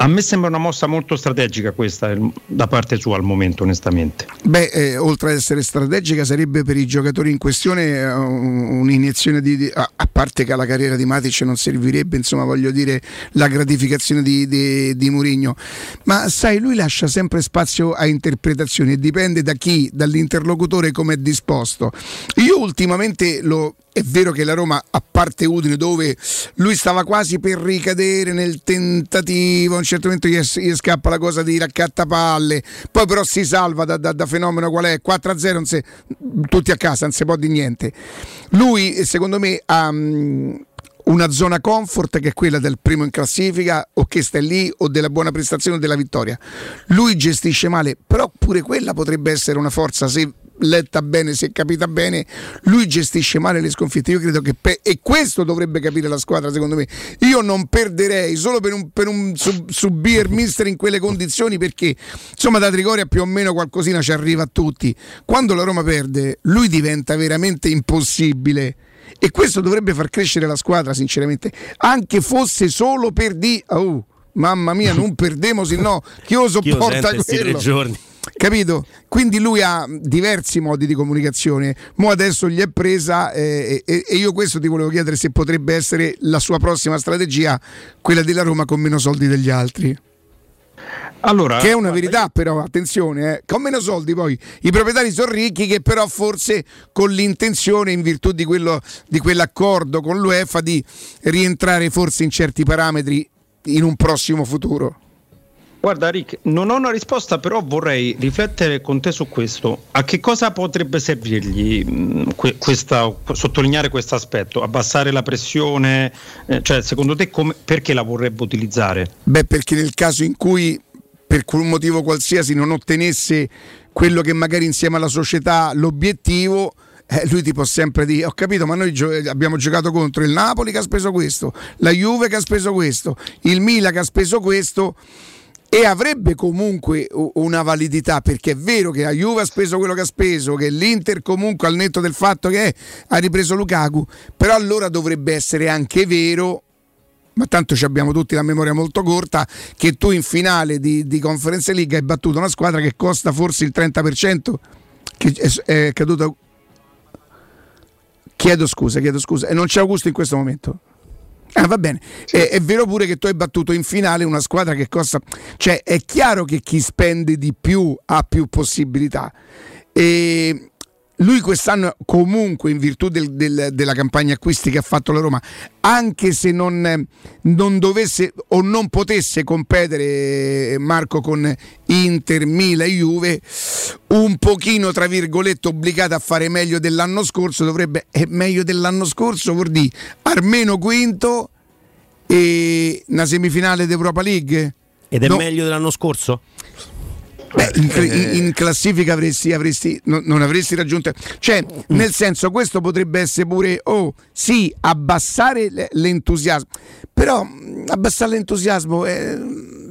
A me sembra una mossa molto strategica questa da parte sua al momento, onestamente. Beh, eh, oltre ad essere strategica, sarebbe per i giocatori in questione uh, un'iniezione di, di a, a parte che alla carriera di Matic non servirebbe, insomma, voglio dire, la gratificazione di, di, di Mourinho. Ma sai, lui lascia sempre spazio a interpretazioni e dipende da chi, dall'interlocutore, come è disposto. Io ultimamente lo... È vero che la Roma, a parte Udine, dove lui stava quasi per ricadere nel tentativo, a un certo momento gli, gli scappa la cosa di raccattapalle, poi però si salva da, da, da fenomeno qual è, quattro a zero, non si, tutti a casa, non si può di niente. Lui secondo me ha um, una zona comfort che è quella del primo in classifica, o che sta lì, o della buona prestazione, o della vittoria. Lui gestisce male, però pure quella potrebbe essere una forza se letta bene, se capita bene. Lui gestisce male le sconfitte, io credo che pe- e questo dovrebbe capire la squadra, secondo me. Io non perderei solo per un, per un sub- subire mister in quelle condizioni, perché insomma da Trigoria più o meno qualcosina ci arriva a tutti. Quando la Roma perde lui diventa veramente impossibile, e questo dovrebbe far crescere la squadra, sinceramente, anche fosse solo per di oh, mamma mia, non perdiamo, se no Chioso sopporta quello, giorni. Capito? Quindi lui ha diversi modi di comunicazione. Mo adesso gli è presa, eh, e, e io questo ti volevo chiedere, se potrebbe essere la sua prossima strategia quella della Roma con meno soldi degli altri. Allora, che è una verità, io... però attenzione, eh. Con meno soldi poi i proprietari sono ricchi, che però forse con l'intenzione, in virtù di, quello, di quell'accordo con l'UEFA, di rientrare forse in certi parametri in un prossimo futuro. Guarda Rick, non ho una risposta, però vorrei riflettere con te su questo. A che cosa potrebbe servirgli mh, que- questa, sottolineare questo aspetto? Abbassare la pressione? Eh, cioè, secondo te come, perché la vorrebbe utilizzare? Beh, perché nel caso in cui per un motivo qualsiasi non ottenesse quello che magari insieme alla società l'obiettivo... Eh, lui ti può sempre dire, ho capito, ma noi gio- abbiamo giocato contro il Napoli che ha speso questo, la Juve che ha speso questo, il Milan che ha speso questo, e avrebbe comunque una validità, perché è vero che la Juve ha speso quello che ha speso, che l'Inter comunque, al netto del fatto che è, ha ripreso Lukaku, però allora dovrebbe essere anche vero, ma tanto ci abbiamo tutti la memoria molto corta, che tu in finale di, di Conference League hai battuto una squadra che costa forse il trenta per cento, che è, è caduta. Chiedo scusa, chiedo scusa, e non c'è Augusto in questo momento. Ah, va bene, è, è vero pure che tu hai battuto in finale una squadra che costa, cioè è chiaro che chi spende di più ha più possibilità, e lui quest'anno comunque, in virtù del, del, della campagna acquisti che ha fatto la Roma, anche se non, non dovesse o non potesse competere, Marco, con Inter, Milan e Juve, un pochino tra virgolette obbligata a fare meglio dell'anno scorso, dovrebbe, è meglio dell'anno scorso vuol dire almeno quinto e una semifinale d'Europa League, ed è no. meglio dell'anno scorso? Beh, in, in classifica avresti, avresti non, non avresti raggiunto, cioè nel senso, questo potrebbe essere pure oh sì abbassare l'entusiasmo, però abbassare l'entusiasmo eh,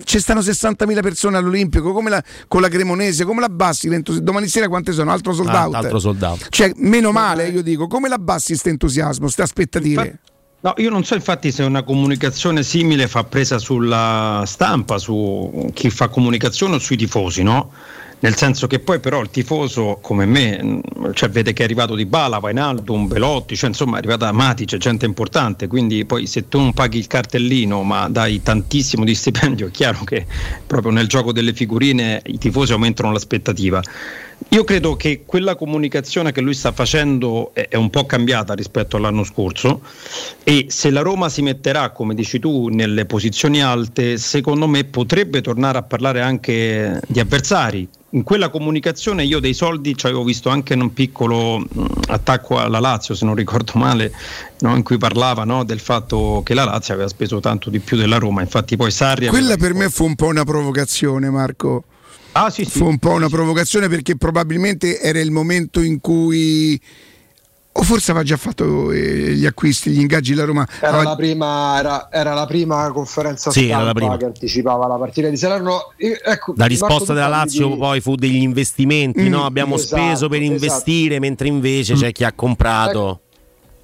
ci stanno sessantamila persone all'Olimpico, come la, con la Cremonese, come la abbassi l'entusiasmo? Domani sera quante sono? Altro sold out, ah, altro sold out. Cioè meno male, io dico, come la abbassi sto entusiasmo, queste aspettative? Infatti, no, io non so infatti se una comunicazione simile fa presa sulla stampa, su chi fa comunicazione o sui tifosi, no? nel senso che poi però il tifoso come me, cioè, vede che è arrivato Dybala, Wijnaldum, Belotti, cioè insomma è arrivata Matic, c'è gente importante, quindi poi se tu non paghi il cartellino ma dai tantissimo di stipendio è chiaro che proprio nel gioco delle figurine i tifosi aumentano l'aspettativa. Io credo che quella comunicazione che lui sta facendo è un po' cambiata rispetto all'anno scorso, e se la Roma si metterà, come dici tu, nelle posizioni alte, secondo me potrebbe tornare a parlare anche di avversari. In quella comunicazione io dei soldi ci avevo visto anche in un piccolo attacco alla Lazio, se non ricordo male, no? In cui parlava, no? Del fatto che la Lazio aveva speso tanto di più della Roma, infatti poi Sarri... Quella per me fu un po' una provocazione, Marco. Ah, sì, sì. Fu un po' una provocazione perché probabilmente era il momento in cui, o forse aveva già fatto eh, gli acquisti, gli ingaggi della Roma. Era, aveva... la, prima, era, era la prima conferenza sì, stampa era la prima. Che anticipava la partita di Salerno. Ecco, la risposta della Lazio di... poi fu degli investimenti, mm, no? Abbiamo esatto, speso per investire, esatto. Mentre invece mm. c'è chi ha comprato. Ecco.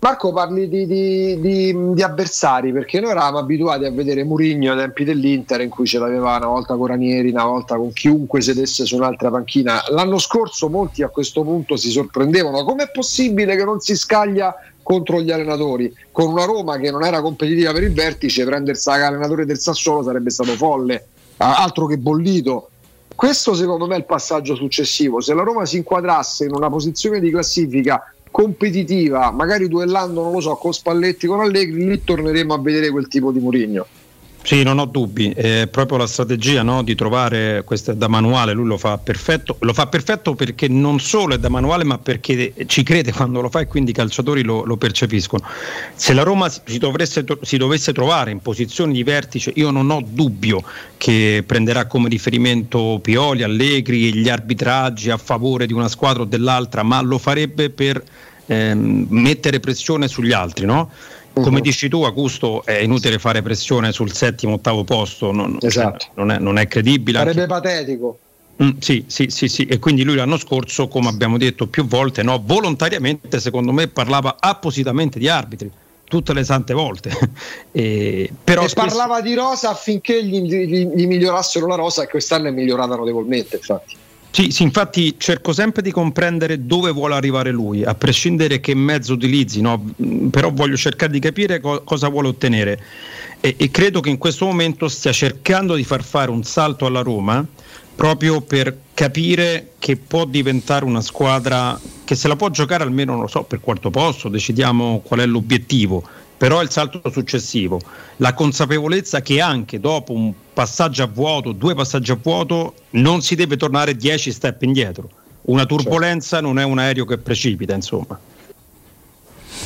Marco, parli di, di, di, di avversari, perché noi eravamo abituati a vedere Mourinho ai tempi dell'Inter, in cui ce l'aveva una volta con Ranieri, una volta con chiunque sedesse su un'altra panchina. L'anno scorso molti a questo punto si sorprendevano: com'è possibile che non si scaglia contro gli allenatori? Con una Roma che non era competitiva per il vertice, prendersi l'allenatore del Sassuolo sarebbe stato folle, altro che bollito. Questo secondo me è il passaggio successivo. Se la Roma si inquadrasse in una posizione di classifica competitiva, magari duellando, non lo so, con Spalletti, con Allegri, lì torneremo a vedere quel tipo di Mourinho. Sì, non ho dubbi, è proprio la strategia, no? Di trovare, questo è da manuale, lui lo fa perfetto, lo fa perfetto perché non solo è da manuale ma perché ci crede quando lo fa e quindi i calciatori lo, lo percepiscono. Se la Roma si, dovresse, si dovesse trovare in posizioni di vertice, io non ho dubbio che prenderà come riferimento Pioli, Allegri, gli arbitraggi a favore di una squadra o dell'altra, ma lo farebbe per ehm, mettere pressione sugli altri, no? Come dici tu, Augusto, è inutile fare pressione sul settimo, ottavo posto, non, esatto. non, è, non è credibile. Sarebbe anche... patetico. Mm, sì, sì, sì, sì, e quindi lui l'anno scorso, come abbiamo detto più volte, no, volontariamente, secondo me, parlava appositamente di arbitri, tutte le sante volte. e, però e spesso... parlava di rosa affinché gli, gli, gli migliorassero la rosa, e quest'anno è migliorata notevolmente, infatti. Sì, sì, infatti cerco sempre di comprendere dove vuole arrivare lui, a prescindere che mezzo utilizzi, no? Però voglio cercare di capire co- cosa vuole ottenere e-, e credo che in questo momento stia cercando di far fare un salto alla Roma proprio per capire che può diventare una squadra che se la può giocare almeno, non lo so, per quarto posto, decidiamo qual è l'obiettivo, però il salto successivo, la consapevolezza che anche dopo un passaggio a vuoto, due passaggi a vuoto, non si deve tornare dieci step indietro. Una turbolenza non è un aereo che precipita, insomma.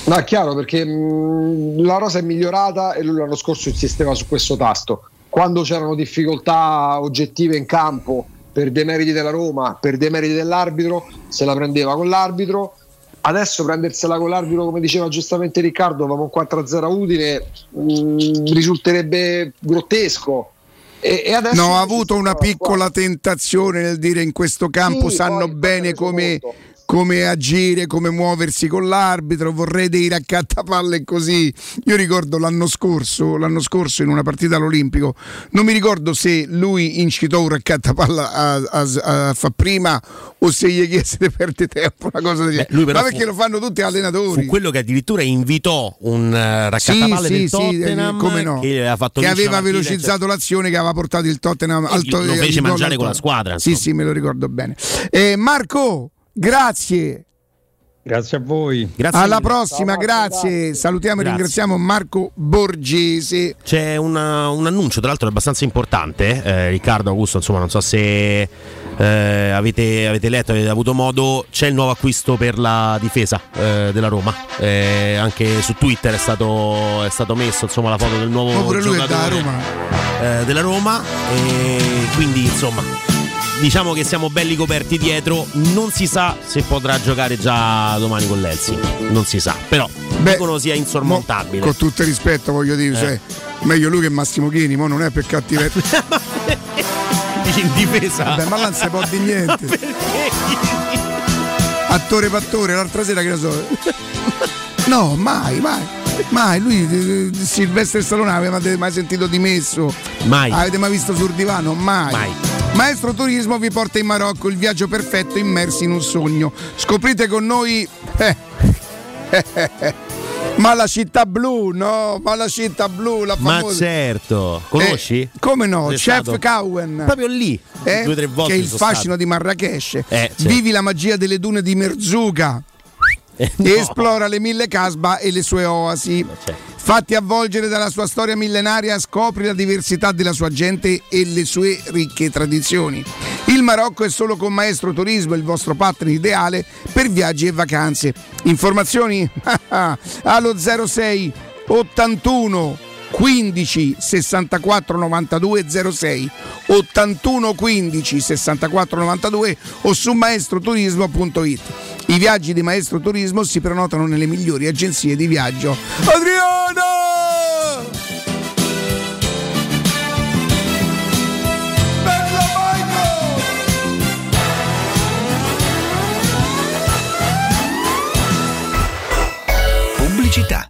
No, è chiaro, perché mh, la rosa è migliorata e lui l'anno scorso insisteva su questo tasto. Quando c'erano difficoltà oggettive in campo per dei meriti della Roma, per dei meriti dell'arbitro, se la prendeva con l'arbitro. Adesso prendersela con l'arbitro, come diceva giustamente Riccardo, ma con quattro a zero Udine mh, risulterebbe grottesco. E adesso no, ha avuto una piccola tentazione nel dire: in questo campo sì, sanno bene come, come agire, come muoversi con l'arbitro, vorrei dei raccattapalle così. Io ricordo l'anno scorso, l'anno scorso in una partita all'Olimpico, non mi ricordo se lui incitò un raccattapalla a, a, a, a fa prima o se gli chiese di perdere tempo, una cosa del genere. Beh, ma perché fu, lo fanno tutti allenatori? Fu quello che addirittura invitò un uh, raccattapalle sì, del sì, Tottenham, sì, come no, che aveva, fatto che aveva velocizzato cioè... l'azione, che aveva portato il Tottenham al to- lo fece mangiare con la squadra, insomma. Sì, sì, me lo ricordo bene. Eh, Marco, grazie. Grazie a voi. Grazie alla mille. Prossima, ciao, grazie. grazie. Salutiamo grazie. e ringraziamo Marco Borghese. C'è una, un annuncio, tra l'altro, abbastanza importante. Eh, Riccardo, Augusto, insomma, non so se eh, avete, avete letto, avete avuto modo. C'è il nuovo acquisto per la difesa eh, della Roma. Eh, anche su Twitter è stato, è stato messo, insomma, la foto del nuovo Oppure giocatore lui è da Roma. Eh, della Roma. E quindi, insomma, diciamo che siamo belli coperti dietro. Non si sa se potrà giocare già domani con l'Helsinki, non si sa, però beh, dicono sia insormontabile. Mo, con tutto il rispetto, voglio dire, eh. cioè, meglio lui che Massimo Chini, mo non è per cattiveria. In difesa. Vabbè, ma non si può di niente. Ma perché? Attore fattore, l'altra sera che ne so. No, mai, mai. Mai, lui Silvestre Stallone aveva mai sentito dimesso? Mai. Avete mai visto sul divano? Mai. Mai. Maestro Turismo vi porta in Marocco, il viaggio perfetto immersi in un sogno. Scoprite con noi eh. Eh, eh, eh. ma la città blu, no? Ma la città blu, la famosa. Ma certo, conosci? Eh, come no? Sei Chef stato? Cowen. Proprio lì, eh? due o tre volte. Che è il fascino stato. di Marrakesh. Eh, certo. Vivi la magia delle dune di Merzuga. Eh, no. Esplora le mille casba e le sue oasi. Fatti avvolgere dalla sua storia millenaria, scopri la diversità della sua gente e le sue ricche tradizioni. Il Marocco è solo con Maestro Turismo, il vostro partner ideale per viaggi e vacanze. Informazioni allo zero sei ottantuno quindici sessantaquattro novantadue zero sei ottantuno quindici sessantaquattro novantadue o su maestroturismo punto it. I viaggi di Maestro Turismo si prenotano nelle migliori agenzie di viaggio. Adriano! Bella Michael! Pubblicità.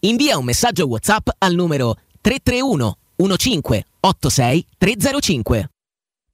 Invia un messaggio WhatsApp al numero tre tre uno uno cinque otto sei tre zero cinque.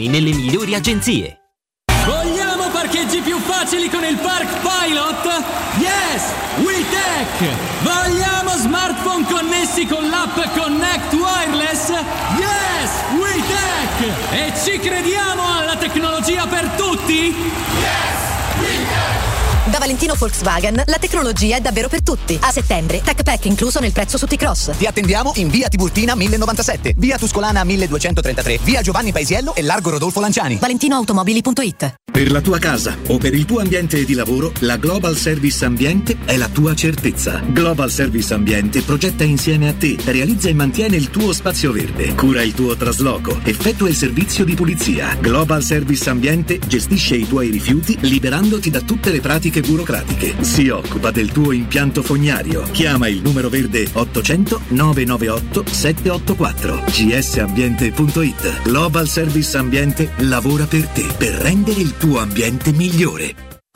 nelle migliori agenzie. Vogliamo parcheggi più facili con il Park Pilot? Yes! WeTech! Vogliamo smartphone connessi con l'app Connect Wireless? Yes! WeTech! E ci crediamo alla tecnologia per tutti? Yes! WeTech! Da Valentino Volkswagen la tecnologia è davvero per tutti. A settembre, tech pack incluso nel prezzo su T-Cross. Ti attendiamo in via Tiburtina millenovantasette, via Tuscolana milleduecentotrentatré, via Giovanni Paesiello e largo Rodolfo Lanciani. valentino automobili punto it. Per la tua casa o per il tuo ambiente di lavoro, la Global Service Ambiente è la tua certezza. Global Service Ambiente progetta insieme a te, realizza e mantiene il tuo spazio verde, cura il tuo trasloco, effettua il servizio di pulizia. Global Service Ambiente gestisce i tuoi rifiuti, liberandoti da tutte le pratiche burocratiche. Si occupa del tuo impianto fognario. Chiama il numero verde ottocento nove nove otto sette otto quattro. g s ambiente punto it. Global Service Ambiente lavora per te per rendere il tuo ambiente migliore.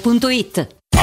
punto it.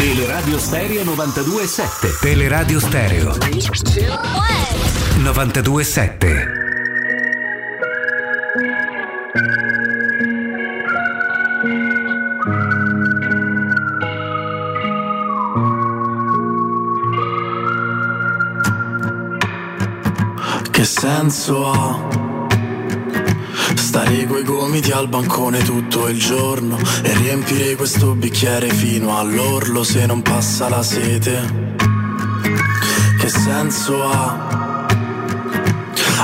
Teleradio Stereo novantadue e sette. Teleradio Stereo novantadue e sette. Che senso ha stare coi gomiti al bancone tutto il giorno e riempire questo bicchiere fino all'orlo se non passa la sete? Che senso ha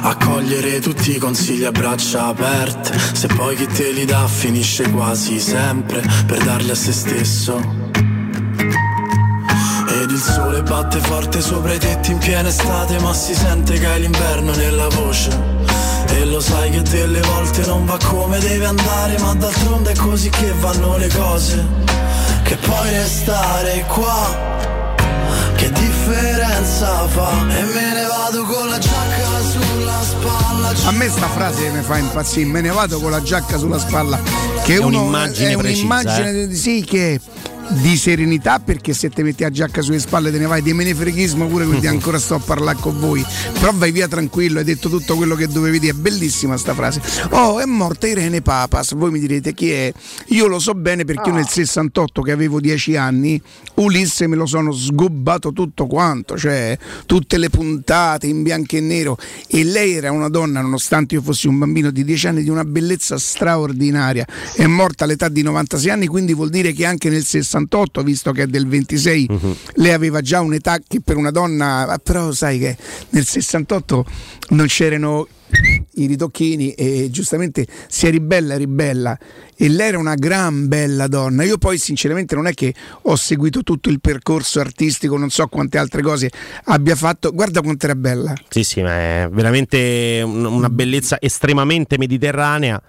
accogliere tutti i consigli a braccia aperte se poi chi te li dà finisce quasi sempre per darli a se stesso? Ed il sole batte forte sopra i tetti in piena estate, ma si sente che hai l'inverno nella voce. E lo sai che delle volte non va come deve andare, ma d'altronde è così che vanno le cose. Che puoi restare qua, che differenza fa? E me ne vado con la giacca sulla spalla. A me sta frase mi fa impazzire, me ne vado con la giacca sulla spalla. Che è uno, un'immagine, è un'immagine precisa, eh? Sì, che di serenità, perché se te metti la giacca sulle spalle te ne vai, di menefreghismo pure, quindi ancora sto a parlare con voi, però vai via tranquillo, hai detto tutto quello che dovevi dire. È bellissima sta frase. Oh, è morta Irene Papas. Voi mi direte chi è? Io lo so bene perché oh. Io nel sessantotto, che avevo dieci anni, Ulisse me lo sono sgobbato tutto quanto, cioè tutte le puntate in bianco e nero, e lei era una donna, nonostante io fossi un bambino di dieci anni, di una bellezza straordinaria. È morta all'età di novantasei anni, quindi vuol dire che anche nel sessantotto, visto che è del ventisei, uh-huh, lei aveva già un'età che per una donna, però sai che nel sessantotto non c'erano i ritocchini e giustamente si è ribella ribella, e lei era una gran bella donna. Io poi sinceramente non è che ho seguito tutto il percorso artistico, non so quante altre cose abbia fatto. Guarda quanto era bella. Sì sì, ma è veramente una bellezza estremamente mediterranea.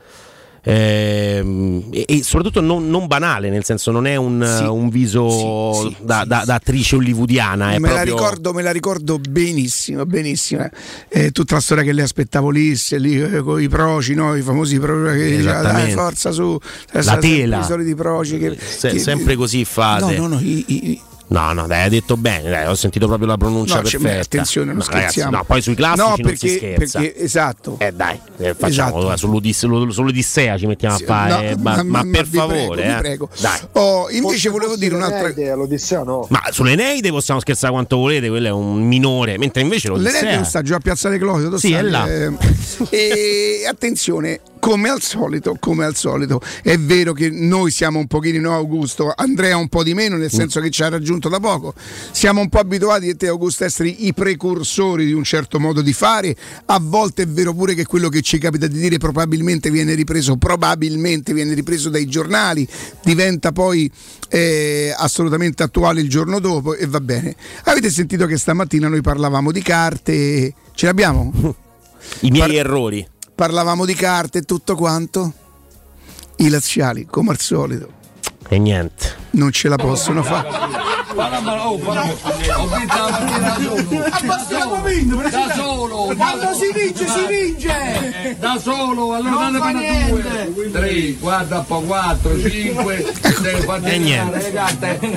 Eh, e soprattutto non, non banale, nel senso non è un, sì, un viso sì, sì, da, sì, da, da attrice hollywoodiana. Me, proprio... la ricordo, me la ricordo benissimo, benissimo. Eh, tutta la storia che le aspettavo lì, se lì eh, con i proci, no? I famosi proci che diceva, dai, forza su, la sa, tela, i soliti proci che, se, che, sempre così fate. No, no, no, i, i, No, no, dai, hai detto bene, dai, ho sentito proprio la pronuncia no, perfetta. Cioè, attenzione, non no, scherziamo. Ragazzi, no, poi sui classici no, perché, non si scherza. Perché, esatto. Eh dai, eh, facciamo esatto. sull'Odissea, sull'Odissea ci mettiamo sì, a fare, no, ma, ma, ma per favore, prego, eh. prego. Dai. Oh, invece forse volevo dire un'altra. L'Odissea no. Ma sull'Eneide possiamo scherzare quanto volete, quello è un minore, mentre invece l'Odissea. L'Eneide sta giù a Piazza dei Clodio, sì, è là. Eh, e attenzione, come al solito, come al solito, è vero che noi siamo un pochino, no, Augusto, Andrea un po' di meno, nel senso che ci ha raggiunto da poco, siamo un po' abituati, e te Augusto, a essere i precursori di un certo modo di fare. A volte è vero pure che quello che ci capita di dire probabilmente viene ripreso, probabilmente viene ripreso dai giornali, diventa poi eh, assolutamente attuale il giorno dopo, e va bene. Avete sentito che stamattina noi parlavamo di carte, ce l'abbiamo? I miei Par- errori. Parlavamo di carte e tutto quanto, i laziali come al solito E niente, non ce la possono fare. Da solo, quando si vince si vince da solo, allora due, tre, guarda, quattro, cinque, e niente.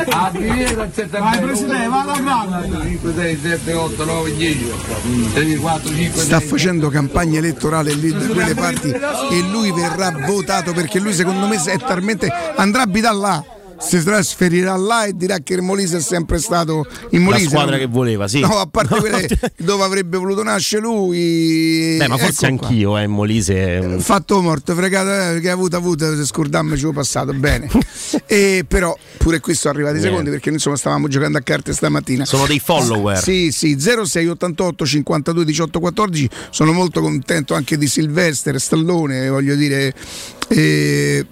Vai presidente, vado a mano. cinque, sei, sette, otto, nove, dieci. tre, quattro, cinque, sta facendo campagna elettorale lì da quelle parti e lui verrà votato perché lui secondo me è talmente, andrà abitato là, si trasferirà là e dirà che il Molise è sempre stato in Molise, la squadra non... che voleva, sì. No, a parte quelle dove avrebbe voluto nascere lui. Beh, ma forse ecco anch'io, eh, Molise. Fatto morto, fregato, eh, che ha avuto, avuto, scordammeci ci ho passato, bene. E però pure qui sono arrivati i secondi perché insomma stavamo giocando a carte stamattina. Sono dei follower. Sì, sì, zero sei ottantotto cinquantadue diciotto quattordici. Sono molto contento anche di Sylvester Stallone, voglio dire... Eh...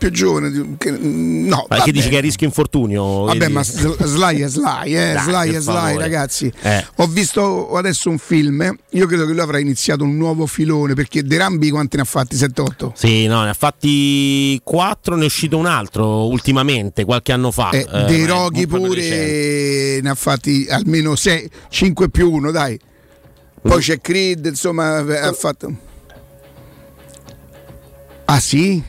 più giovane che, no, ma che dici che è rischio infortunio, vabbè, ma Sly è Sly, eh, Sly è Sly, ragazzi, eh. Ho visto adesso un film, io credo che lui avrà iniziato un nuovo filone perché De Rambi quanti ne ha fatti? sette otto? Sì, no, ne ha fatti quattro, ne è uscito un altro ultimamente qualche anno fa, eh, eh, De Roghi pure ne ha fatti almeno sei, cinque più uno, dai, poi mm. c'è Creed, insomma, mm. ha fatto, ah sì?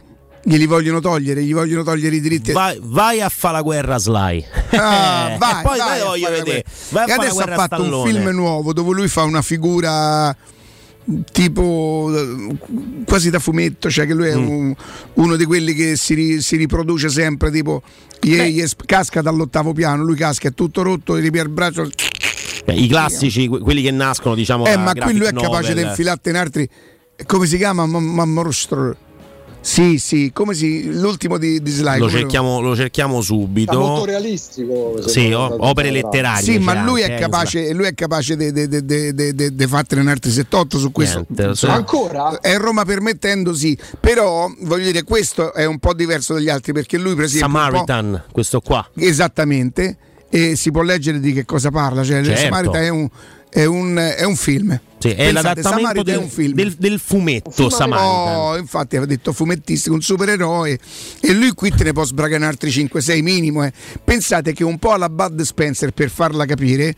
Glieli vogliono togliere, gli vogliono togliere i diritti. Vai, vai a fare la guerra, Sly. Ah, vai, poi vai, voglio vedere. Vai a e adesso ha fatto Stallone. Un film nuovo dove lui fa una figura tipo quasi da fumetto, cioè che lui è mm. un, uno di quelli che si, ri, si riproduce sempre, tipo gli, gli es, casca dall'ottavo piano, lui casca, è tutto rotto, gli ripia il braccio. I classici, quelli che nascono, diciamo. Eh, ma qui lui è capace di infilarti in altri. Come si chiama? Mammostro. Sì, sì, come si, l'ultimo di, di Sly lo cerchiamo, lo cerchiamo subito. È molto realistico. Sì, o, opere letterarie. Sì, ma lui è capace, lui è capace di fartene un altri settantotto su questo. Niente, so. Ancora? È Roma permettendosi, però voglio dire, questo è un po' diverso dagli altri perché lui, per esempio, Samaritan, questo qua. Esattamente, e si può leggere di che cosa parla, cioè certo. Samaritan è un È un, è un film, sì, è pensate, l'adattamento del, è un film. Del, del fumetto Samaritan. No, infatti aveva detto fumettistico, un supereroe, e lui qui te ne può sbragare altri cinque sei minimo, eh. Pensate che un po' alla Bud Spencer, per farla capire,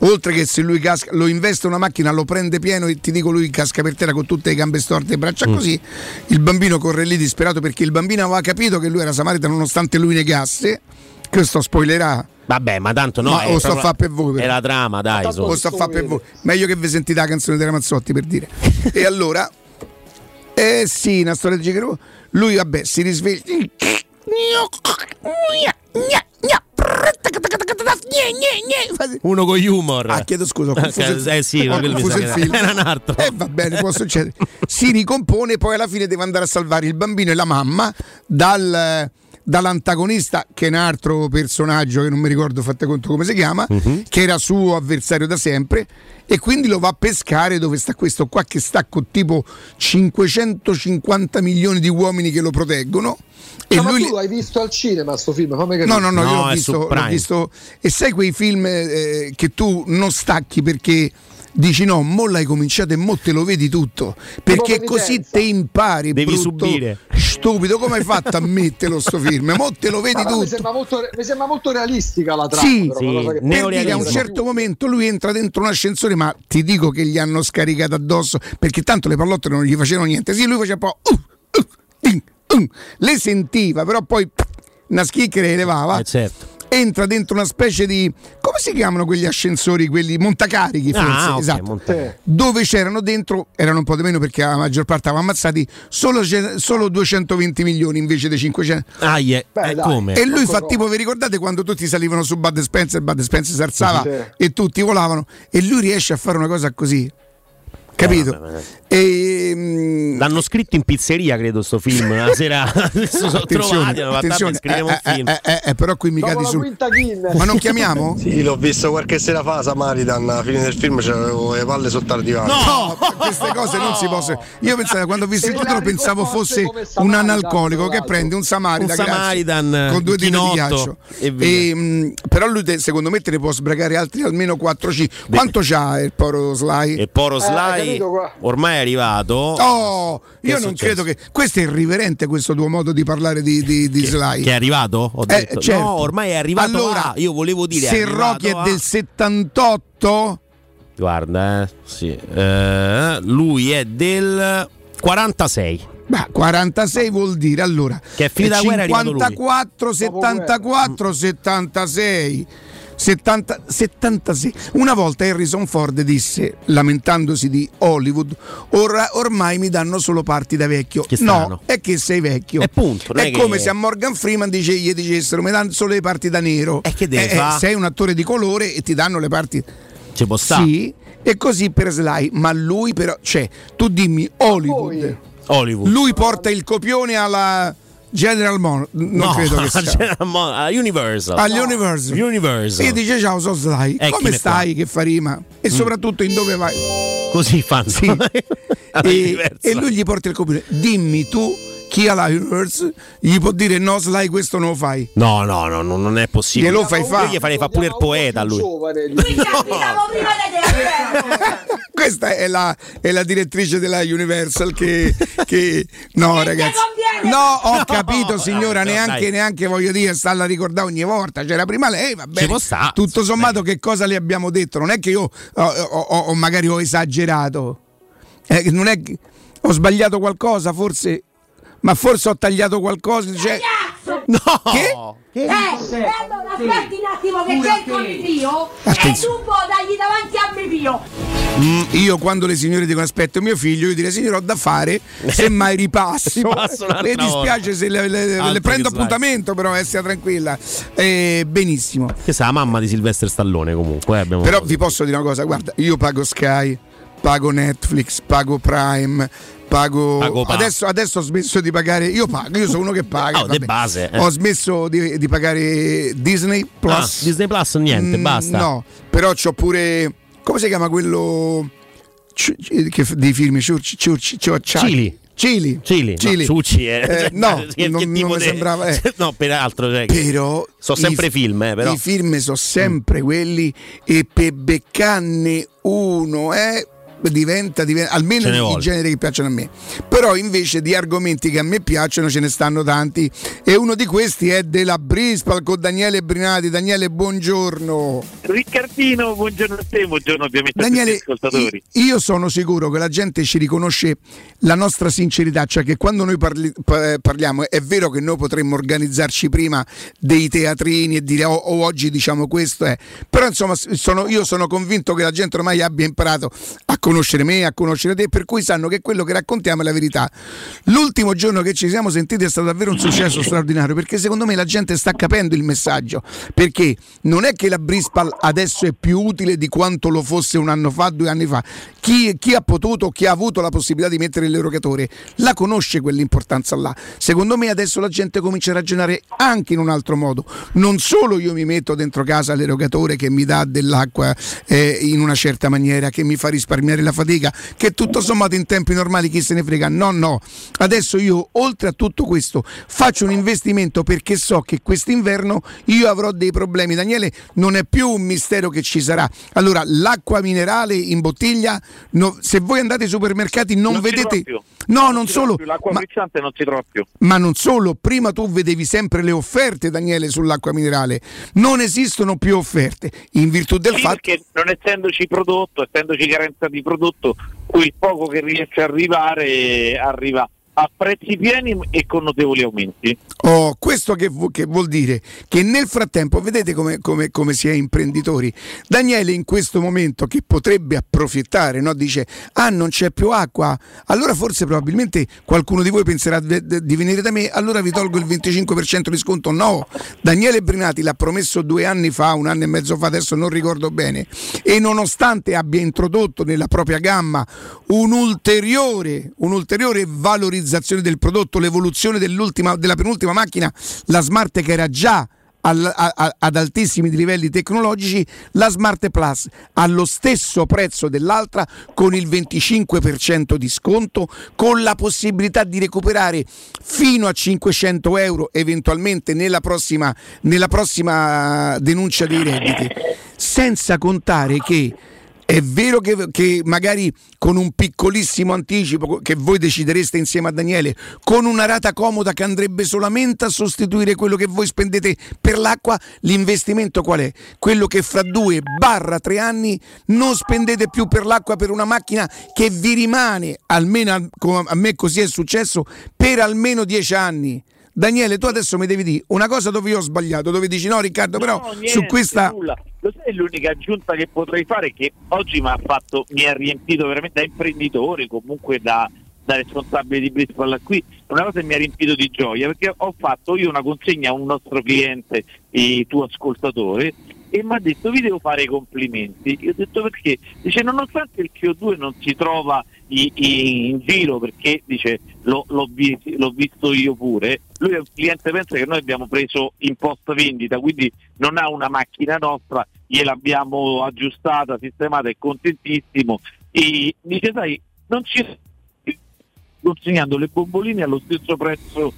oltre che se lui casca, lo investe una macchina, lo prende pieno e ti dico lui casca per terra con tutte le gambe storte e braccia mm. così, il bambino corre lì disperato perché il bambino aveva capito che lui era Samaritan nonostante lui negasse. Questo spoilerà. Vabbè, ma tanto no, no lo sto a fare per voi. È la trama, dai. So. Lo sto a fare per voi. Meglio che vi sentite la canzone dei Ramazzotti, per dire. E allora, eh sì, una storia di Giro. Lui, vabbè, si risveglia. Uno con humor. Ah, chiedo scusa. Eh sì, ho confuso il film. Era un altro. Eh, va bene, può succedere. Si ricompone, poi alla fine deve andare a salvare il bambino e la mamma dal. dall'antagonista che è un altro personaggio che non mi ricordo fate conto come si chiama, mm-hmm. che era suo avversario da sempre e quindi lo va a pescare dove sta questo qua che sta con tipo cinquecentocinquanta milioni di uomini che lo proteggono. E no, lui... Ma tu l'hai visto al cinema sto film? Fammi capire. No, no, no, no, io l'ho visto, l'ho visto e sai quei film eh, che tu non stacchi perché dici no, mo l'hai cominciato e mo te lo vedi tutto perché così te impari. Devi brutto, subire. Stupido, come hai fatto a metterlo sto film? Mo te lo vedi ma tutto. Mi sembra, molto, mi sembra molto realistica la trama. Sì, però, sì. Che dire, a un certo momento lui entra dentro un ascensore, ma ti dico che gli hanno scaricato addosso perché tanto le pallotte non gli facevano niente. Sì, lui faceva un po' uh, uh, ding, uh, le sentiva, però poi una schicchera le levava. Eh certo. Entra dentro una specie di, come si chiamano quegli ascensori, quelli montacarichi forse, ah, okay, esatto, monta- dove c'erano dentro, erano un po' di meno perché la maggior parte avevano ammazzati solo, solo duecentoventi milioni invece dei cinquecento. Ah, yeah. Beh, eh, dai, come? E lui fa tipo, vi ricordate quando tutti salivano su Bud Spencer, Bud Spencer si alzava sì. e tutti volavano e lui riesce a fare una cosa così. Capito? Ah, e, um... l'hanno scritto in pizzeria, credo, sto film. Una sera sono attenzione, trovati, attenzione, eh, un film. Eh, eh, eh, però qui mi cadi su. Ma non chiamiamo? Sì, l'ho visto qualche sera fa Samaritan, alla fine del film c'avevo le palle sotto al divano. No, no, queste cose non si possono. Io pensavo quando ho visto il titolo pensavo fosse un analcolico che prende un Samaritan, un Samaritan grazie, con due dita di ghiaccio. E e, mh, però lui te, secondo me te ne può sbragare altri almeno quattro cinque. Quanto c'ha il poro Sly? Il poro Sly finito qua. Ormai è arrivato. Oh, io non credo che. Questo è irriverente, questo tuo modo di parlare di, di, di che, Sly. Che è arrivato? Ho detto. Eh, certo. No, ormai è arrivato. Allora, a, io volevo dire. Se Rocky è a... del settantotto. Guarda, eh, sì. Eh, lui è del quarantasei. Beh, quarantasei vuol dire allora che è finita cinquantaquattro, lui. settantaquattro, settantasei. settanta, settantasei. Una volta Harrison Ford disse, lamentandosi di Hollywood, or- ormai mi danno solo parti da vecchio. No, è che sei vecchio. È, punto, è che... come se a Morgan Freeman dice, gli dicessero mi danno solo le parti da nero. E che deve eh, fa? Sei un attore di colore e ti danno le parti. Ci può stare. Sì, e così per Sly, ma lui però cioè, tu dimmi Hollywood. Hollywood. Lui porta il copione alla General Mon, non no, credo che sia General Mon, a Universal. Agli no. Universal. Universal. E dice ciao, so Sly. Eh, come stai? Fa? Che fa rima? E mm. soprattutto in dove vai? Così fanno. Sì. e, e lui gli porta il copione. Dimmi tu chi alla Universal gli può dire no Sly questo non lo fai. No, no, no, no non è possibile. Glielo fai fa. Io gli farei fa pure il poeta a lui. Giovane, lui. Lui Questa è la, è la direttrice della Universal che, che no ragazzi no ho capito signora no, no, neanche, neanche voglio dire sta la ricordare ogni volta c'era prima lei va bene tutto sommato che cosa le abbiamo detto non è che io ho, ho, ho magari ho esagerato eh, non è che ho sbagliato qualcosa forse ma forse ho tagliato qualcosa cioè... No! Che? Che eh, allora aspetti un attimo che c'è il compito e tu un po' dagli davanti a mio figlio. Mm, io quando le signore dicono aspetta mio figlio, io direi signora ho da fare, semmai ripasso. ripasso le dispiace volta. Se le, le, le prendo appuntamento, però eh, sia tranquilla. Eh, benissimo. Questa è la mamma di Sylvester Stallone comunque. Eh, però vi posso dire una cosa, guarda, io pago Sky, pago Netflix, pago Prime. Pago, pago adesso, adesso ho smesso di pagare. Io pago, io sono uno che paga. Oh, de base, eh. Ho smesso di, di pagare Disney Plus. Ah, Disney Plus niente, mm, basta. No, però c'ho pure. Come si chiama quello c- c- che f- dei film? Ciurci, ciurci, ciurci, Cili. Cili. Cili. Cili. No, Ciucci, eh. Eh, no che, non, che non mi de... sembrava. Eh. No, peraltro. Cioè, però sono sempre i, film. Eh, però. I film sono sempre mm. quelli e per beccarne uno è. Eh, Diventa, diventa almeno i generi che piacciono a me, però invece di argomenti che a me piacciono ce ne stanno tanti e uno di questi è della Brispal con Daniele Brinati. Daniele, buongiorno. Riccardino, buongiorno a te, buongiorno ovviamente Daniele, a tutti gli ascoltatori. Io sono sicuro che la gente ci riconosce la nostra sincerità, cioè che quando noi parli, parliamo è vero che noi potremmo organizzarci prima dei teatrini e dire oh, oh, oggi diciamo questo è, però insomma sono, io sono convinto che la gente ormai abbia imparato a conoscere conoscere me, a conoscere te, per cui sanno che quello che raccontiamo è la verità. L'ultimo giorno che ci siamo sentiti è stato davvero un successo straordinario, perché secondo me la gente sta capendo il messaggio, perché non è che la Brispal adesso è più utile di quanto lo fosse un anno fa, due anni fa. Chi, chi ha potuto, chi ha avuto la possibilità di mettere l'erogatore, la conosce quell'importanza là. Secondo me adesso la gente comincia a ragionare anche in un altro modo. Non solo io mi metto dentro casa l'erogatore che mi dà dell'acqua eh, in una certa maniera, che mi fa risparmiare la fatica, che tutto sommato in tempi normali chi se ne frega, no no adesso io oltre a tutto questo faccio un investimento perché so che quest'inverno io avrò dei problemi. Daniele, non è più un mistero che ci sarà, allora l'acqua minerale in bottiglia no, se voi andate ai supermercati non, non vedete no non, non solo più. L'acqua frizzante non si trova più, ma non solo, prima tu vedevi sempre le offerte Daniele sull'acqua minerale, non esistono più offerte in virtù del sì, fatto che non essendoci prodotto, essendoci carenza di prodotto prodotto, quel poco che riesce a arrivare arriva a prezzi pieni e con notevoli aumenti. Oh, questo che, che vuol dire che nel frattempo vedete come, come, come si è imprenditori. Daniele in questo momento che potrebbe approfittare, no? Dice ah non c'è più acqua, allora forse probabilmente qualcuno di voi penserà di venire da me, allora vi tolgo il venticinque per cento di sconto. No, Daniele Brinati l'ha promesso due anni fa, un anno e mezzo fa, adesso non ricordo bene, e nonostante abbia introdotto nella propria gamma un'ulteriore, un'ulteriore valorizzazione del prodotto, l'evoluzione dell'ultima, della penultima macchina, la Smart che era già al, a, ad altissimi livelli tecnologici, la Smart Plus allo stesso prezzo dell'altra con il venticinque per cento di sconto, con la possibilità di recuperare fino a cinquecento euro eventualmente nella prossima, nella prossima denuncia dei redditi, senza contare che È vero che, che magari con un piccolissimo anticipo che voi decidereste insieme a Daniele, con una rata comoda che andrebbe solamente a sostituire quello che voi spendete per l'acqua, l'investimento qual è? Quello che fra due barra tre anni non spendete più per l'acqua, per una macchina che vi rimane, almeno a me così è successo, per almeno dieci anni. Daniele, tu adesso mi devi dire una cosa dove io ho sbagliato, dove dici no Riccardo, però no, niente, su questa... Nulla. Lo sai, l'unica aggiunta che potrei fare è che oggi mi ha fatto, mi ha riempito veramente da imprenditore, comunque da, da responsabile di Brisbane qui, una cosa che mi ha riempito di gioia, perché ho fatto io una consegna a un nostro cliente, il tuo ascoltatore, e mi ha detto vi devo fare i complimenti. Io ho detto perché? Dice nonostante il C O due non si trova in, in giro, perché dice lo, l'ho, vis- l'ho visto io pure, lui è un cliente, pensa che noi abbiamo preso in post vendita, quindi non ha una macchina nostra, gliel'abbiamo aggiustata, sistemata, è contentissimo, e dice sai non ci consegnando le bomboline allo stesso prezzo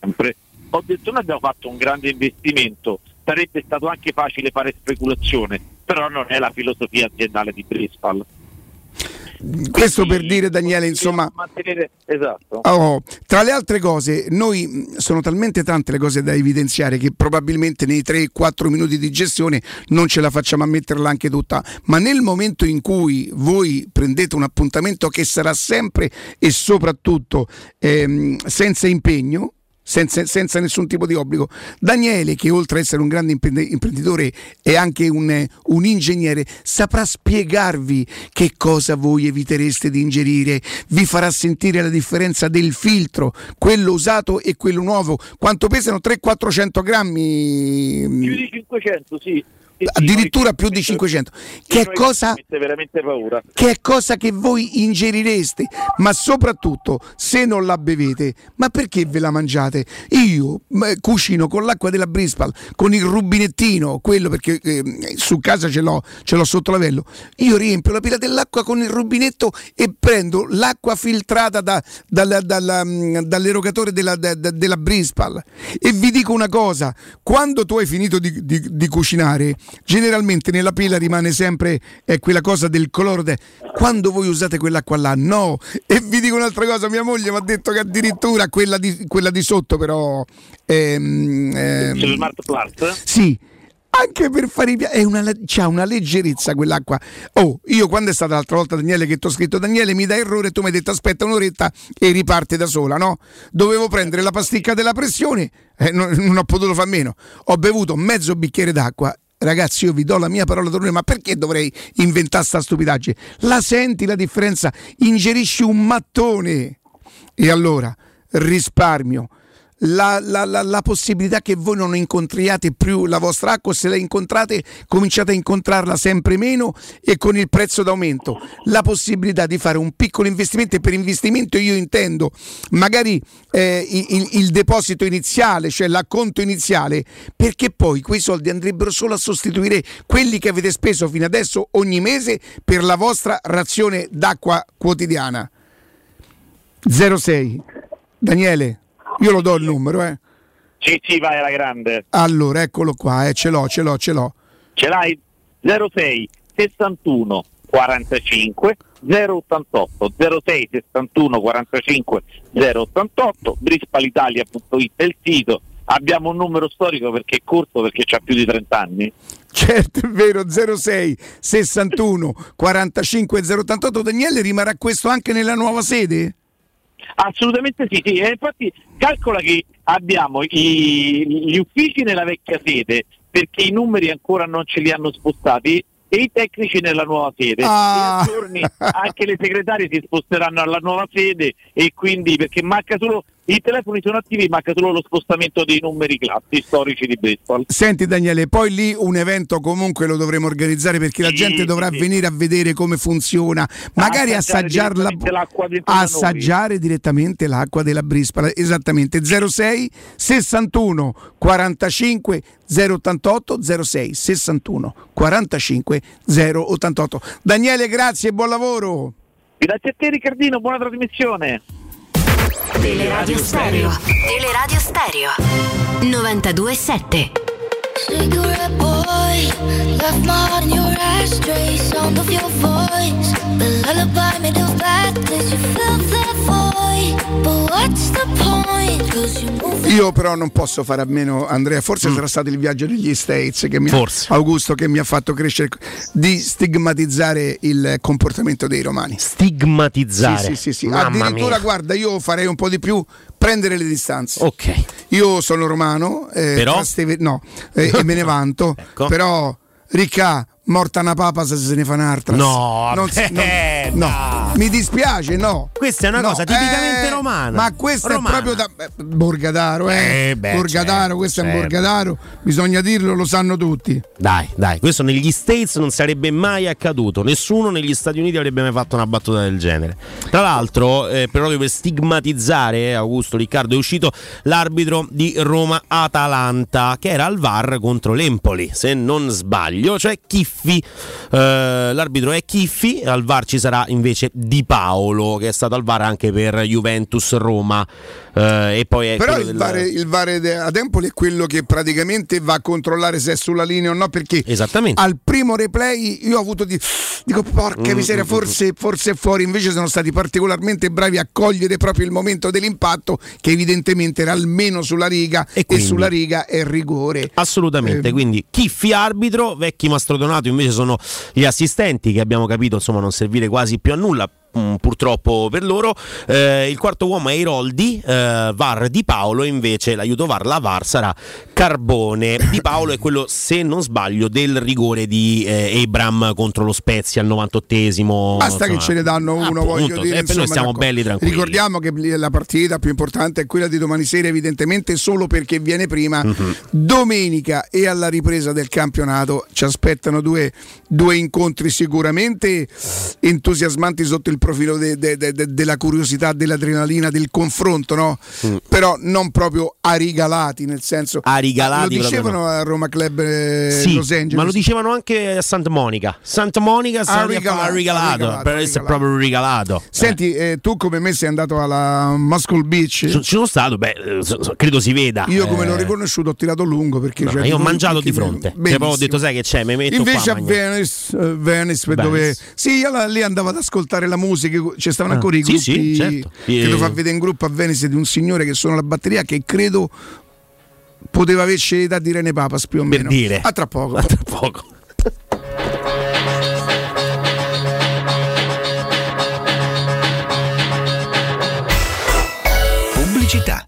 sempre. Ho detto noi abbiamo fatto un grande investimento, sarebbe stato anche facile fare speculazione, però non è la filosofia aziendale di Brispal. Questo per dire, Daniele, insomma, esatto. Oh, tra le altre cose, noi sono talmente tante le cose da evidenziare che probabilmente nei tre quattro minuti di gestione non ce la facciamo a metterla anche tutta, ma nel momento in cui voi prendete un appuntamento che sarà sempre e soprattutto ehm, senza impegno, Senza, senza nessun tipo di obbligo, Daniele, che oltre ad essere un grande imprenditore è anche un, un ingegnere, saprà spiegarvi che cosa voi evitereste di ingerire, vi farà sentire la differenza del filtro, quello usato e quello nuovo. Quanto pesano? tre quattrocento grammi? Più di cinquecento, sì, addirittura più di cinquecento, che è cosa che è cosa che voi ingerireste, ma soprattutto se non la bevete, ma perché ve la mangiate? Io cucino con l'acqua della Brispal, con il rubinettino, quello perché eh, su casa ce l'ho, ce l'ho sotto l'avello, io riempio la pila dell'acqua con il rubinetto e prendo l'acqua filtrata da, dalla, dalla, dall'erogatore della, da, della Brispal. E vi dico una cosa, quando tu hai finito di, di, di cucinare, generalmente nella pila rimane sempre eh, quella cosa del colore de... quando voi usate quell'acqua là, no. E vi dico un'altra cosa, mia moglie mi ha detto che addirittura quella di, quella di sotto però ehm, ehm, c'è Smart Plus? Sì, anche per fare i piatti, c'ha una leggerezza quell'acqua. Oh, io quando è stata l'altra volta, Daniele, che ti ho scritto Daniele mi dà errore, tu mi hai detto aspetta un'oretta e riparte da sola, no? Dovevo prendere la pasticca della pressione, eh, non, non ho potuto far meno, ho bevuto mezzo bicchiere d'acqua. Ragazzi, io vi do la mia parola d'onore, ma perché dovrei inventare sta stupidaggine? La senti la differenza? Ingerisci un mattone. E allora, risparmio. La, la, la, la possibilità che voi non incontriate più la vostra acqua, se la incontrate cominciate a incontrarla sempre meno, e con il prezzo d'aumento la possibilità di fare un piccolo investimento, e per investimento io intendo magari eh, il, il deposito iniziale, cioè l'acconto iniziale, perché poi quei soldi andrebbero solo a sostituire quelli che avete speso fino adesso ogni mese per la vostra razione d'acqua quotidiana. zero sei Daniele, io lo do il numero, eh? Sì, sì, vai alla grande. Allora, eccolo qua, eh, ce l'ho, ce l'ho, ce l'ho. Ce l'hai? zero sei sessantuno quarantacinque zero ottantotto zero sei sessantuno quarantacinque zero ottantotto brispalitalia punto it è il sito. Abbiamo un numero storico perché è corto, perché c'ha più di trenta anni. Certo, è vero, zero sei sessantuno quarantacinque zero ottantotto Daniele, rimarrà questo anche nella nuova sede? Assolutamente sì, sì. E infatti calcola che abbiamo i, gli uffici nella vecchia sede perché i numeri ancora non ce li hanno spostati, e i tecnici nella nuova sede. Ah. E a giorni anche le segretarie si sposteranno alla nuova sede, e quindi perché manca solo, i telefoni sono attivi, manca solo lo spostamento dei numeri classi storici di baseball. Senti Daniele, poi lì un evento comunque lo dovremo organizzare, perché sì, la gente dovrà sì. venire a vedere come funziona, magari assaggiare direttamente la... l'acqua assaggiare direttamente l'acqua della Brispal. Esattamente, zero sei sessantuno quarantacinque zero ottantotto zero sei sessantuno quarantacinque zero ottantotto Daniele, grazie e buon lavoro. Grazie a te Riccardino, buona trasmissione. Teleradio Stereo. Teleradio Stereo novantadue sette Left my heart in your ashtray, sound of your voice, the lullaby made of bad things, you filled that void, but what's the point, cause you move. Io però non posso fare a meno, Andrea, forse mm. sarà stato il viaggio negli States che mi, forse. Augusto, che mi ha fatto crescere, di stigmatizzare il comportamento dei romani. Stigmatizzare? Sì, sì, sì, sì. Addirittura mia. Guarda, io farei un po' di più, prendere le distanze. Ok. Io sono romano, eh, però? Steve, no, eh, e me ne vanto, ecco. Però Ricca, morta una papa se se ne fa un'altra. No, non, non, no, mi dispiace, no. Questa è una no, cosa tipicamente eh, romana. Ma questo è proprio da eh, Borgataro, eh. eh beh, Borgataro, certo, questo certo. è un Borgataro, bisogna dirlo, lo sanno tutti. Dai, dai, questo negli States non sarebbe mai accaduto. Nessuno negli Stati Uniti avrebbe mai fatto una battuta del genere. Tra l'altro, eh, proprio per stigmatizzare eh, Augusto Riccardo, è uscito l'arbitro di Roma Atalanta, che era al V A R contro l'Empoli, se non sbaglio, cioè chi Uh, l'arbitro è Chiffi, al V A R ci sarà invece Di Paolo, che è stato al V A R anche per Juventus Roma. Uh, e poi è però il V A R, del... il V A R ad Empoli è quello che praticamente va a controllare se è sulla linea o no, perché esattamente al primo replay io ho avuto di... dico porca miseria, forse forse fuori, invece sono stati particolarmente bravi a cogliere proprio il momento dell'impatto, che evidentemente era almeno sulla riga, e, quindi, e sulla riga è rigore assolutamente, eh. Quindi Chiffi arbitro, Vecchi Mastrodonato invece sono gli assistenti, che abbiamo capito insomma non servire quasi più a nulla, purtroppo per loro. Eh, il quarto uomo è Iroldi, eh, V A R Di Paolo, invece l'aiuto V A R, la V A R sarà Carbone. Di Paolo è quello, se non sbaglio, del rigore di eh, Abraham contro lo Spezia al novantottesimo. Basta, insomma, che ce ne danno uno, appunto, voglio dire, insomma, noi siamo belli tranquilli. Ricordiamo che la partita più importante è quella di domani sera, evidentemente solo perché viene prima. Mm-hmm. Domenica e alla ripresa del campionato ci aspettano due, due incontri sicuramente entusiasmanti sotto il profilo de, de, de, de, della curiosità, dell'adrenalina, del confronto, no? Mm. Però non proprio arigalati, nel senso arigalati, lo dicevano no. a Roma Club, eh, sì, Los Angeles, ma lo dicevano anche a Santa Monica. Santa Monica sta rigalato, per essere proprio regalato. Senti, eh. Eh, tu come me sei andato alla Muscle Beach? Ci sono stato, beh, credo si veda. Io come eh. l'ho riconosciuto ho tirato lungo perché no, cioè, io ho mangiato di fronte. Cioè, ho detto sai che c'è, mi metto invece qua, a Venice, uh, Venice, Venice, dove sì, io lì andavo ad ascoltare la musica. Ci stavano ah, ancora i gruppi, sì, sì, certo. che lo fa vedere in gruppo a Venice di un signore che suona la batteria, che credo poteva averci l'età di Rene Papas più o per meno dire. A tra poco, a tra poco. Pubblicità.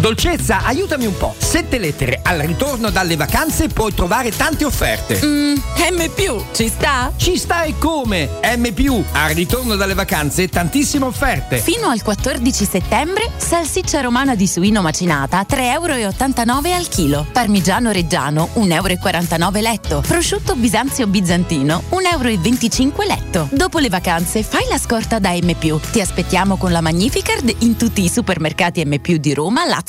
Dolcezza, aiutami un po'. Sette lettere. Al ritorno dalle vacanze puoi trovare tante offerte. Mm, M più, ci sta? Ci sta e come? M più, al ritorno dalle vacanze tantissime offerte. Fino al quattordici settembre, salsiccia romana di suino macinata tre virgola ottantanove euro al chilo. Parmigiano reggiano uno virgola quarantanove euro letto. Prosciutto bisanzio bizantino uno virgola venticinque euro letto. Dopo le vacanze fai la scorta da M più. Ti aspettiamo con la Magnificard in tutti i supermercati M più di Roma, Lazio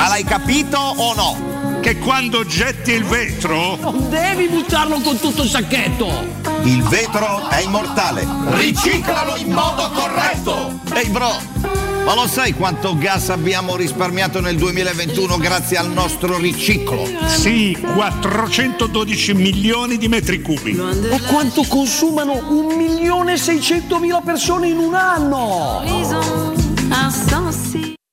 Ma l'hai capito o no? Che quando getti il vetro non devi buttarlo con tutto il sacchetto. Il vetro è immortale. Riciclalo in modo corretto. Ehi hey bro, ma lo sai quanto gas abbiamo risparmiato nel duemilaventuno grazie al nostro riciclo? Sì, quattrocentododici milioni di metri cubi. E quanto consumano un milione seicentomila persone in un anno?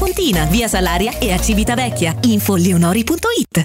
Pontina, via Salaria e a Civitavecchia. Info leonori punto it.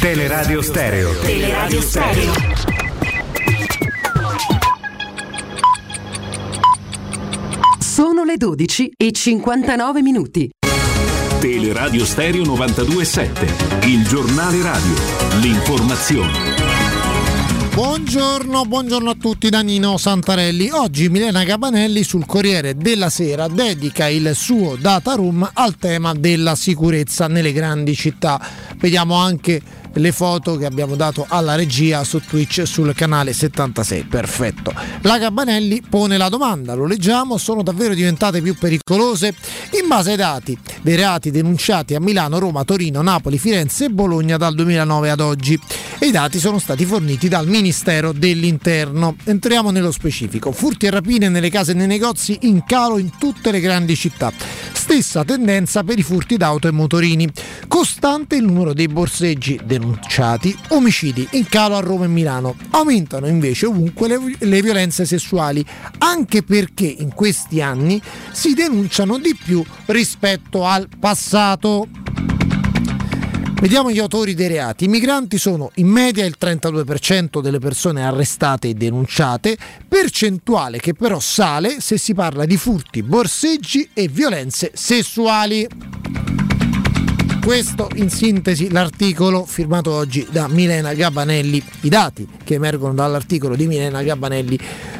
Teleradio Stereo. Teleradio Stereo. Sono le dodici e cinquantanove minuti. Teleradio Stereo novantadue sette, il giornale radio, l'informazione. Buongiorno, buongiorno a tutti da Nino Santarelli. Oggi Milena Gabanelli sul Corriere della Sera dedica il suo data room al tema della sicurezza nelle grandi città. Vediamo anche le foto che abbiamo dato alla regia su Twitch sul canale settantasei. Perfetto. La Gabanelli pone la domanda, lo leggiamo: sono davvero diventate più pericolose? In base ai dati dei reati denunciati a Milano, Roma, Torino, Napoli, Firenze e Bologna dal duemilanove ad oggi. I dati sono stati forniti dal Ministero dell'Interno. Entriamo nello specifico. Furti e rapine nelle case e nei negozi in calo in tutte le grandi città. Stessa tendenza per i furti d'auto e motorini. Costante il numero dei borseggi denunciati. Omicidi in calo a Roma e Milano. Aumentano invece ovunque le, le violenze sessuali, anche perché in questi anni si denunciano di più rispetto al passato. Vediamo gli autori dei reati. I migranti sono in media il trentadue per cento delle persone arrestate e denunciate, percentuale che però sale se si parla di furti, borseggi e violenze sessuali. Questo in sintesi l'articolo firmato oggi da Milena Gabanelli, i dati che emergono dall'articolo di Milena Gabanelli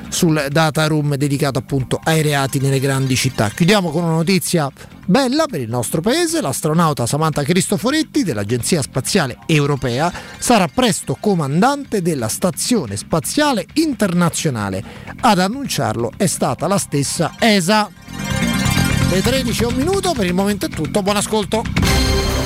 sul data room dedicato appunto ai reati nelle grandi città. Chiudiamo con una notizia bella per il nostro paese: l'astronauta Samantha Cristoforetti dell'Agenzia Spaziale Europea sarà presto comandante della Stazione Spaziale Internazionale. Ad annunciarlo è stata la stessa E S A. Le tredici e un minuto, per il momento è tutto, buon ascolto.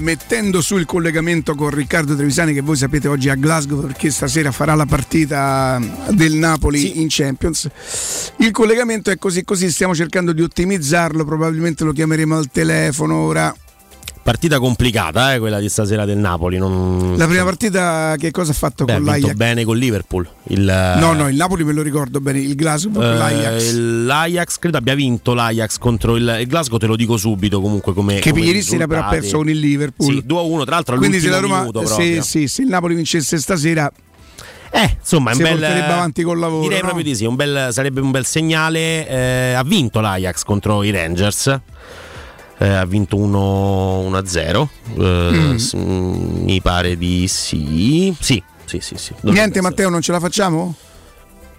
Mettendo su il collegamento con Riccardo Trevisani, che voi sapete oggi è a Glasgow perché stasera farà la partita del Napoli, sì, in Champions. Il collegamento è così così, stiamo cercando di ottimizzarlo, probabilmente lo chiameremo al telefono ora. Partita complicata, eh, quella di stasera del Napoli. Non... La prima partita che cosa ha fatto? Beh, con l'Ajax? Ha vinto bene con Liverpool. Il... No, no, il Napoli me lo ricordo bene, il Glasgow con uh, l'Ajax. L'Ajax, credo abbia vinto l'Ajax contro il... il Glasgow, te lo dico subito comunque come che ieri sera però ha perso con il Liverpool. Sì, due a uno tra l'altro all'ultimo minuto proprio. Quindi se la Roma, se, se, se il Napoli vincesse stasera... Eh, insomma, si un bel, porterebbe avanti col lavoro, direi, no? Proprio di sì, un bel, sarebbe un bel segnale. Eh, ha vinto l'Ajax contro i Rangers. Eh, ha vinto uno a zero, eh, mm. s- mi pare di sì. Sì, sì, sì, sì. Niente, Matteo, non ce la facciamo?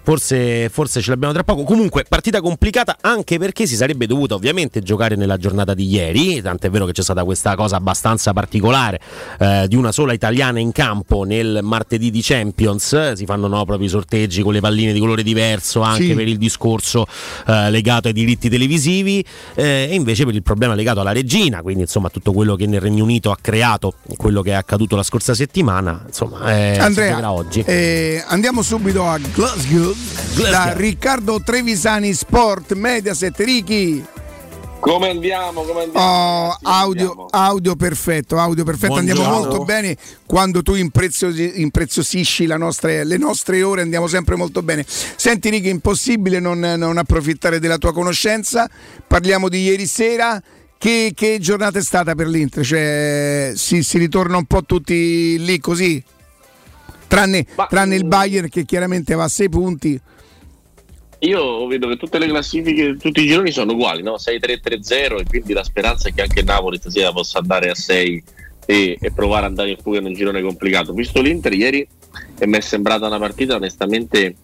Forse, forse ce l'abbiamo tra poco. Comunque, partita complicata anche perché si sarebbe dovuta ovviamente giocare nella giornata di ieri. Tant'è vero che c'è stata questa cosa abbastanza particolare, eh, di una sola italiana in campo nel martedì di Champions. Si fanno, no, proprio i sorteggi con le palline di colore diverso anche, sì, per il discorso eh, legato ai diritti televisivi, eh, e invece per il problema legato alla regina. Quindi insomma tutto quello che nel Regno Unito ha creato quello che è accaduto la scorsa settimana, insomma, eh, Andrea, oggi. Eh, andiamo subito a Glasgow da Riccardo Trevisani, Sport Mediaset. Ricky, come andiamo? Come andiamo? Oh, audio, andiamo. audio perfetto, audio perfetto. Buongiorno. Andiamo molto bene quando tu impreziosi, impreziosisci la nostre, le nostre ore. Andiamo sempre molto bene. Senti, Ricky, impossibile non, non approfittare della tua conoscenza. Parliamo di ieri sera. Che, che giornata è stata per l'Inter? Cioè, si, si ritorna un po' tutti lì così? Tranne, Ma, tranne il Bayern che chiaramente va a sei punti. Io vedo che tutte le classifiche, tutti i gironi sono uguali, no? sei tre tre zero, e quindi la speranza è che anche Napoli stasera possa andare a sei e, e provare ad andare in fuga in un girone complicato. Visto l'Inter ieri, e mi è sembrata una partita onestamente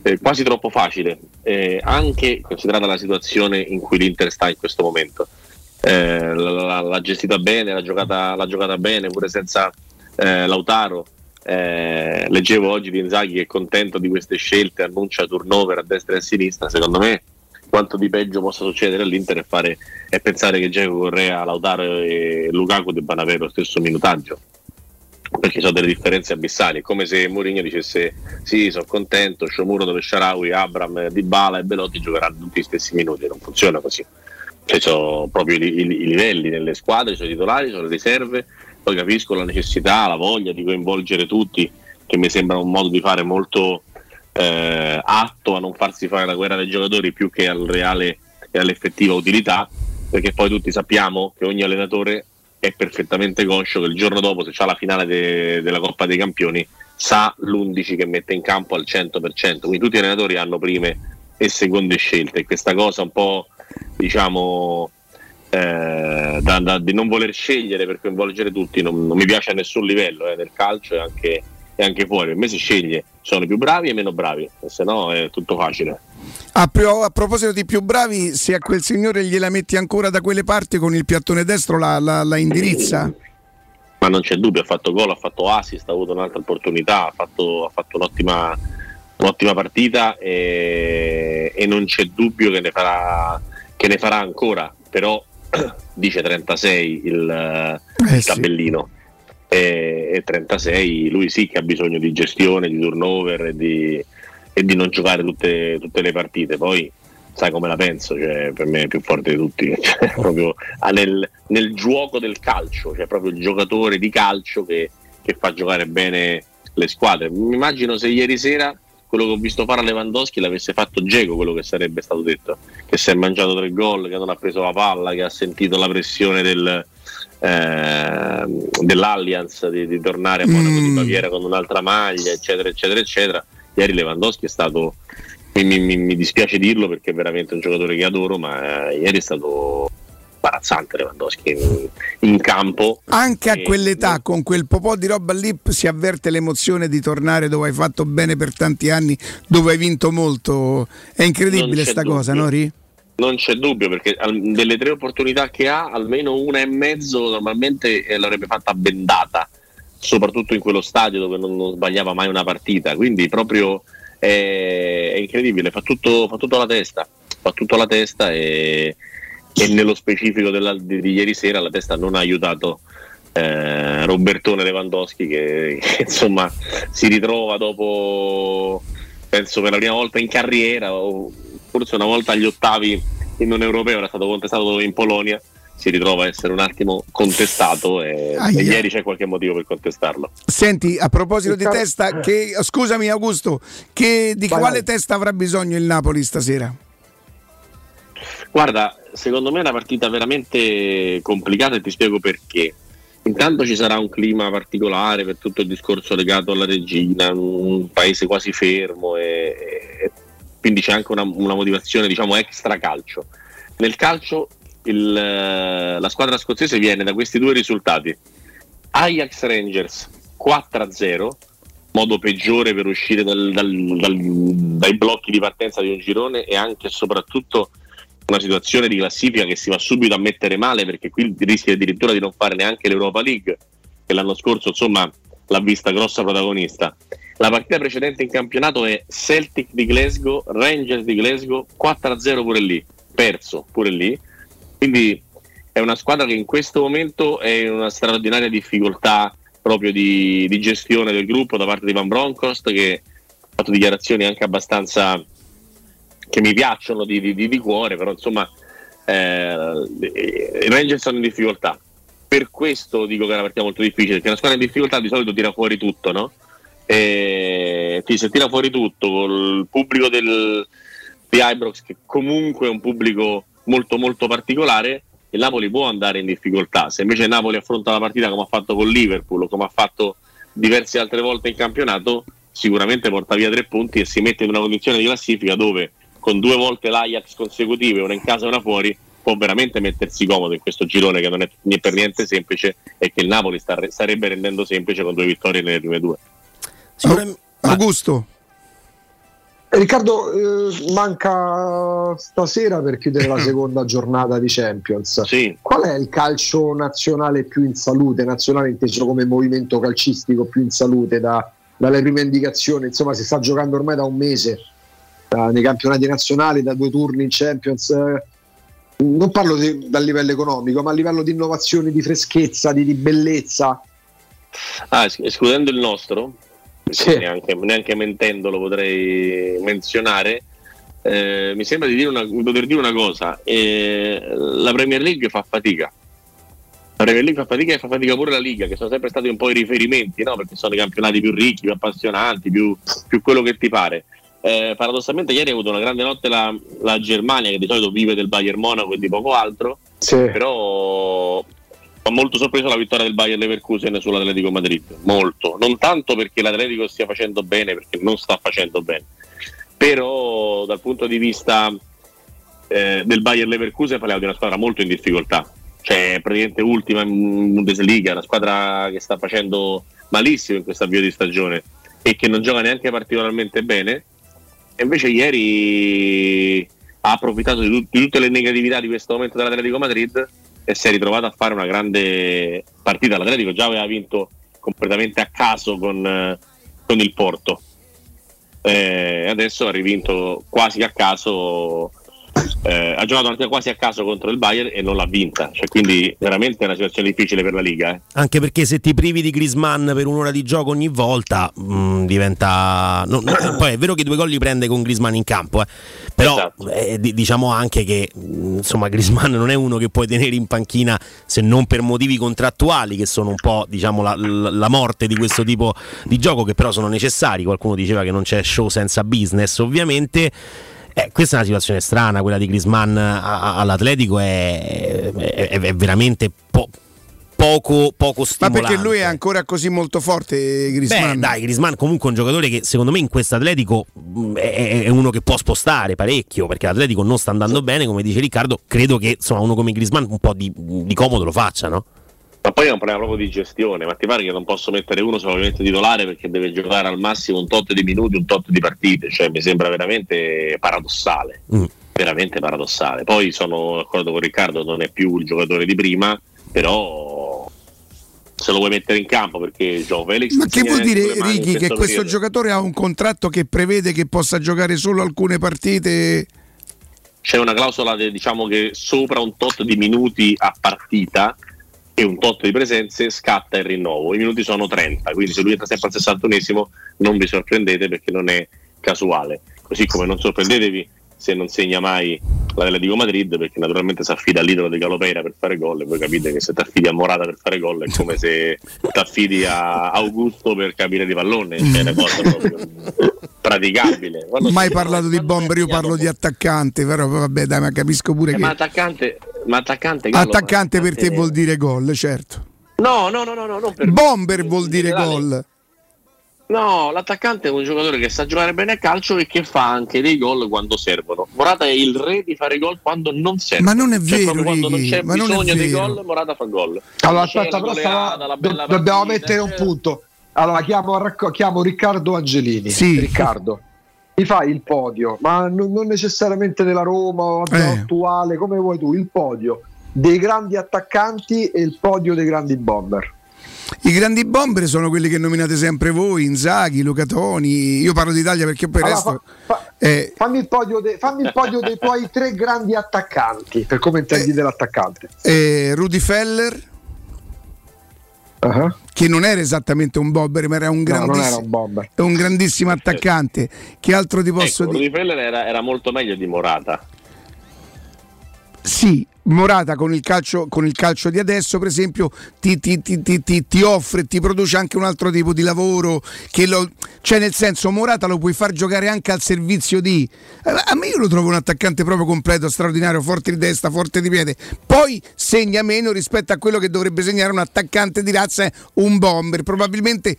eh, quasi troppo facile, eh, anche considerata la situazione in cui l'Inter sta in questo momento. Eh, l'ha, l'ha gestita bene, l'ha giocata, l'ha giocata bene pure senza eh, Lautaro. Eh, leggevo oggi di Inzaghi che è contento di queste scelte, annuncia turnover a destra e a sinistra. Secondo me quanto di peggio possa succedere all'Inter è, fare, è pensare che Dzeko, Correa, Lautaro e Lukaku debbano avere lo stesso minutaggio, perché sono delle differenze abissali. È come se Mourinho dicesse: sì, sono contento, Shomuro, dove Sharawi, Abram, Dybala e Belotti giocheranno tutti gli stessi minuti. Non funziona così. cioè, sono proprio i, i, i livelli delle squadre, sono i titolari, sono le riserve. Poi capisco la necessità, la voglia di coinvolgere tutti, che mi sembra un modo di fare molto eh, atto a non farsi fare la guerra dei giocatori più che al reale e all'effettiva utilità, perché poi tutti sappiamo che ogni allenatore è perfettamente conscio che il giorno dopo, se c'ha la finale de- della Coppa dei Campioni, sa l'undici che mette in campo al cento per cento, quindi tutti gli allenatori hanno prime e seconde scelte, e questa cosa un po', diciamo, eh, da, da, di non voler scegliere per coinvolgere tutti non, non mi piace a nessun livello, eh, nel calcio e anche, e anche fuori. Per me si sceglie, sono i più bravi e meno bravi, se no è tutto facile. A, pro- a proposito di più bravi, se a quel signore gliela metti ancora da quelle parti con il piattone destro la, la, la indirizza? Ma non c'è dubbio, ha fatto gol, ha fatto assist, ha avuto un'altra opportunità, ha fatto, ha fatto un'ottima, un'ottima partita e, e non c'è dubbio che ne farà, che ne farà ancora, però dice trentasei il, eh, il tabellino, sì. e, e trentasei lui sì che ha bisogno di gestione, di turnover e di, e di non giocare tutte, tutte le partite. Poi sai come la penso, cioè, per me è più forte di tutti, cioè, proprio nel, nel gioco del calcio, cioè proprio il giocatore di calcio che, che fa giocare bene le squadre. Mi immagino se ieri sera quello che ho visto fare a Lewandowski l'avesse fatto Dzeko, quello che sarebbe stato detto, che si è mangiato tre gol, che non ha preso la palla, che ha sentito la pressione del, eh, dell'Allianz di, di tornare a Monaco di Baviera con un'altra maglia, eccetera eccetera eccetera. Ieri Lewandowski è stato, Mi, mi, mi dispiace dirlo perché è veramente un giocatore che adoro, ma ieri è stato imbarazzante Lewandowski in, in campo. Anche a quell'età, con quel po' di roba lì, si avverte l'emozione di tornare dove hai fatto bene per tanti anni, dove hai vinto molto. È incredibile sta dubbio. cosa, no Ri? Non c'è dubbio, perché delle tre opportunità che ha, almeno una e mezzo normalmente l'avrebbe fatta bendata, soprattutto in quello stadio dove non, non sbagliava mai una partita, quindi proprio è incredibile, fa tutto, fa tutto alla testa, fa tutto alla testa e, e nello specifico della, di, di ieri sera la testa non ha aiutato eh, Robertone Lewandowski che, che insomma si ritrova dopo, penso per la prima volta in carriera, o forse una volta agli ottavi in un europeo era stato contestato in Polonia, si ritrova a essere un attimo contestato e, e ieri c'è qualche motivo per contestarlo. Senti, a proposito di testa, che, scusami Augusto, che, di vai, quale vai. testa avrà bisogno il Napoli stasera? Guarda, secondo me è una partita veramente complicata e ti spiego perché. Intanto ci sarà un clima particolare per tutto il discorso legato alla regina, un paese quasi fermo e, e quindi c'è anche una, una motivazione, diciamo, extra calcio. Nel calcio Il, la squadra scozzese viene da questi due risultati: Ajax Rangers quattro a zero, modo peggiore per uscire dal, dal, dal, dai blocchi di partenza di un girone, e anche e soprattutto una situazione di classifica che si va subito a mettere male, perché qui rischia addirittura di non fare neanche l'Europa League, che l'anno scorso insomma l'ha vista grossa protagonista. La partita precedente in campionato è Celtic di Glasgow, Rangers di Glasgow, quattro a zero pure lì, perso pure lì. Quindi è una squadra che in questo momento è in una straordinaria difficoltà proprio di, di gestione del gruppo da parte di Van Bronckhorst, che ha fatto dichiarazioni anche abbastanza che mi piacciono di, di, di cuore, però insomma eh, i Rangers sono in difficoltà. Per questo dico che è una partita molto difficile, perché una squadra in difficoltà di solito tira fuori tutto, no? E se tira fuori tutto, col pubblico del, di Ibrox, che comunque è un pubblico molto molto particolare, il Napoli può andare in difficoltà. Se invece il Napoli affronta la partita come ha fatto con Liverpool o come ha fatto diverse altre volte in campionato, sicuramente porta via tre punti e si mette in una condizione di classifica dove, con due volte l'Ajax consecutive, una in casa e una fuori, può veramente mettersi comodo in questo girone che non è per niente semplice e che il Napoli sta, starebbe rendendo semplice con due vittorie nelle prime due. Augusto, Riccardo, eh, manca stasera per chiudere la seconda giornata di Champions. Sì. Qual è il calcio nazionale più in salute, nazionale inteso come movimento calcistico più in salute da, dalle prime indicazioni? Insomma, si sta giocando ormai da un mese da, nei campionati nazionali, da due turni in Champions. Eh, non parlo di, dal livello economico, ma a livello di innovazione, di freschezza, di, di bellezza. Ah, escludendo il nostro? Sì. Neanche, neanche mentendolo potrei menzionare eh, mi sembra di dire una, poter dire una cosa, eh, la Premier League fa fatica. La Premier League fa fatica e fa fatica pure la Liga, che sono sempre stati un po' i riferimenti, no? Perché sono i campionati più ricchi, più appassionanti, più, più quello che ti pare. Eh, paradossalmente ieri ha avuto una grande notte la, la Germania, che di solito vive del Bayern Monaco e di poco altro, sì. Però ho molto sorpreso la vittoria del Bayern Leverkusen sull'Atletico Madrid, molto, non tanto perché l'Atletico stia facendo bene, perché non sta facendo bene, però dal punto di vista eh, del Bayern Leverkusen parliamo di una squadra molto in difficoltà, cioè praticamente ultima in Bundesliga, una squadra che sta facendo malissimo in questo avvio di stagione e che non gioca neanche particolarmente bene, e invece ieri ha approfittato di, tut- di tutte le negatività di questo momento dell'Atletico Madrid e si è ritrovato a fare una grande partita. L'Atletico già aveva vinto completamente a caso con, con il Porto, eh, adesso ha rivinto quasi a caso. Eh, ha giocato anche quasi a caso contro il Bayern e non l'ha vinta, cioè, quindi veramente è una situazione difficile per la Liga, eh. Anche perché se ti privi di Griezmann per un'ora di gioco ogni volta mh, diventa no, no, poi è vero che due gol li prende con Griezmann in campo, eh. Però esatto. eh, d- diciamo anche che mh, insomma Griezmann non è uno che puoi tenere in panchina se non per motivi contrattuali, che sono un po' diciamo la, la morte di questo tipo di gioco, che però sono necessari. Qualcuno diceva che non c'è show senza business, ovviamente. Eh, questa è una situazione strana, quella di Griezmann all'Atletico è, è, è veramente po- poco, poco stimolante. Ma perché lui è ancora così molto forte, Griezmann? Beh, dai, Griezmann comunque è un giocatore che secondo me in questo Atletico è, è uno che può spostare parecchio, perché l'Atletico non sta andando bene, come dice Riccardo. Credo che insomma uno come Griezmann un po' di, di comodo lo faccia, no? Ma poi è un problema proprio di gestione, ma ti pare che non posso mettere uno solamente titolare perché deve giocare al massimo un tot di minuti, un tot di partite, cioè mi sembra veramente paradossale, mm. veramente paradossale. Poi sono d'accordo con Riccardo, non è più il giocatore di prima, però se lo vuoi mettere in campo perché João Felix... Ma che vuol dire, Righi, che questo periodo. Giocatore ha un contratto che prevede che possa giocare solo alcune partite? C'è una clausola de, diciamo che sopra un tot di minuti a partita e un tot di presenze scatta il rinnovo, i minuti sono trenta, quindi se lui entra sempre al sessantunesimo non vi sorprendete perché non è casuale, così come non sorprendetevi se non segna mai l'Atletico Madrid, perché naturalmente si affida all'idolo di Galopera per fare gol, e voi capite che se ti affidi a Morata per fare gol è come se ti affidi a Augusto per capire di pallone, è una cosa proprio praticabile. Quando mai parlato di bomber, io parlo di attaccante, però vabbè dai, ma capisco pure eh, che ma attaccante ma attaccante, Gallo, attaccante per te vuol dire gol, certo. No, no, no, no, no, non per bomber me. Vuol dire gol. No, l'attaccante è un giocatore che sa giocare bene a calcio e che fa anche dei gol quando servono. Morata è il re di fare gol quando non serve. Ma non è vero, cioè, Righi, quando non c'è ma bisogno non dei gol, Morata fa gol. Allora aspetta, però stava, do, dobbiamo mettere un punto. Allora chiamo, chiamo Riccardo Angelini. Sì. Riccardo, mi fai il podio, ma non, non necessariamente della Roma o eh. attuale, come vuoi tu, il podio dei grandi attaccanti e il podio dei grandi bomber. I grandi bomber sono quelli che nominate sempre voi, Inzaghi, Luca Toni. Io parlo d'Italia perché poi il allora, resto fa, fa, eh, fammi, il podio de, fammi il podio dei tuoi tre grandi attaccanti, per come intendi eh, dell'attaccante eh, Rudi Feller uh-huh. che non era esattamente un bomber, ma era un grandissimo, no, non era un, un grandissimo attaccante. Che altro ti posso ecco, dire? Rudi Feller era, era molto meglio di Morata. Sì, Morata con il calcio, con il calcio di adesso, per esempio, ti, ti, ti, ti, ti offre, ti produce anche un altro tipo di lavoro. Che lo, cioè, nel senso, Morata lo puoi far giocare anche al servizio di. A me io lo trovo un attaccante proprio completo, straordinario, forte di destra, forte di piede. Poi segna meno rispetto a quello che dovrebbe segnare un attaccante di razza, un bomber. Probabilmente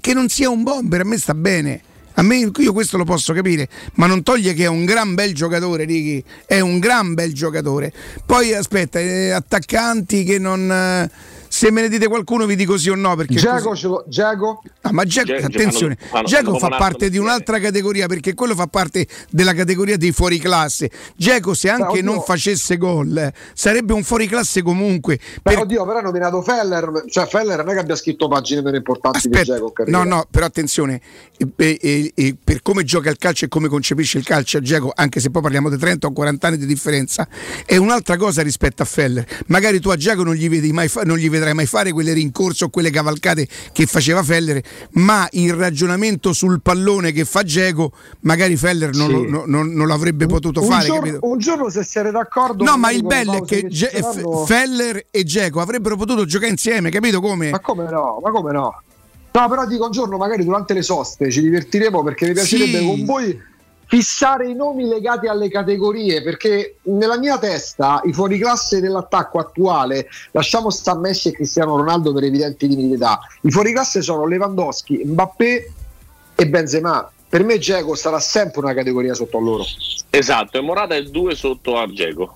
che non sia un bomber, a me sta bene. A me io questo lo posso capire, ma non toglie che è un gran bel giocatore, Righi, è un gran bel giocatore. Poi aspetta, eh, attaccanti che non eh, se me ne dite qualcuno vi dico sì o no, perché Giacomo Giacomo ah, ma Giacomo attenzione, Giacomo fa parte di un'altra categoria, perché quello fa parte della categoria dei fuoriclasse. Giacomo se anche non facesse gol eh, sarebbe un fuoriclasse comunque. Però per... Dio, però ha nominato Feller, cioè Feller non è che abbia scritto pagine meno importanti aspetta, di Giacomo. No, no, però attenzione, e, e, E per come gioca il calcio e come concepisce il calcio a Dzeko, anche se poi parliamo di trenta o quaranta anni di differenza, è un'altra cosa rispetto a Feller. Magari tu a Dzeko non gli vedi mai fa- non gli vedrai mai fare quelle rincorse o quelle cavalcate che faceva Feller, ma il ragionamento sul pallone che fa Dzeko magari Feller non, sì. lo, no, non, non l'avrebbe potuto un fare giorno, un giorno se siete d'accordo. No, ma il bello è che, Ge- che F- Feller e Dzeko avrebbero potuto giocare insieme, capito come? Ma come no? Ma come no? No, però dico un giorno magari durante le soste ci divertiremo, perché mi piacerebbe sì. con voi fissare i nomi legati alle categorie, perché nella mia testa i fuoriclasse dell'attacco attuale, lasciamo sta Messi e Cristiano Ronaldo per evidenti limiti d'età, i fuoriclasse sono Lewandowski, Mbappé e Benzema. Per me Dzeko sarà sempre una categoria sotto a loro. Esatto, e Morata è due sotto a Dzeko.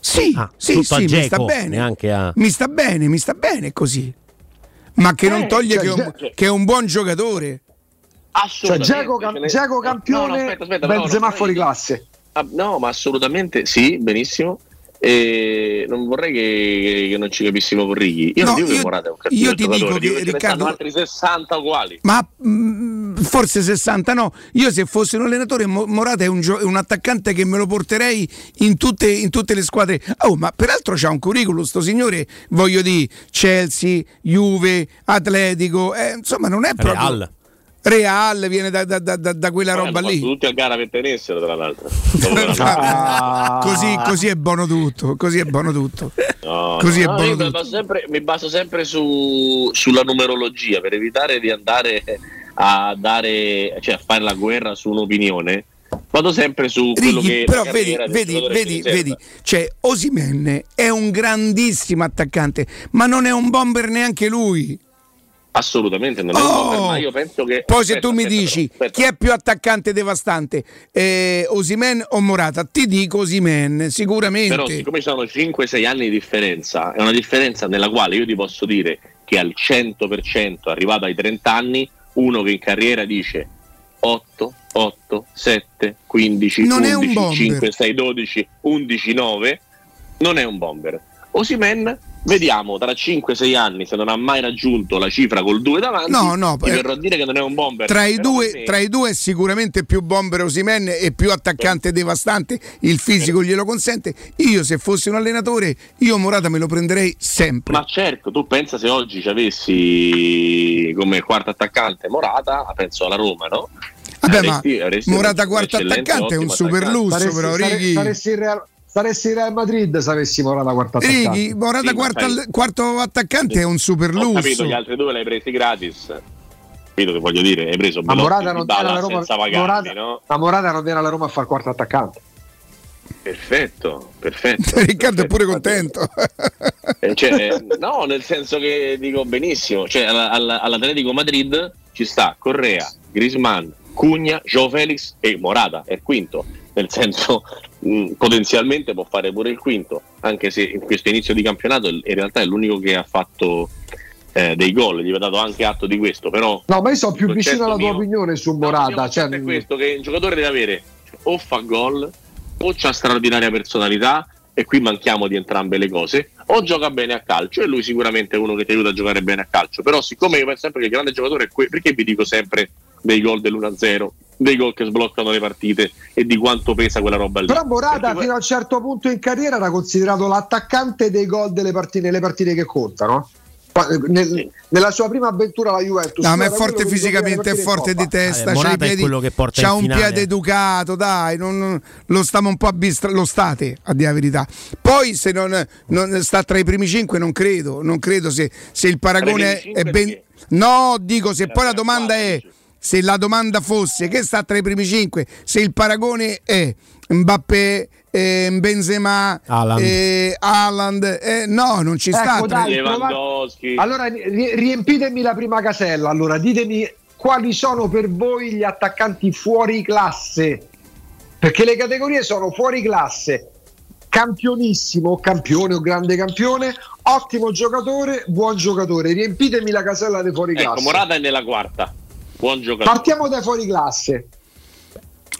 Sì, ah, sì, sì, mi sta bene, anche a... mi sta bene, mi sta bene così. Ma che eh, non toglie cioè, che, un, cioè, che è un buon giocatore. Assolutamente. Cioè, Dzeko, cam- Dzeko campione, no, no, aspetta, aspetta, Benzema no, fuori classe. No, ma assolutamente sì, benissimo. E non vorrei che, che non ci capissimo con Righi. Io no, non dico che Morata è un cattivo io ti giocatore, dico che, dico che Riccardo, altri sessanta uguali. Ma mh, forse sessanta no. Io se fossi un allenatore, Morata è un, gio- un attaccante che me lo porterei in tutte, in tutte le squadre. Oh, ma peraltro c'ha un curriculum sto signore, voglio dire, Chelsea, Juve, Atletico, eh, insomma non è proprio Real. Real viene da, da, da, da quella eh, roba lì. Tutti a gara per tenessero, tra l'altro. Ah. Così, così è buono tutto. Così è buono tutto. No, così no, è buono tutto. Baso sempre, mi baso sempre su, sulla numerologia per evitare di andare a dare, cioè a fare la guerra su un'opinione. Vado sempre su quello Righi, che però vedi, vedi, vedi, vedi, cioè Osimhen è un grandissimo attaccante, ma non è un bomber neanche lui. Assolutamente non è oh, ma io penso che poi aspetta, se tu mi aspetta, dici però, chi è più attaccante devastante eh, Osimhen o Morata, ti dico Osimhen sicuramente, però siccome sono cinque sei anni di differenza, è una differenza nella quale io ti posso dire che al cento per cento arrivato ai trenta anni uno che in carriera dice otto, otto, sette, quindici, non undici, cinque, sei, dodici, undici, nove non è un bomber. Osimhen vediamo tra cinque sei anni se non ha mai raggiunto la cifra col due davanti, no, no, ti verrò a dire che non è un bomber. Tra i, due, me... tra i due è sicuramente più bomber Osimhen e più attaccante eh. devastante, il fisico eh. glielo consente. Io se fossi un allenatore io Morata me lo prenderei sempre. Ma certo, tu pensa se oggi ci avessi come quarto attaccante Morata, penso alla Roma, no? Vabbè, avresti, ma avresti Morata quarto attaccante è un super lusso, però Righi saresti real... saresti in Real Madrid se avessi Morata quarto attaccante. Righi, Morata sì, quarto, sai, quarto attaccante sì. È un super lusso. Ho capito, gli altri due l'hai presi gratis. Capito che voglio dire, hai preso ma Morata non era la Roma pagarmi, Morata, no? Ma Morata non era la Roma a far quarto attaccante. Perfetto, perfetto. Riccardo perfetto, è pure contento. Cioè, no, nel senso che dico benissimo, cioè all'Atletico Madrid ci sta Correa, Griezmann, Cugna, João Felix e Morata è il quinto, nel senso mh, potenzialmente può fare pure il quinto, anche se in questo inizio di campionato in realtà è l'unico che ha fatto eh, dei gol, gli ho dato anche atto di questo, però no, ma io sono più vicino alla tua mio, opinione su Morata, no, cioè... è questo che il giocatore deve avere, o fa gol o c'ha straordinaria personalità e qui manchiamo di entrambe le cose, o gioca bene a calcio e lui sicuramente è uno che ti aiuta a giocare bene a calcio, però siccome io penso sempre che il grande giocatore è que- perché vi dico sempre dei gol dell'uno a zero, dei gol che sbloccano le partite e di quanto pesa quella roba lì. Però Morata perché... fino a un certo punto in carriera era considerato l'attaccante dei gol delle partite, le partite che contano. Nel, nella sua prima avventura alla Juventus. No, ma è forte fisicamente, è forte di testa, allora, c'ha, i piedi, che porta c'ha un piede educato, dai, non, lo stiamo un po' a bistra, lo state a dire la verità. Poi se non, non sta tra i primi cinque non credo, non credo se, se il paragone è ben perché? No, dico se era poi la domanda quattordici. È se la domanda fosse che sta tra i primi cinque, se il paragone è Mbappé, eh, Benzema, Haaland, eh, Haaland eh, no, non ci ecco, sta. Dai, Lewandowski. Allora riempitemi la prima casella. Allora ditemi quali sono per voi gli attaccanti fuori classe, perché le categorie sono fuori classe, campionissimo, campione o grande campione, ottimo giocatore, buon giocatore. Riempitemi la casella dei fuori classe. Ecco, Morata è nella quarta. Buon giocatore. Partiamo dai fuoriclasse.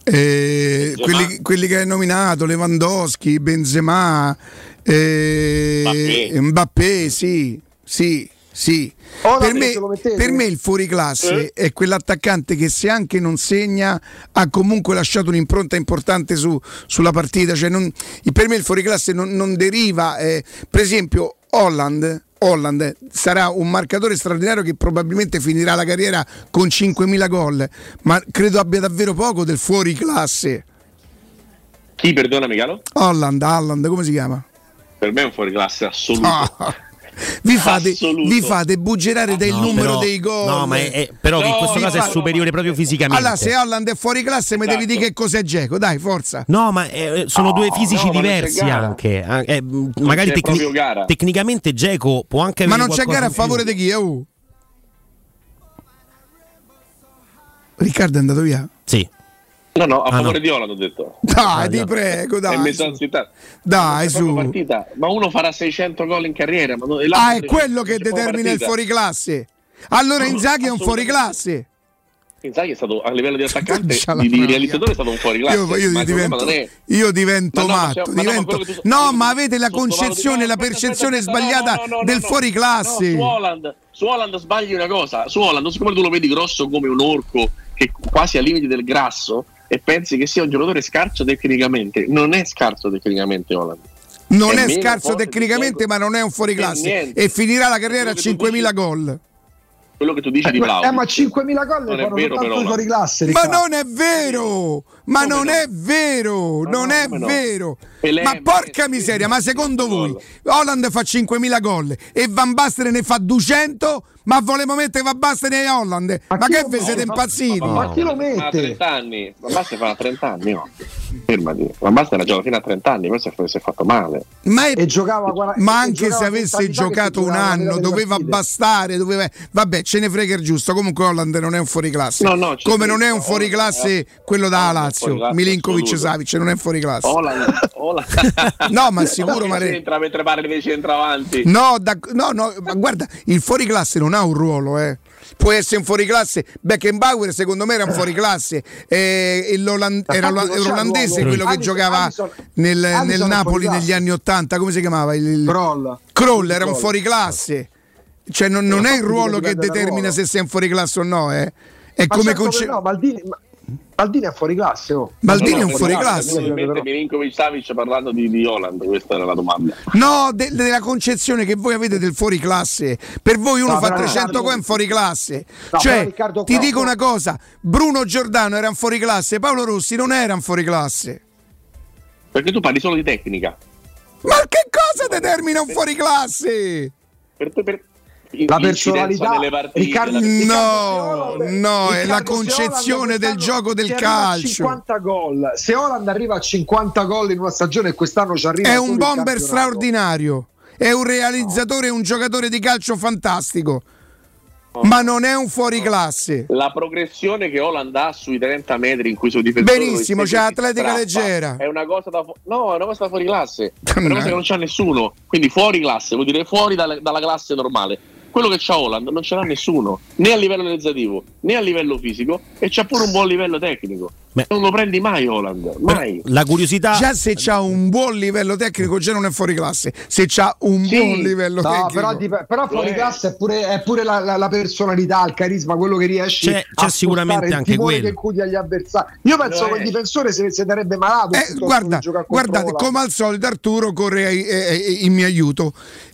Eh, quelli, quelli che hai nominato, Lewandowski, Benzema, eh, Mbappé. Mbappé, sì, sì, sì. Oh, per, me, per me il fuoriclasse eh? è quell'attaccante che se anche non segna ha comunque lasciato un'impronta importante su, sulla partita. Cioè non, per me il fuoriclasse non, non deriva. Eh, per esempio, Haaland Haaland sarà un marcatore straordinario che probabilmente finirà la carriera con cinquemila gol, ma credo abbia davvero poco del fuori classe. Chi, perdonami, Calo? Haaland, Haaland, come si chiama? Per me è un fuori classe assoluto. Oh. Vi fate, vi fate buggerare del no, numero però, dei gol. No, ma è, è, però no, in questo caso fa... è superiore proprio fisicamente. Allora, se Haaland è fuori classe, mi devi dire che cos'è Dzeko, dai, forza. No, ma eh, sono oh, due fisici no, diversi anche. Eh, magari tecni- tecnicamente Dzeko può anche avere. Ma non c'è gara a favore di chi? Eh, uh. Riccardo è andato via? Sì. No, no, a ah, favore no. di Haaland ho detto. Dai, ah, ti no. prego, dai. È messo ansietà. Dai, su. Partita. Ma uno farà seicento gol in carriera, ma non... Ah, è quello che determina il fuoriclasse. Allora no, Inzaghi è un fuoriclasse. Inzaghi è stato a livello di attaccante, di, di realizzatore è stato un fuoriclasse. Io, io, ma divento, è... io divento ma no, matto, ma divento... Ma no, ma, tu... no, ma avete la concezione, la percezione aspetta, aspetta, sbagliata no, no, no, del no, no, fuoriclasse. No, su Haaland, su Haaland sbagli una cosa. Su Haaland, siccome tu lo vedi grosso come un orco che quasi al limite del grasso e pensi che sia un giocatore scarso tecnicamente, non è scarso tecnicamente Haaland. Non è, è scarso tecnicamente, ma non è un fuoriclasse e finirà la carriera a cinquemila gol. Quello che tu dici eh, di Vlahovic. Eh, ma cinquemila gol non è vero, però, fuoriclasse, ma non è vero, ma non è vero, non è vero. Ma porca miseria, ma secondo voi Haaland fa cinquemila gol e Van Basten ne fa duecento? Ma volevamo mettere Van Basten e Haaland? Ma, ma che vi siete impazziti? Ma, ma, ma chi lo mette? Anni. Van Basten fa trent'anni, no? Fermati. Van Basten ha giocato fino a trent'anni, questo si è fatto male. Ma, è, e giocava, guarda, ma anche giocava se avesse giocato un anno, doveva bastare, doveva... Vabbè, ce ne frega il giusto. Comunque Haaland non è un fuoriclasse. No, no, come non è un fuoriclasse quello da Lazio, Milinkovic Savic non è un fuoriclasse. Haaland, no, ma sicuro, ma entra mentre parli invece entra avanti. No, da... no, no, ma guarda, il fuoriclasse non ha un ruolo, eh. Può essere un fuoriclasse. Beckenbauer secondo me era un fuoriclasse, eh, era l'olandese quello che giocava nel, nel Napoli negli anni ottanta, come si chiamava? Il Kroll era un fuoriclasse, cioè non, non è il ruolo che determina se sei un fuoriclasse o no, eh. È ma come certo conce- no, Maldini, Maldini è fuoriclasse, oh. Maldini no, no, è un fuoriclasse. Milinkovic Savic parlando di, di Haaland, questa era la domanda. No, de, della concezione che voi avete del fuoriclasse. Per voi uno no, fa trecento gol è un fuoriclasse. No, cioè, Riccardo, ti dico una cosa, Bruno Giordano era un fuoriclasse, Paolo Rossi non era un fuoriclasse. Perché tu parli solo di tecnica. Ma che cosa determina un fuoriclasse? Per te, per... la personalità delle partite, Riccardo, la... no, Riccardo, no, è la concezione del gioco del calcio. cinquanta gol. Se Haaland arriva a cinquanta gol in una stagione, quest'anno ci arriva. È un bomber straordinario, è un realizzatore, no. un giocatore di calcio fantastico. No. Ma non è un fuoriclasse. La progressione che Haaland ha sui trenta metri in cui sono difensore benissimo, c'è atletica leggera. È una cosa da fu- no, è una cosa da fuoriclasse. È una cosa che non c'ha nessuno. Quindi fuoriclasse vuol dire fuori dalla, dalla classe normale. Quello che c'ha Haaland non ce l'ha nessuno, né a livello realizzativo, né a livello fisico, e c'ha pure un buon livello tecnico. Beh, non lo prendi mai Haaland, mai. La curiosità, già se c'ha un buon livello tecnico già non è fuoriclasse, se c'ha un sì, buon livello no, tecnico. Però, però fuoriclasse è pure, è pure la, la, la personalità, il carisma, quello che riesce c'è, c'è a sicuramente portare, anche il timore che cudi agli avversari. Io penso che il difensore se si darebbe malato. Eh, guarda, guardate, come al solito Arturo corre in mio aiuto.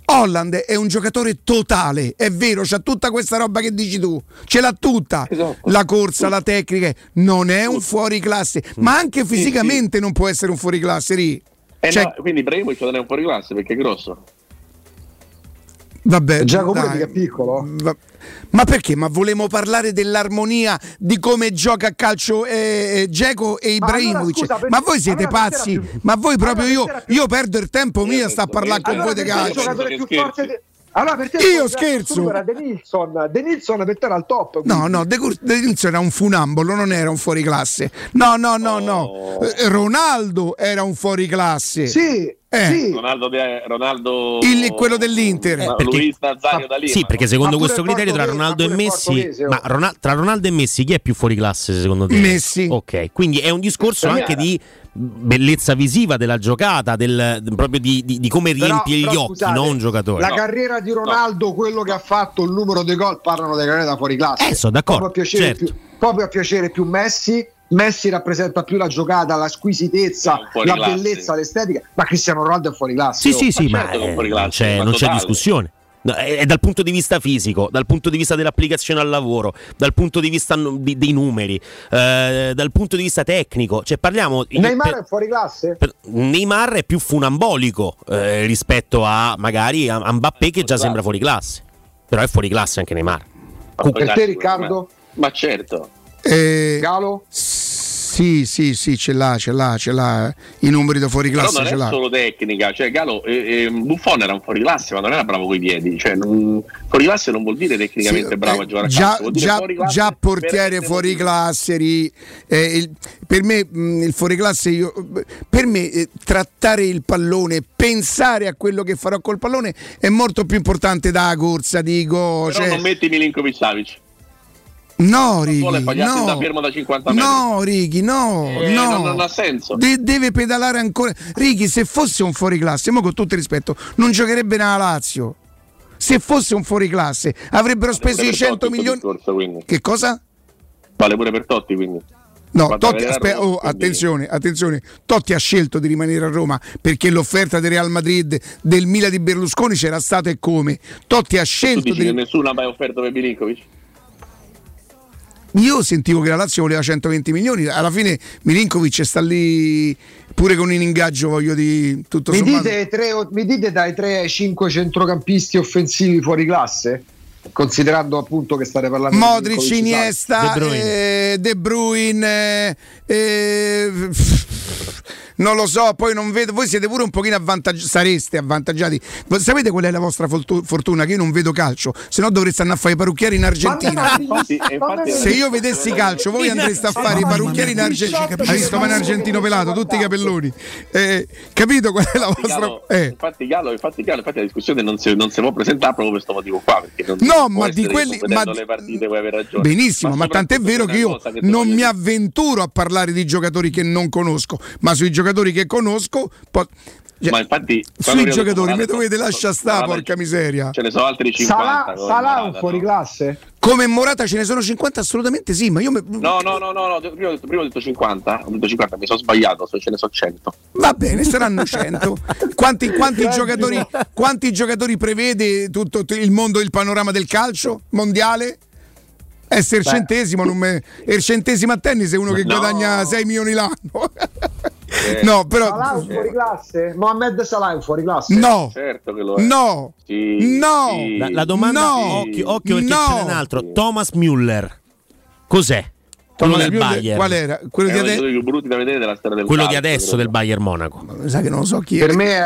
Haaland è un giocatore totale, è vero, c'ha tutta questa roba che dici tu, ce l'ha tutta, esatto. La corsa, la tecnica, non è un fuoriclasse, ma anche fisicamente sì, sì. non può essere un fuoriclasse. Ri. Eh cioè... no, quindi Breivik non è un fuoriclasse perché è grosso. Vabbè, Giacomo è piccolo. Ma perché? Ma volevamo parlare dell'armonia di come gioca a calcio eh, Dzeko e Ibrahimovic. Ma, allora, ma voi siete allora pazzi? Più... Ma voi proprio allora, io, io perdo il tempo io mio a sta a parlare con allora voi di calcio. Più allora, per te io scherzo. Era De Nilsson, De Nilsson per te era al top. Quindi. No, no, De, Cur- De Nilsson era un funambolo, non era un fuoriclasse. No, no, no, no. Oh. Ronaldo era un fuoriclasse. Sì. Eh. Sì. Ronaldo, Ronaldo... Il, quello dell'Inter eh, perché... Luis Nazario da Lima, sì, perché secondo questo criterio tra Ronaldo e Messi ma Ronaldo, tra Ronaldo e Messi chi è più fuoriclasse secondo te? Messi. Ok, quindi è un discorso anche di bellezza visiva della giocata, del, proprio di, di, di come riempie gli occhi, scusate, non un giocatore. La no. carriera di Ronaldo, no. quello che ha fatto, il numero dei gol, parlano delle carriere da fuoriclasse. Eh, sono d'accordo. Proprio a piacere, certo. più, proprio a piacere più Messi. Messi rappresenta più la giocata, la squisitezza, la classe. Bellezza, l'estetica, ma Cristiano Ronaldo è fuoriclasse. Sì, oh. sì, sì, ma, certo ma, è, fuoriclasse, cioè, ma non totale. C'è discussione. è dal punto di vista fisico, dal punto di vista dell'applicazione al lavoro, dal punto di vista dei numeri, eh, dal punto di vista tecnico, cioè parliamo Neymar per, è fuori classe? Per, Neymar è più funambolico eh, rispetto a magari a Mbappé, che già sembra fuori classe, però è fuori classe anche Neymar. Per te, Riccardo? Ma certo. Eh, Galo? Sì, sì, sì, ce l'ha, ce l'ha, ce l'ha. I numeri da fuori classe ce l'ha. Non è solo tecnica, cioè Galo, eh, eh, Buffon era un fuori classe, ma non era bravo coi piedi. Cioè, non, fuori classe non vuol dire tecnicamente sì, bravo eh, a giocare a calcio. Vuol dire già, fuori classe, già portiere fuori classe. Eh, il, per me mh, il fuori classe, io, per me eh, trattare il pallone, pensare a quello che farò col pallone è molto più importante da corsa, dico. Però cioè, non metti Milinkovic Savic. No, Righi, no, da fermo da cinquanta metri. no, Righi, no, eh, no. Non, non ha senso. De- deve pedalare ancora. Righi, se fosse un fuoriclasse, mo con tutto il rispetto, non giocherebbe nella Lazio. Se fosse un fuoriclasse, avrebbero vale speso i cento milioni. Discorso, che cosa? Vale pure per Totti, quindi. No, Quando Totti, aspe- Roma, oh, attenzione, attenzione, Totti ha scelto di rimanere a Roma perché l'offerta del Real Madrid, del Milan di Berlusconi c'era stata e come. Totti ha scelto di... che nessuno ha mai offerto per Milinkovic. Io sentivo che la Lazio voleva centoventi milioni, alla fine Milinkovic sta lì pure con un ingaggio, voglio dire, tutto mi sommato. Dite tre, mi dite dai tre ai cinque centrocampisti offensivi fuori classe? Considerando appunto che state parlando Modric, di Modric, Iniesta, De Bruyne, eh, De Bruyne eh, pff, non lo so, poi non vedo, voi siete pure un pochino avvantaggiati, sareste avvantaggiati. Sapete qual è la vostra fortuna? Che io non vedo calcio, se no dovreste andare a fare i parrucchieri in Argentina. Infatti, infatti, se io vedessi calcio, voi andreste a fare i parrucchieri in Argentina. Hai visto un argentino pelato, tutti i capelloni. Eh, capito qual è la vostra? Eh. Infatti, Gallo, infatti, Gallo, infatti la discussione non si, non si può presentare proprio per questo motivo qua, perché non no, No, ma di quelli ma le partite, puoi aver ragione. Benissimo, ma, ma tant'è vero che io che non mi avventuro a parlare di giocatori che non conosco, ma sui giocatori che conosco po- cioè, ma infatti sui giocatori mi dovete lasciare sta, porca miseria. Ce ne sono altri cinquanta. Salah un fuori classe? Come Morata ce ne sono cinquanta, assolutamente sì, ma io me... No, no, no, no, no, prima ho detto, prima ho detto cinquanta, ho detto cinquanta, mi sono sbagliato, ce ne sono cento. Va bene, saranno cento. Quanti, quanti giocatori, quanti giocatori prevede tutto, tutto il mondo, il panorama del calcio mondiale? Essere Beh. centesimo, non me... il centesimo a tennis è uno che no. guadagna sei milioni l'anno. Eh, no, però Salah è un fuori classe? Mohamed Salah è un fuori classe? No, certo che lo è. No, sì, no. Sì. La, la domanda no. Occhio, occhio perché no. c'è un altro. Thomas Müller, cos'è? Quello del Bayern, qual era? Quello, di, ade- della del quello di adesso però. Del Bayern Monaco. Ma mi sa che non so chi per è. me,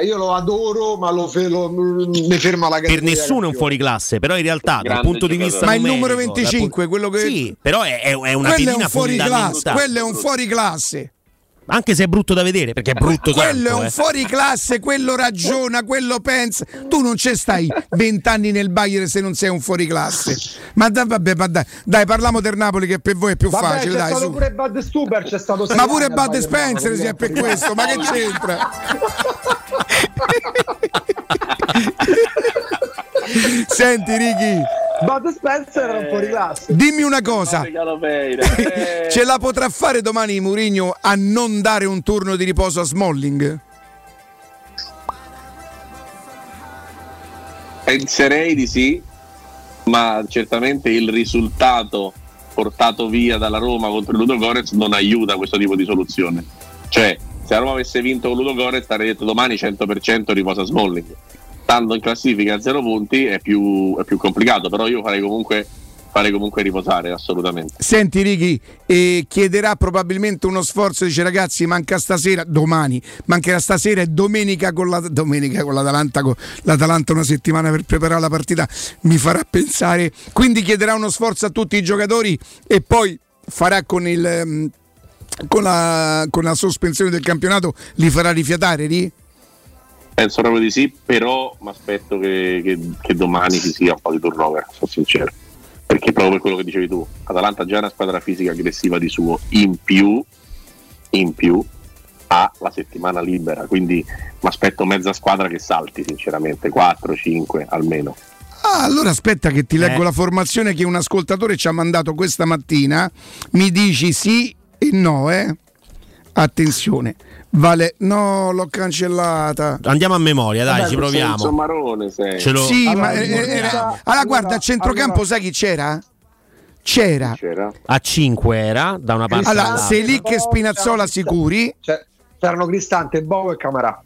eh. Io lo adoro, ma lo, fe- lo mi ferma la categoria. Per nessuno è un fuoriclasse, però in realtà dal punto giocatore. di vista ma numerico, il numero venticinque, pun- quello che sì, però è, è una pedina fondamentale. Quello è un fuoriclasse. Anche se è brutto da vedere, perché è brutto quello tanto, è un eh. fuoriclasse, quello ragiona, quello pensa. Tu non ci stai vent'anni nel Bayern se non sei un fuoriclasse. Ma dai, vabbè, ma dai, dai, parliamo del Napoli che per voi è più vabbè, facile. C'è dai, stato su. Pure Bud Stuber, c'è stato ma pure Bud Spencer si è per questo, ma che c'entra? Senti, Ricky, Bud Spencer era un fuoriclasse. Dimmi una cosa, ce la potrà fare domani Mourinho a non dare un turno di riposo a Smalling? Penserei di sì, ma certamente il risultato portato via dalla Roma contro il Ludogorets non aiuta questo tipo di soluzione. Cioè, se la Roma avesse vinto con Ludogorets avrei detto domani cento per cento riposa Smalling. Stando in classifica a zero punti è più, è più complicato, però io farei comunque, farei comunque riposare, assolutamente. Senti Ricky, eh, chiederà probabilmente uno sforzo, dice ragazzi manca stasera, domani, mancherà stasera e domenica con, la, domenica con l'Atalanta, con l'Atalanta una settimana per preparare la partita, mi farà pensare, quindi chiederà uno sforzo a tutti i giocatori e poi farà con il mh, con, la, con la sospensione del campionato, li farà rifiatare lì? Penso proprio di sì, però mi aspetto che, che, che domani ci sia un po' di turnover, sono sincero, perché proprio per quello che dicevi tu, Atalanta già è una squadra fisica aggressiva di suo, in più, in più ha la settimana libera, quindi mi aspetto mezza squadra che salti sinceramente, quattro cinque almeno. Ah, allora aspetta che ti leggo eh. la formazione che un ascoltatore ci ha mandato questa mattina, mi dici sì e no, eh? Attenzione, Vale, no, l'ho cancellata. Andiamo a memoria, dai, vabbè, ci proviamo. Senso Marone, sei. Ce lo... Sì, allora, ma eh, eh, allora, allora guarda, a centrocampo allora... sai chi c'era? C'era. c'era a cinque era da una parte. Allora, Selic e Spinazzola sicuri. Cioè, c'erano Cristante, Bovo e Camarà.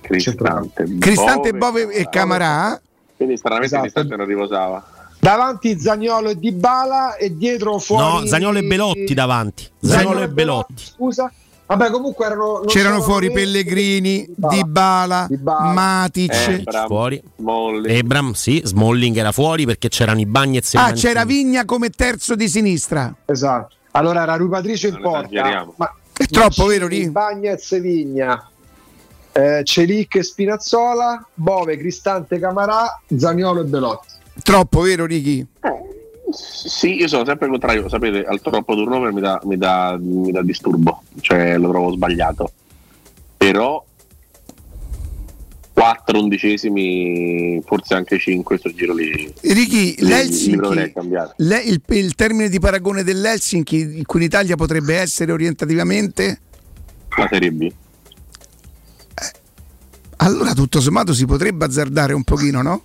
Cristante, Bove, Cristante, Bove e Camarà. Quindi stranamente Cristante esatto. non riposava. Davanti Zaniolo e Dybala e dietro fuori. No, Zaniolo e Belotti davanti. Zaniolo, Zaniolo e Belotti. Belotti. Scusa. Vabbè, comunque erano, c'erano fuori Pellegrini, Dybala, Dybala, Matic, Ebram, fuori. Ebram, sì, Smalling era fuori perché c'erano i Bagnez. Ah, Mancini. C'era Vigna come terzo di sinistra. Esatto. Allora era Rui Patricio in porta. Ma è troppo, vero lì? Bagnez e Vigna. Eh, Celic e Spinazzola, Bove, Cristante, Camarà, Zaniolo e Belotti. Troppo, vero Ricky? Eh, sì, io sono sempre contrario, sapete, al troppo turnover mi dà, mi dà, mi dà disturbo, cioè lo trovo sbagliato. Però quattro undicesimi, forse anche cinque, questo giro lì. Ricky, lì, l'Helsinki, le, il, il termine di paragone dell'Helsinki qui in Italia potrebbe essere orientativamente la Serie B. Allora tutto sommato si potrebbe azzardare un pochino, no?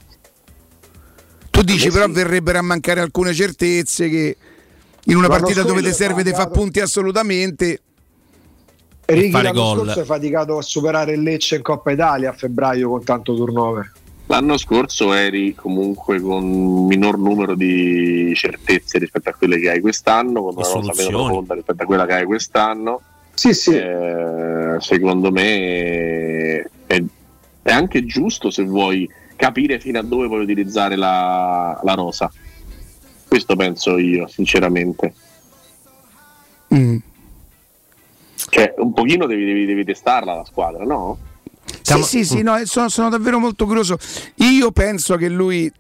Tu dici, però sì, verrebbero a mancare alcune certezze che in una l'anno partita dove ti serve ti fa punti assolutamente. Righi, fare l'anno gol. Scorso è faticato a superare il Lecce in Coppa Italia a febbraio con tanto turnover. L'anno scorso eri comunque con minor numero di certezze rispetto a quelle che hai quest'anno, con una cosa meno profonda rispetto a quella che hai quest'anno. Sì, sì. Eh, secondo me è è anche giusto se vuoi capire fino a dove vuoi utilizzare la, la rosa. Questo penso io, sinceramente. Mm. Cioè, un pochino devi, devi, devi testarla la squadra, no? Siamo... Sì, sì, sì, no, sono, sono davvero molto curioso. Io penso che lui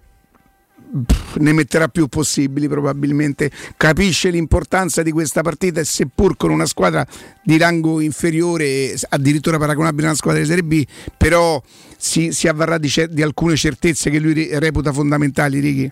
pff, ne metterà più possibili, probabilmente. Capisce l'importanza di questa partita e seppur con una squadra di rango inferiore, addirittura paragonabile a una squadra di Serie B, però si, si avvarrà di, cer- di alcune certezze che lui reputa fondamentali, Ricky.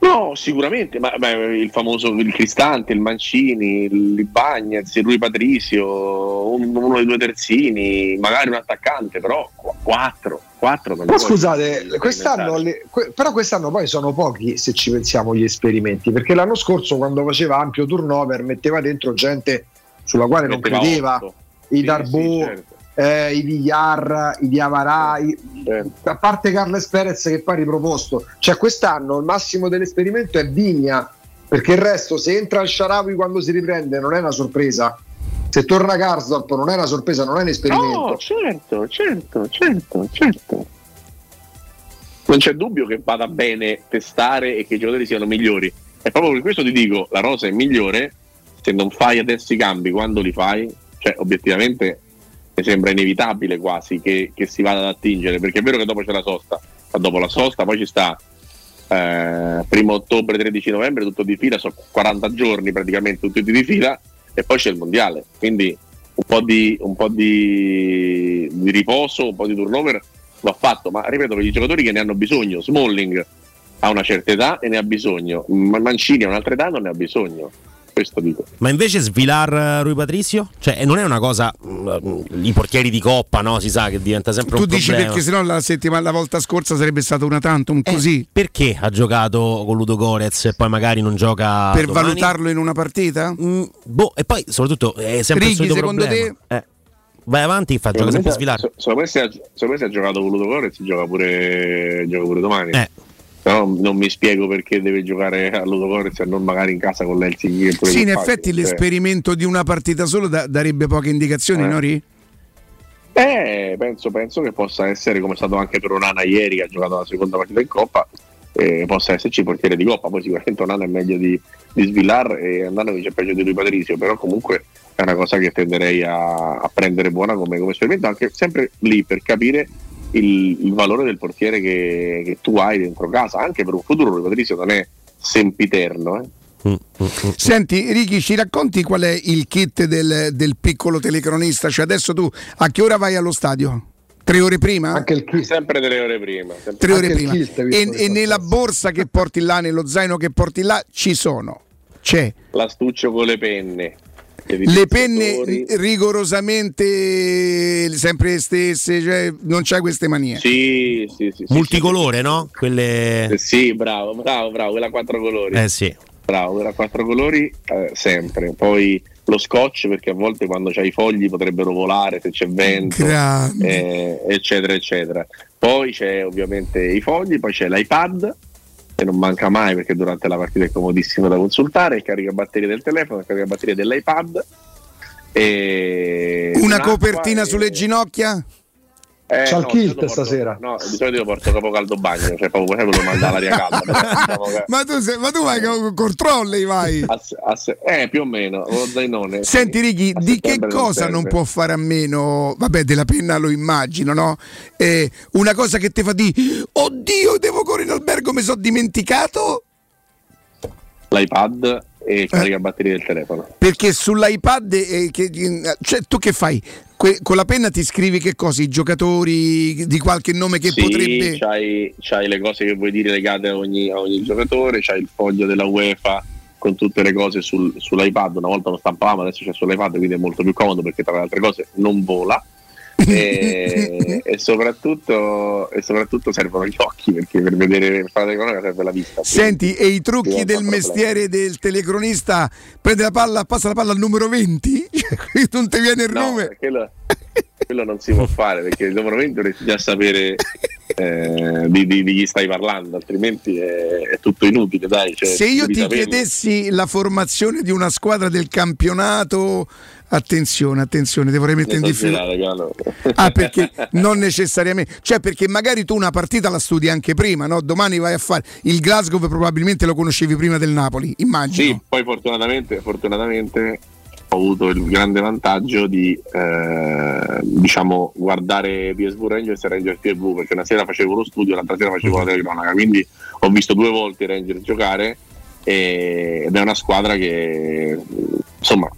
No, sicuramente, ma beh, il famoso il Cristante, il Mancini, il Bagnez, il Rui Patricio, un, uno dei due terzini, magari un attaccante, però quattro, quattro. Ma scusate, quest'anno le, que, però quest'anno poi sono pochi se ci pensiamo gli esperimenti, perché l'anno scorso quando faceva ampio turnover metteva dentro gente sulla quale non credeva, i Darbo, sì, sì, certo. eh, i Villar, i Diavara, eh, i... certo. A parte Carles Perez che poi ha riproposto, cioè quest'anno il massimo dell'esperimento è Vigna, perché il resto, se entra il Shaarawy quando si riprende non è una sorpresa, se torna Karsdorp non è una sorpresa, non è un esperimento. No, certo, certo, certo, certo. Non c'è dubbio che vada bene testare e che i giocatori siano migliori, e proprio per questo ti dico, la rosa è migliore. Se non fai adesso i cambi, quando li fai? Cioè, obiettivamente mi sembra inevitabile quasi che, che si vada ad attingere, perché è vero che dopo c'è la sosta, ma dopo la sosta poi ci sta eh, primo ottobre, tredici novembre, tutto di fila, sono quaranta giorni praticamente tutti di fila, e poi c'è il mondiale, quindi un po' di, un po' di, di riposo, un po' di turnover va fatto, ma ripeto, per i giocatori che ne hanno bisogno. Smalling ha una certa età e ne ha bisogno, Mancini ha un'altra età e non ne ha bisogno. Questo dico. Ma invece svilar Rui Patricio? Cioè non è una cosa, i portieri di coppa, no? Si sa che diventa sempre tu un problema. Tu dici perché sennò la settimana, la volta scorsa sarebbe stato una tantum così. Eh, perché ha giocato con Ludogorets e poi magari non gioca per domani? Valutarlo in una partita? Mm, boh, e poi soprattutto è sempre Righi, il solito secondo problema. Te? Eh, vai avanti, fa gioca sempre Svilar. Secondo me se, se ha giocato con Ludogorets gioca pure gioca pure domani. Eh. No, non mi spiego perché deve giocare a Ludogorets e non magari in casa con l'Helsinki. Sì, in effetti cioè. L'esperimento di una partita solo da, darebbe poche indicazioni, eh. Nori? Eh, penso, penso che possa essere, come è stato anche per Onana ieri, che ha giocato la seconda partita in Coppa, eh, possa esserci portiere di Coppa. Poi sicuramente Onana è meglio di, di Svilar e Andanovic è peggio di Rui Patricio, però comunque è una cosa che tenderei a, a prendere buona come, come esperimento, anche sempre lì per capire Il, il valore del portiere che, che tu hai dentro casa, anche per un futuro. Rui Patricio non è sempiterno, eh. Senti Ricky, ci racconti qual è il kit del, del piccolo telecronista? Cioè adesso tu a che ora vai allo stadio? Tre ore prima? Anche il kit. Sempre tre ore prima, sempre. Tre ore prima. Kit, e, e nella borsa che porti là, nello zaino che porti là ci sono, c'è l'astuccio con le penne, le penne rigorosamente sempre le stesse, cioè non c'è queste manie. Sì, sì, sì, sì, multicolore, sì, no? Quelle... Sì, bravo, bravo, bravo, quella a quattro colori. Eh sì. Bravo, quella a quattro colori eh, sempre. Poi lo scotch, perché a volte quando c'hai i fogli potrebbero volare se c'è vento, eh, eccetera, eccetera. Poi c'è ovviamente i fogli, poi c'è l'iPad, che non manca mai perché durante la partita è comodissimo da consultare, il caricabatterie del telefono, il caricabatterie dell'iPad. E una copertina e... sulle ginocchia? Eh, c'è il no, kilt porto, stasera. No, di solito io porto capo caldo bagno, cioè proprio quello manda l'aria calda. Però, ma, tu sei, ma tu vai con, con trolley vai? A, a, eh, più o meno, o zainone. Senti Ricky, di che cosa non, non può fare a meno? Vabbè, della penna lo immagino, no? Eh, una cosa che ti fa di oddio, devo correre in albergo, mi sono dimenticato l'iPad e eh. caricabatterie del telefono. Perché sull'iPad eh, che, cioè, tu che fai? Que- con la penna ti scrivi che cosa? I giocatori di qualche nome che sì, potrebbe... C'hai, c'hai le cose che vuoi dire legate a ogni, a ogni giocatore, c'hai il foglio della UEFA con tutte le cose sul, sull'iPad, una volta lo stampavamo, adesso c'è sull'iPad, quindi è molto più comodo perché tra le altre cose non vola. E, e, soprattutto, e soprattutto servono gli occhi, perché per vedere, per fare telecronaca serve la vista. Senti, e i trucchi del mestiere del telecronista, prende la palla, passa la palla al numero venti, non ti viene il no, nome quello, quello non si può fare, perché il numero venti dovresti già sapere eh, di, di, di chi stai parlando, altrimenti è, è tutto inutile, dai, cioè, se io ti saperlo. Chiedessi la formazione di una squadra del campionato, attenzione, attenzione, ti vorrei mettere in difficoltà. No. Ah, perché non necessariamente, cioè perché magari tu una partita la studi anche prima, no? Domani vai a fare il Glasgow, probabilmente lo conoscevi prima del Napoli, immagino. Sì, poi fortunatamente, fortunatamente ho avuto il grande vantaggio di eh, diciamo guardare P S V Rangers e Rangers T V, perché una sera facevo lo studio, l'altra sera facevo la telecronaca, quindi ho visto due volte i Rangers giocare e, ed è una squadra che insomma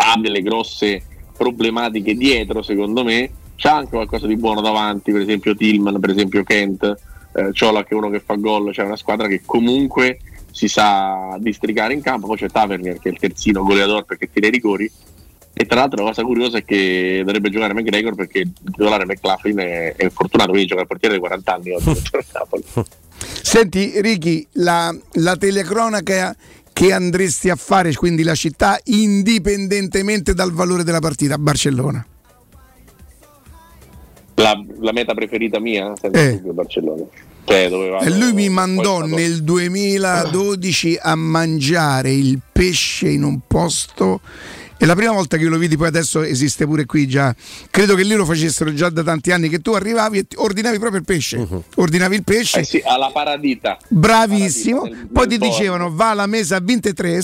ha delle grosse problematiche dietro, secondo me c'ha anche qualcosa di buono davanti, per esempio Tillman, per esempio Kent, eh, Ciola che è uno che fa gol, c'è una squadra che comunque si sa districare in campo. Poi c'è Tavernier che è il terzino goleador perché tira i rigori, e tra l'altro la cosa curiosa è che dovrebbe giocare McGregor perché il titolare McLaughlin è, è infortunato, quindi gioca al portiere di quaranta anni oggi per Napoli. Senti Ricky, la, la telecronaca che andresti a fare, quindi la città, indipendentemente dal valore della partita, Barcellona? La, la meta preferita mia? Eh. Barcellona. Cioè, dove vado, e lui mi mandò stato... nel duemiladodici a mangiare il pesce in un posto, e la prima volta che lo vidi, poi adesso esiste pure qui già, credo che lì lo facessero già da tanti anni, che tu arrivavi e ordinavi proprio il pesce, uh-huh. ordinavi il pesce eh sì, alla paradita, bravissimo, paradita, nel, poi nel ti porto. Dicevano va alla mesa a ventitré,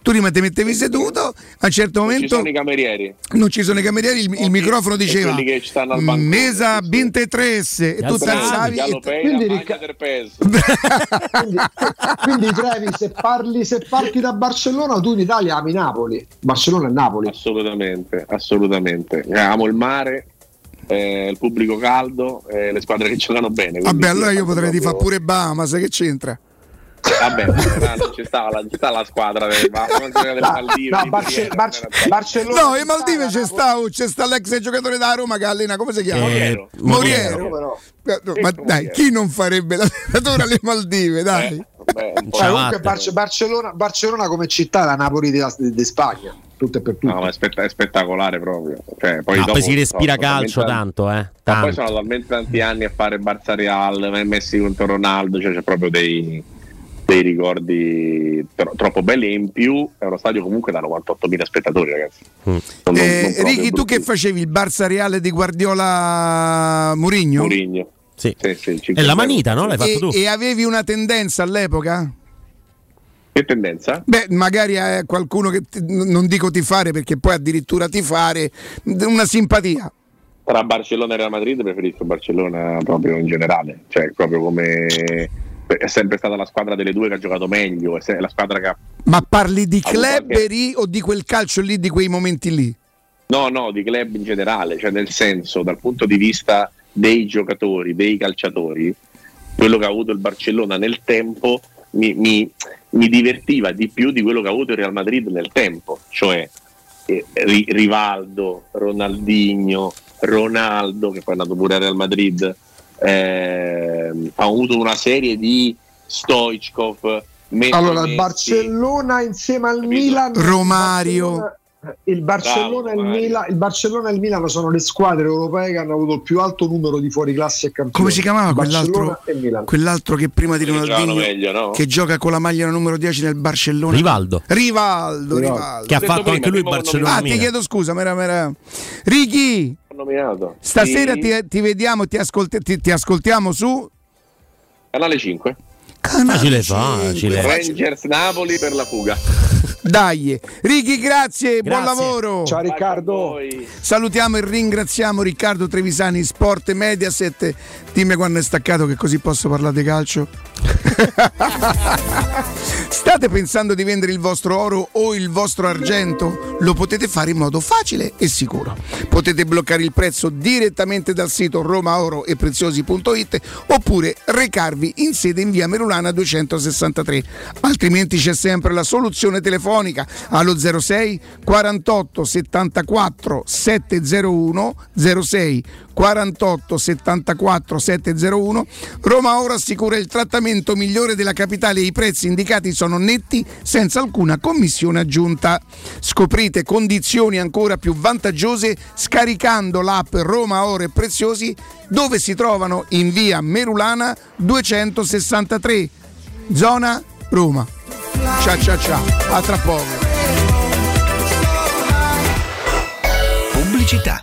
tu rimane mettevi seduto, a un certo non momento ci sono i camerieri, non ci sono i camerieri, il, il microfono diceva mesa a ventitré e tu alzavi, quindi, ric- quindi, quindi Trevi, se parli se parti da Barcellona tu in Italia ami Napoli, Barcellona a Napoli. Assolutamente, assolutamente. Amo il mare, eh, il pubblico caldo, eh, le squadre che giocano bene. Vabbè, allora io potrei proprio... fare pure Bahamas, che c'entra? Vabbè, no, ci sta la, sta la squadra delle Maldive. No, Barce- Barce- Barcellona. No, e Maldive c'è sta, c'è sta l'ex giocatore da Roma Gallina, come si chiama? Eh, Moriero. Ma dai, chi non farebbe l'allenatore alle Maldive, dai. Eh, beh, cioè, comunque Barce- Barcellona, Barcellona come città la Napoli di, di Spagna. Tutto e per tutto. No, ma è, spett- è spettacolare proprio. Cioè, poi, no, dopo, poi si respira so, calcio tanto, eh. Tanto. Ma poi sono talmente tanti anni a fare Barça Real, Messi contro Ronaldo, cioè c'è proprio dei, dei ricordi tro- troppo belli. E in più è uno stadio comunque da novantottomila spettatori, ragazzi. Mm. Non, eh, non Ricky, brutti. Tu che facevi il Barça Real di Guardiola Mourinho? Mourinho. Sì. Sì, sì, è la manita, no? L'hai fatto e, tu. E avevi una tendenza all'epoca? Che tendenza? Beh, magari eh, qualcuno che ti, non dico tifare, perché poi addirittura tifare, una simpatia. Tra Barcellona e Real Madrid preferisco Barcellona proprio in generale, cioè proprio come è sempre stata la squadra delle due che ha giocato meglio, è la squadra che ha... Ma parli di club lì o di quel calcio lì, di quei momenti lì? No, no, di club in generale, cioè nel senso, dal punto di vista dei giocatori, dei calciatori, quello che ha avuto il Barcellona nel tempo mi, mi, mi divertiva di più di quello che ha avuto il Real Madrid nel tempo, cioè eh, Rivaldo, Ronaldinho, Ronaldo, che poi è andato pure al Real Madrid, eh, ha avuto una serie di Stoichkov, Messi, allora il Barcellona insieme al capito? Milan, Romario, il Barcellona, bravo, il, Mila, il Barcellona e il Milano sono le squadre europee che hanno avuto il più alto numero di fuoriclasse e campioni. Come si chiamava quell'altro, quell'altro che prima di Ronaldinho meglio, no? Che gioca con la maglia numero dieci nel Barcellona? Rivaldo. Rivaldo, Rivaldo. Rivaldo. Che ha fatto anche lui il Barcellona. Ah, ti chiedo scusa, ma era, ma era... Ricky, nominato. Stasera sì. ti, ti vediamo, ti, ascolt- ti, ti ascoltiamo su Canale cinque. Canale ah, cinque. Rangers Napoli per la fuga. Dai, Ricky, grazie, grazie, buon lavoro. Ciao Riccardo. Salutiamo e ringraziamo Riccardo Trevisani, Sport Mediaset. Dimmi quando è staccato, che così posso parlare di calcio. State pensando di vendere il vostro oro o il vostro argento? Lo potete fare in modo facile e sicuro. Potete bloccare il prezzo direttamente dal sito romaoroepreziosi punto it oppure recarvi in sede in via Merulana duecentosessantatré. Altrimenti c'è sempre la soluzione telefonica allo zero sei quarantotto settantaquattro settecentouno zero sei quarantotto settantaquattro settecentouno. Roma Oro assicura il trattamento migliore della capitale e i prezzi indicati sono netti senza alcuna commissione aggiunta. Scoprite condizioni ancora più vantaggiose scaricando l'app Roma Oro e Preziosi, dove si trovano in via Merulana duecentosessantatré, zona Roma. Ciao ciao ciao, a tra poco. Pubblicità.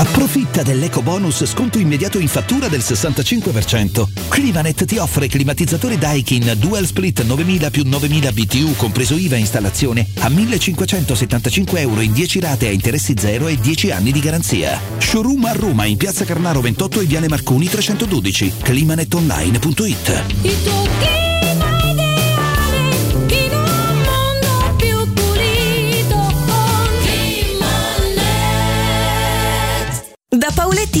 Approfitta dell'eco bonus sconto immediato in fattura del sessantacinque percento. Climanet ti offre climatizzatore Daikin Dual Split novemila più novemila B T U compreso I V A e installazione a millecinquecentosettantacinque euro in dieci rate a interessi zero e dieci anni di garanzia. Showroom a Roma in Piazza Carnaro ventotto e Viale Marconi trecentododici. Climanetonline punto it. Il tuo clima ideale in un mondo più pulito con Climanet. Da Paoletti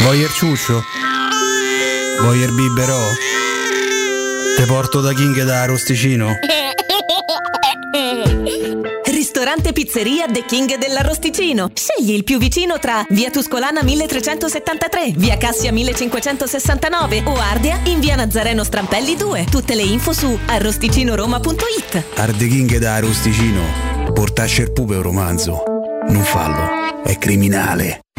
Voglio il ciuccio? Voglio il biberò? Te porto da King da Arrosticino? Ristorante Pizzeria The King dell'Arrosticino. Scegli il più vicino tra via Tuscolana milletrecentosettantatré, via Cassia millecinquecentosessantanove o Ardea in via Nazareno Strampelli due. Tutte le info su arrosticinoroma punto it. Arde King da Arrosticino. Portasce il pupe un romanzo. Non fallo, è criminale.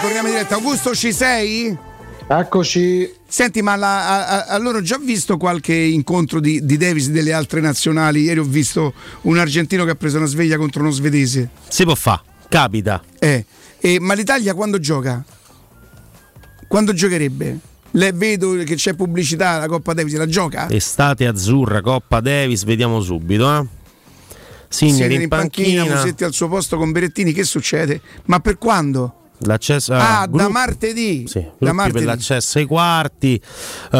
Torniamo in diretta. Augusto, ci sei? Eccoci. Senti, ma la, a, allora ho già visto qualche incontro di, di Davis delle altre nazionali. Ieri ho visto un argentino che ha preso una sveglia contro uno svedese. Si può fa, capita. Eh, eh, ma l'Italia quando gioca? Quando giocherebbe? Le vedo che c'è pubblicità, la Coppa Davis la gioca? Estate azzurra, Coppa Davis, vediamo subito, eh. Signori in, in panchina, Musetti al suo posto con Berettini, che succede? Ma per quando? L'accesso ah, gruppi, da martedì, sì, da martedì per l'accesso ai quarti. Uh,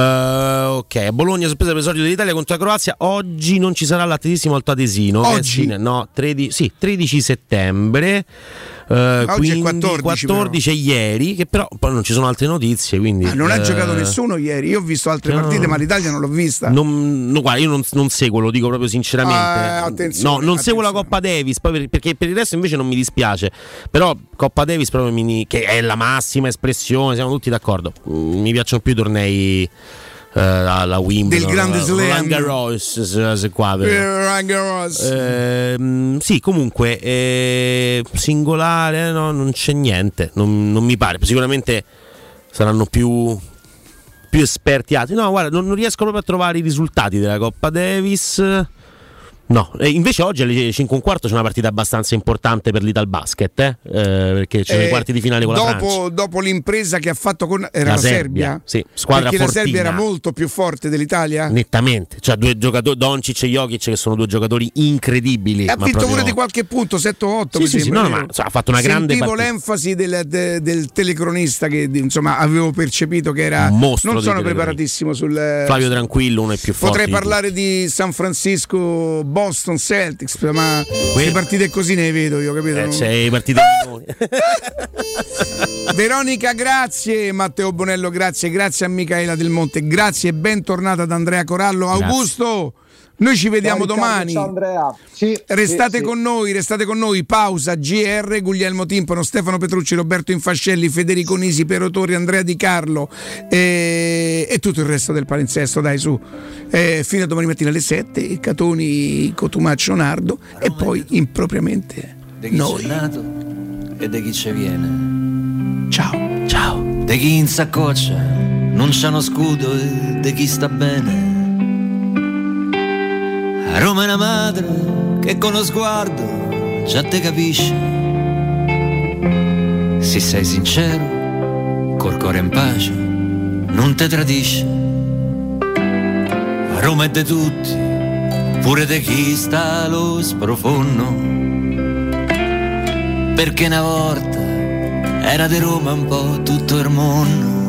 ok, Bologna sospesa per l'esordio dell'Italia contro la Croazia. Oggi non ci sarà l'attesissimo al Tadesino. Oggi? Eh, no, tredici settembre. Uh, Oggi quindi è quattordici però. Ieri, che però poi non ci sono altre notizie, quindi ah, non ha eh... giocato nessuno ieri. Io ho visto altre no, partite, ma l'Italia non l'ho vista. Non, no, guarda, io non, non seguo, lo dico proprio sinceramente. Uh, attenzione, no, non attenzione. Seguo la Coppa Davis, per, perché per il resto invece non mi dispiace. Però Coppa Davis proprio mi, che è la massima espressione, siamo tutti d'accordo. Mi piacciono più i tornei. Uh, la, la Wimbledon, del grande slam, Roland Garros. Eh, sì, comunque eh, singolare, no, non c'è niente, non, non mi pare. Sicuramente saranno più più esperti altri. No, guarda, non, non riesco proprio a trovare i risultati della Coppa Davis. No, e invece oggi alle cinque e un quarto c'è una partita abbastanza importante per l'Ital Basket, eh? Eh, perché c'è eh, i quarti di finale con dopo, la Francia. Dopo l'impresa che ha fatto con era la, la Serbia, Serbia. Sì, squadra perché fortina. La Serbia era molto più forte dell'Italia? Nettamente, cioè due giocatori, Doncic e Jokic, che sono due giocatori incredibili. Ha ma vinto proprio... pure di qualche punto, sette otto. Sì, sì, sì, no, ma cioè, ha fatto una Sentivo grande partita. L'enfasi del, de, del telecronista che insomma avevo percepito che era... Non sono preparatissimo sul... Flavio Tranquillo, uno è più forte. Potrei di parlare tutto. Di San Francisco... Boston Celtics, ma que- le partite così ne vedo io, capito? Eh, c'è partite Veronica, grazie. Matteo Bonello, grazie. Grazie a Micaela Del Monte, grazie e bentornata ad Andrea Corallo. Grazie. Augusto, noi ci vediamo ciao, domani. Ciao Andrea. Sì, restate sì, con sì. noi, restate con noi. Pausa. G R, Guglielmo Timpano, Stefano Petrucci, Roberto Infascelli, Federico Nisi, Piero Torri, Andrea Di Carlo e... e tutto il resto del palinsesto. Dai, su. Eh, fino a domani mattina alle sette, Catoni, Cotumaccio, Nardo e poi impropriamente de chi noi. C'è nato e de chi ci viene. Ciao, ciao. De chi in saccoccia non c'è uno scudo e de chi sta bene. A Roma è una madre che con lo sguardo già te capisce. Se sei sincero, col cuore in pace, non te tradisce. Roma è de tutti, pure de chi sta allo sprofondo, perché una volta era de Roma un po' tutto il mondo.